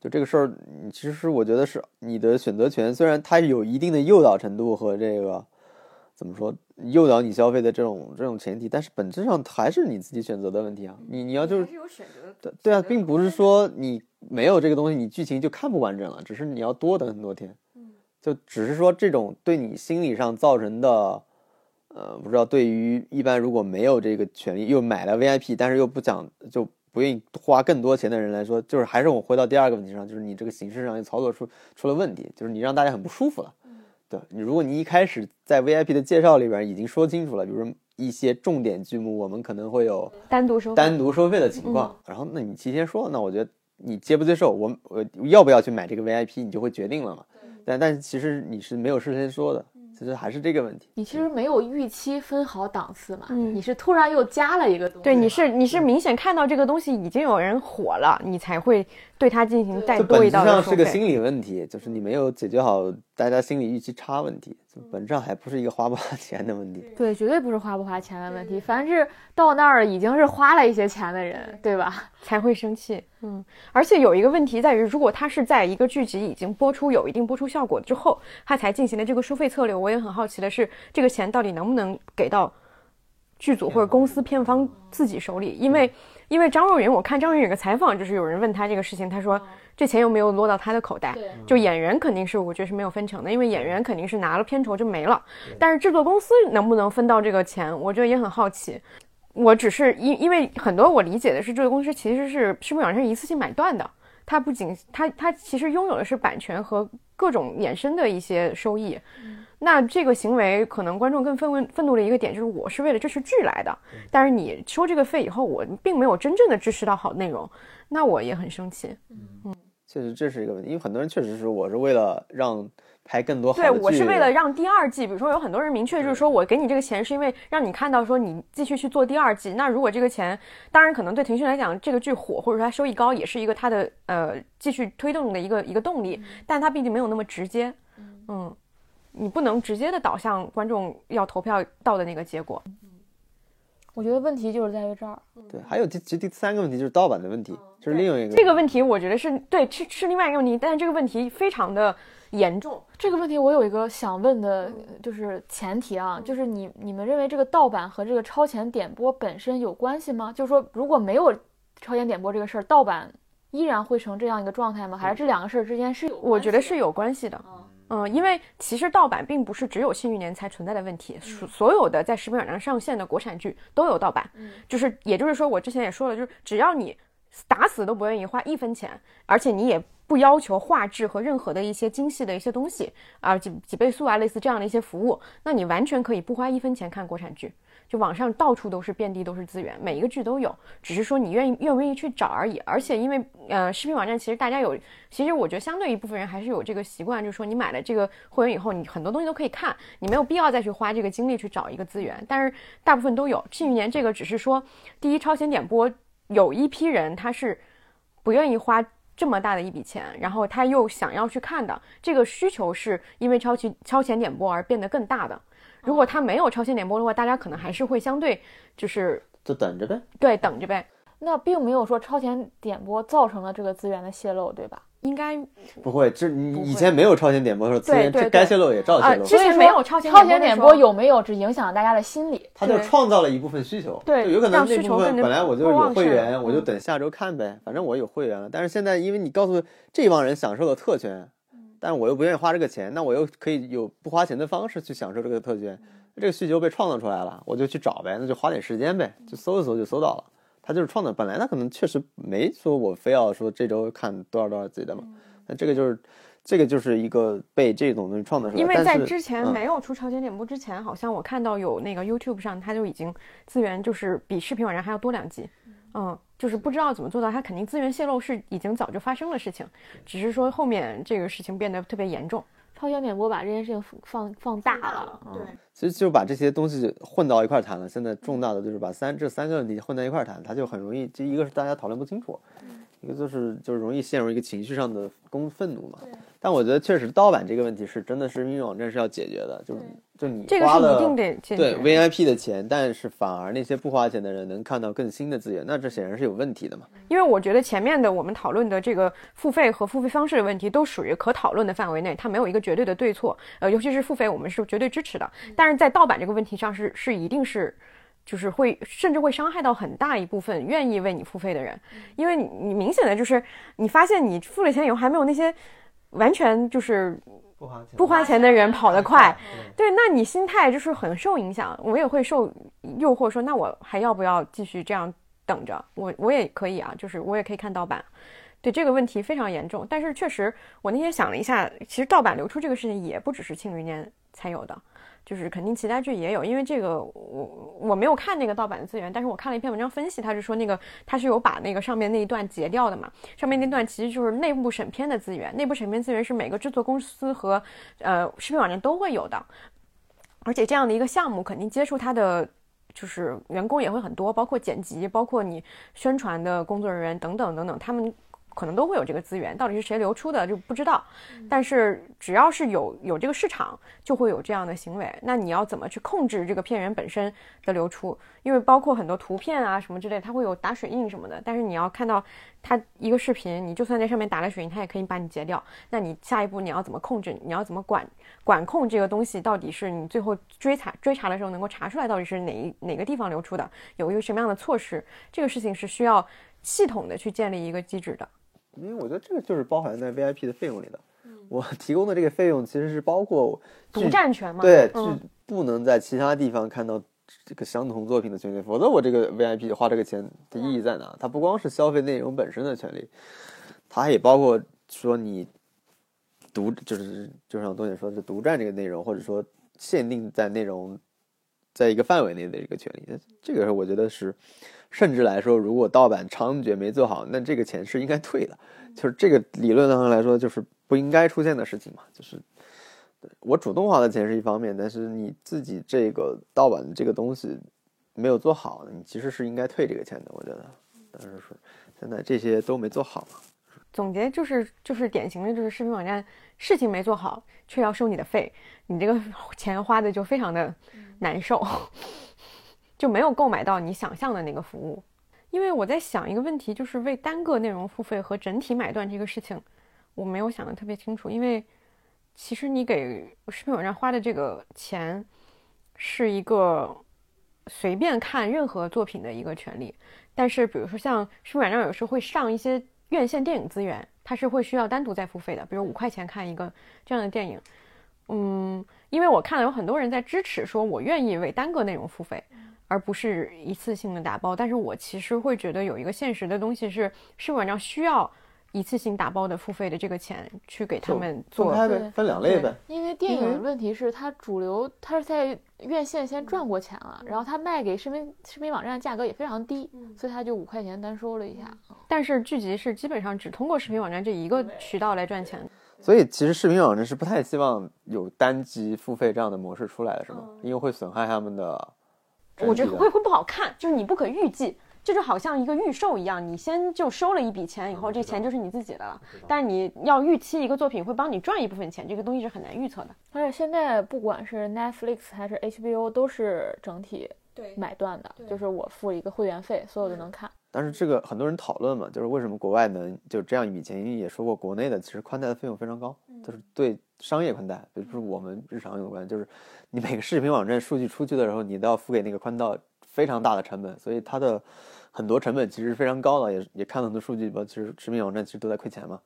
就这个事儿其实我觉得是你的选择权，虽然它有一定的诱导程度和这个怎么说诱导你消费的这种前提，但是本质上还是你自己选择的问题啊。你要就是有选择的，对啊，并不是说你没有这个东西，你剧情就看不完整了，只是你要多等很多天。就只是说这种对你心理上造成的，不知道对于一般如果没有这个权利又买了 VIP， 但是又不想就不愿意花更多钱的人来说，就是还是我回到第二个问题上，就是你这个形式上也操作出了问题，就是你让大家很不舒服了。对，你如果你一开始在 VIP 的介绍里边已经说清楚了，比如说一些重点剧目我们可能会有单独收费的情况，然后那你提前说，那我觉得你接不接受我要不要去买这个 VIP 你就会决定了嘛，但其实你是没有事先说的，其实还是这个问题，你其实没有预期分好档次嘛，你是突然又加了一个东西，对，你是明显看到这个东西已经有人火了，你才会对它进行带多一道的收费。这本质上是个心理问题，就是你没有解决好大家心理预期差问题，本质上还不是一个花不花钱的问题。对，绝对不是花不花钱的问题，凡是到那儿已经是花了一些钱的人，对吧，才会生气。嗯，而且有一个问题在于，如果它是在一个剧集已经播出有一定播出效果之后它才进行的这个收费策略，我也很好奇的是这个钱到底能不能给到剧组或者公司片方自己手里，因为张若昀，我看张若昀有个采访，就是有人问他这个事情，他说这钱又没有落到他的口袋，就演员肯定是我觉得是没有分成的，因为演员肯定是拿了片酬就没了，但是制作公司能不能分到这个钱我觉得也很好奇。我只是因为很多我理解的是制作公司其实是是不是好像一次性买断的，他不仅他其实拥有的是版权和各种衍生的一些收益，那这个行为可能观众更愤怒的一个点就是我是为了支持剧来的，但是你收这个费以后我并没有真正的支持到好内容，那我也很生气。嗯，确实这是一个问题，因为很多人确实是我是为了让拍更多好的剧，对，我是为了让第二季，比如说有很多人明确就是说我给你这个钱是因为让你看到说你继续去做第二季，那如果这个钱当然可能对腾讯来讲这个剧火或者说它收益高也是一个它的继续推动的一个动力，但它毕竟没有那么直接。嗯，你不能直接的导向观众要投票到的那个结果，我觉得问题就是在于这儿。对，还有第三个问题就是盗版的问题，就是另一个这个问题，我觉得是对是另外一个问题，但是这个问题非常的严重。这个问题我有一个想问的，就是前提啊，就是你们认为这个盗版和这个超前点播本身有关系吗？就是说如果没有超前点播这个事儿，盗版依然会成这样一个状态吗？还是这两个事儿之间是有关系的？我觉得是有关系的。嗯，因为其实盗版并不是只有幸运年才存在的问题，所有的在视频网站上线的国产剧都有盗版，就是也就是说我之前也说了，就是只要你打死都不愿意花一分钱，而且你也不要求画质和任何的一些精细的一些东西啊，几倍速啊，类似这样的一些服务，那你完全可以不花一分钱看国产剧，就网上到处都是，遍地都是资源，每一个剧都有，只是说你愿不愿意去找而已。而且因为视频网站其实大家有，其实我觉得相对一部分人还是有这个习惯，就是说你买了这个会员以后你很多东西都可以看，你没有必要再去花这个精力去找一个资源，但是大部分都有。去年这个只是说第一超前点播有一批人他是不愿意花这么大的一笔钱，然后他又想要去看的，这个需求是因为超前点播而变得更大的。如果他没有超前点播的话，大家可能还是会相对就是就等着呗，对，等着呗。那并没有说超前点播造成了这个资源的泄露，对吧？应该不会，这以前没有超前点播的时候，资源这该泄露也照泄露。之前没有超前点播有没有只影响大家的心理？它就创造了一部分需求，对，就有可能那部分本来我就有会员，我就等下周看呗，反正我有会员了。但是现在因为你告诉这帮人享受了特权，但我又不愿意花这个钱，那我又可以有不花钱的方式去享受这个特权，这个需求被创造出来了，我就去找呗，那就花点时间呗，就搜一搜就搜到了。他就是创造，本来他可能确实没说我非要说这周看多少集的嘛，那这个就是一个被这种东西创造出来。因为在之前没有出超前点播之前，好像我看到有那个 YouTube 上他就已经资源就是比视频网站还要多两集，就是不知道怎么做到，它肯定资源泄露是已经早就发生了事情，只是说后面这个事情变得特别严重，超前点播把这件事情放大了。对，其实就把这些东西混到一块谈了。现在重大的就是把这三个问题混到一块谈，它就很容易，就一个是大家讨论不清楚，一个就是容易陷入一个情绪上的愤怒嘛。但我觉得确实盗版这个问题是真的是音乐网站是要解决的，就你花了这个是一定得解决，对 VIP 的钱，但是反而那些不花钱的人能看到更新的资源，那这显然是有问题的嘛。因为我觉得前面的我们讨论的这个付费和付费方式的问题都属于可讨论的范围内，它没有一个绝对的对错，尤其是付费我们是绝对支持的，但是在盗版这个问题上是一定是就是会甚至会伤害到很大一部分愿意为你付费的人，因为你明显的就是你发现你付了钱以后还没有那些完全就是不花钱的人跑得快，对，那你心态就是很受影响。我也会受诱惑说，那我还要不要继续这样等着？我也可以啊，就是我也可以看盗版。对，这个问题非常严重，但是确实我那天想了一下，其实盗版流出这个事情也不只是庆余年才有的，就是肯定其他剧也有。因为这个我没有看那个盗版的资源，但是我看了一篇文章分析，他是说那个他是有把那个上面那一段截掉的嘛，上面那段其实就是内部审片的资源，内部审片资源是每个制作公司和视频网站都会有的，而且这样的一个项目肯定接触他的就是员工也会很多，包括剪辑，包括你宣传的工作人员等等等等，他们可能都会有这个资源，到底是谁流出的就不知道，但是只要是有这个市场就会有这样的行为。那你要怎么去控制这个片源本身的流出？因为包括很多图片啊什么之类它会有打水印什么的，但是你要看到它一个视频，你就算在上面打了水印它也可以把你截掉，那你下一步你要怎么控制，你要怎么管控这个东西，到底是你最后追查的时候能够查出来到底是哪个地方流出的，有一个什么样的措施，这个事情是需要系统的去建立一个机制的。因为我觉得这个就是包含在 VIP 的费用里的，我提供的这个费用其实是包括独占权嘛，对，不能在其他地方看到这个相同作品的权利，否则我这个 VIP 花这个钱的意义在哪？它不光是消费内容本身的权利，它也包括说你就像东姐说是独占这个内容，或者说限定在内容在一个范围内的一个权利。这个我觉得是甚至来说，如果盗版猖獗没做好，那这个钱是应该退的，就是这个理论上来说就是不应该出现的事情嘛。就是我主动花的钱是一方面，但是你自己这个盗版这个东西没有做好，你其实是应该退这个钱的，我觉得。但是现在这些都没做好嘛。总结就是典型的就是视频网站事情没做好，却要收你的费，你这个钱花的就非常的难受。就没有购买到你想象的那个服务。因为我在想一个问题，就是为单个内容付费和整体买断这个事情我没有想得特别清楚，因为其实你给视频网站花的这个钱是一个随便看任何作品的一个权利，但是比如说像视频网站有时候会上一些院线电影资源，它是会需要单独再付费的，比如5块钱看一个这样的电影。因为我看了有很多人在支持说我愿意为单个内容付费而不是一次性的打包，但是我其实会觉得有一个现实的东西是视频网站需要一次性打包的付费的这个钱去给他们做分两类呗。因为电影的问题是它主流它是在院线先赚过钱了，然后它卖给视频网站的价格也非常低，所以它就5块钱单收了一下。但是剧集是基本上只通过视频网站这一个渠道来赚钱，所以其实视频网站是不太希望有单集付费这样的模式出来的，是吗？因为会损害他们的，我觉得会不好看，就是你不可预计，这就好像一个预售一样，你先就收了一笔钱以后，这钱就是你自己的了。但你要预期一个作品会帮你赚一部分钱，这个东西是很难预测的。而且现在不管是 Netflix 还是 HBO 都是整体买断的，就是我付一个会员费，所有都能看。但是这个很多人讨论嘛，就是为什么国外能就这样一笔钱，因为也说过国内的其实宽带的费用非常高，就是对商业宽带，比如说我们日常有关，就是你每个视频网站数据出去的时候，你都要付给那个宽带非常大的成本，所以它的很多成本其实非常高的，也看了很多数据吧，其实视频网站其实都在亏钱嘛，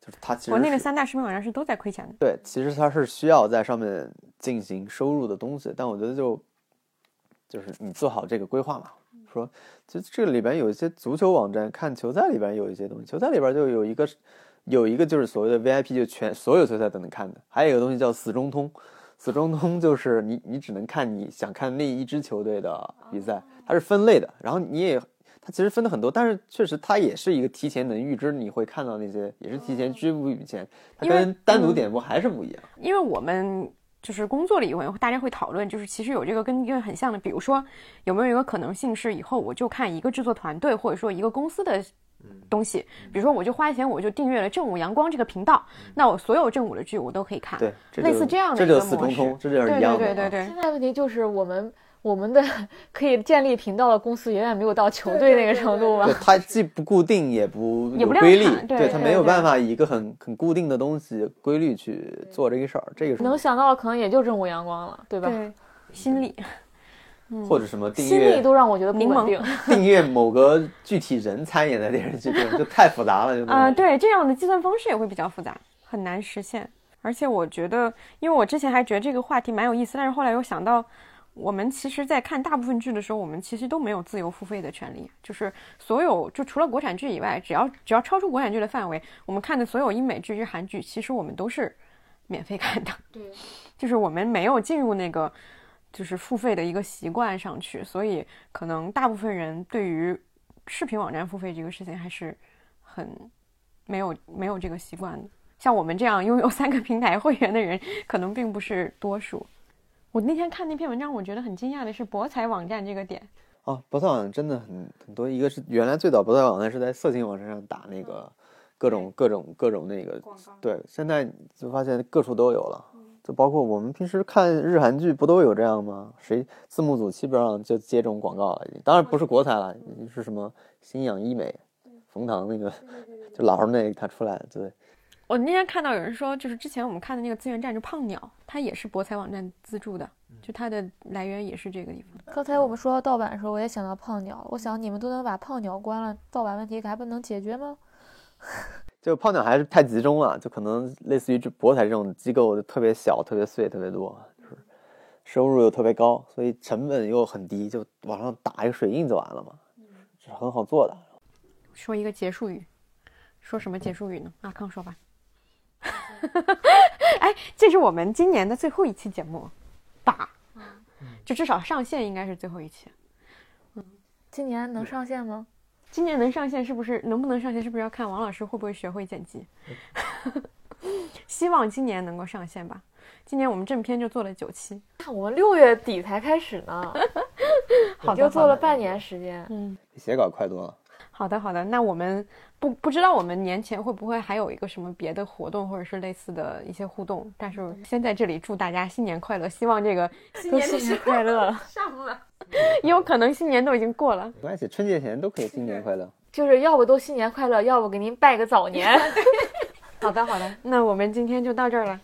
就是它其实国内的3大视频网站是都在亏钱的。对，其实它是需要在上面进行收入的东西，但我觉得就是你做好这个规划嘛。说就这里边有一些足球网站看球赛里边有一些东西，球赛里边就有一个就是所谓的 VIP 就全所有球赛都能看的，还有一个东西叫死忠通，就是你只能看你想看那一支球队的比赛，它是分类的，然后你也它其实分的很多，但是确实它也是一个提前能预知你会看到那些，也是提前追捕以前，它跟单独点播还是不一样。因为我们就是工作了以后，大家会讨论，就是其实有这个跟一个很像的，比如说有没有一个可能性是以后我就看一个制作团队或者说一个公司的东西，比如说我就花钱我就订阅了正午阳光这个频道，那我所有正午的剧我都可以看，对，类似这样的一个模式，这就四通通，这就是一样的。对对对对对。现在问题就是我们的可以建立频道的公司远远没有到球队那个程度吧？它既不固定也不有规律，对，它没有办法以一个很固定的东西规律去做这个事儿。这个能想到可能也就正午阳光了，对吧？对，心理，或者什么订阅，心理都让我觉得不稳定。订阅某个具体人参演的电视剧就太复杂了，就啊，对，这样的计算方式也会比较复杂，很难实现。而且我觉得，因为我之前还觉得这个话题蛮有意思，但是后来又想到。我们其实在看大部分剧的时候，我们其实都没有自由付费的权利，就是所有就除了国产剧以外，只要超出国产剧的范围，我们看的所有英美剧、日韩剧，其实我们都是免费看的。对，就是我们没有进入那个就是付费的一个习惯上去，所以可能大部分人对于视频网站付费这个事情还是很没有这个习惯的。像我们这样拥有3个平台会员的人，可能并不是多数。我那天看那篇文章，我觉得很惊讶的是博彩网站这个点。哦，博彩网站真的很多，一个是原来最早博彩网站是在色情网站上打那个各种那个，对，现在就发现各处都有了，就包括我们平时看日韩剧不都有这样吗？谁字幕组基本上就接这种广告了，当然不是国彩了，是什么新氧医美、冯唐那个，就老是那个他出来的，对。我那天看到有人说，就是之前我们看的那个资源站是胖鸟，它也是博彩网站资助的，就它的来源也是这个地方。刚才我们说到盗版的时候，我也想到胖鸟，我想你们都能把胖鸟关了，盗版问题还不能解决吗？就胖鸟还是太集中了，就可能类似于博彩这种机构特别小、特别碎、特别多，就是收入又特别高，所以成本又很低，就往上打一个水印就完了嘛，是很好做的。说一个结束语，说什么结束语呢？阿康说吧。哎，这是我们今年的最后一期节目吧，就至少上线应该是最后一期。今年能上线吗？今年能上线是不是能不能上线是不是要看王老师会不会学会剪辑希望今年能够上线吧。今年我们正片就做了9期，我们6月底才开始呢好的，就做了半年时间，写稿快多了。好的好的，那我们不知道我们年前会不会还有一个什么别的活动或者是类似的一些互动，但是先在这里祝大家新年快乐，希望这个新年快乐上了也有可能新年都已经过了，没关系，春节前都可以新年快乐，就是要不都新年快乐，要不给您拜个早年好的好的，那我们今天就到这儿了。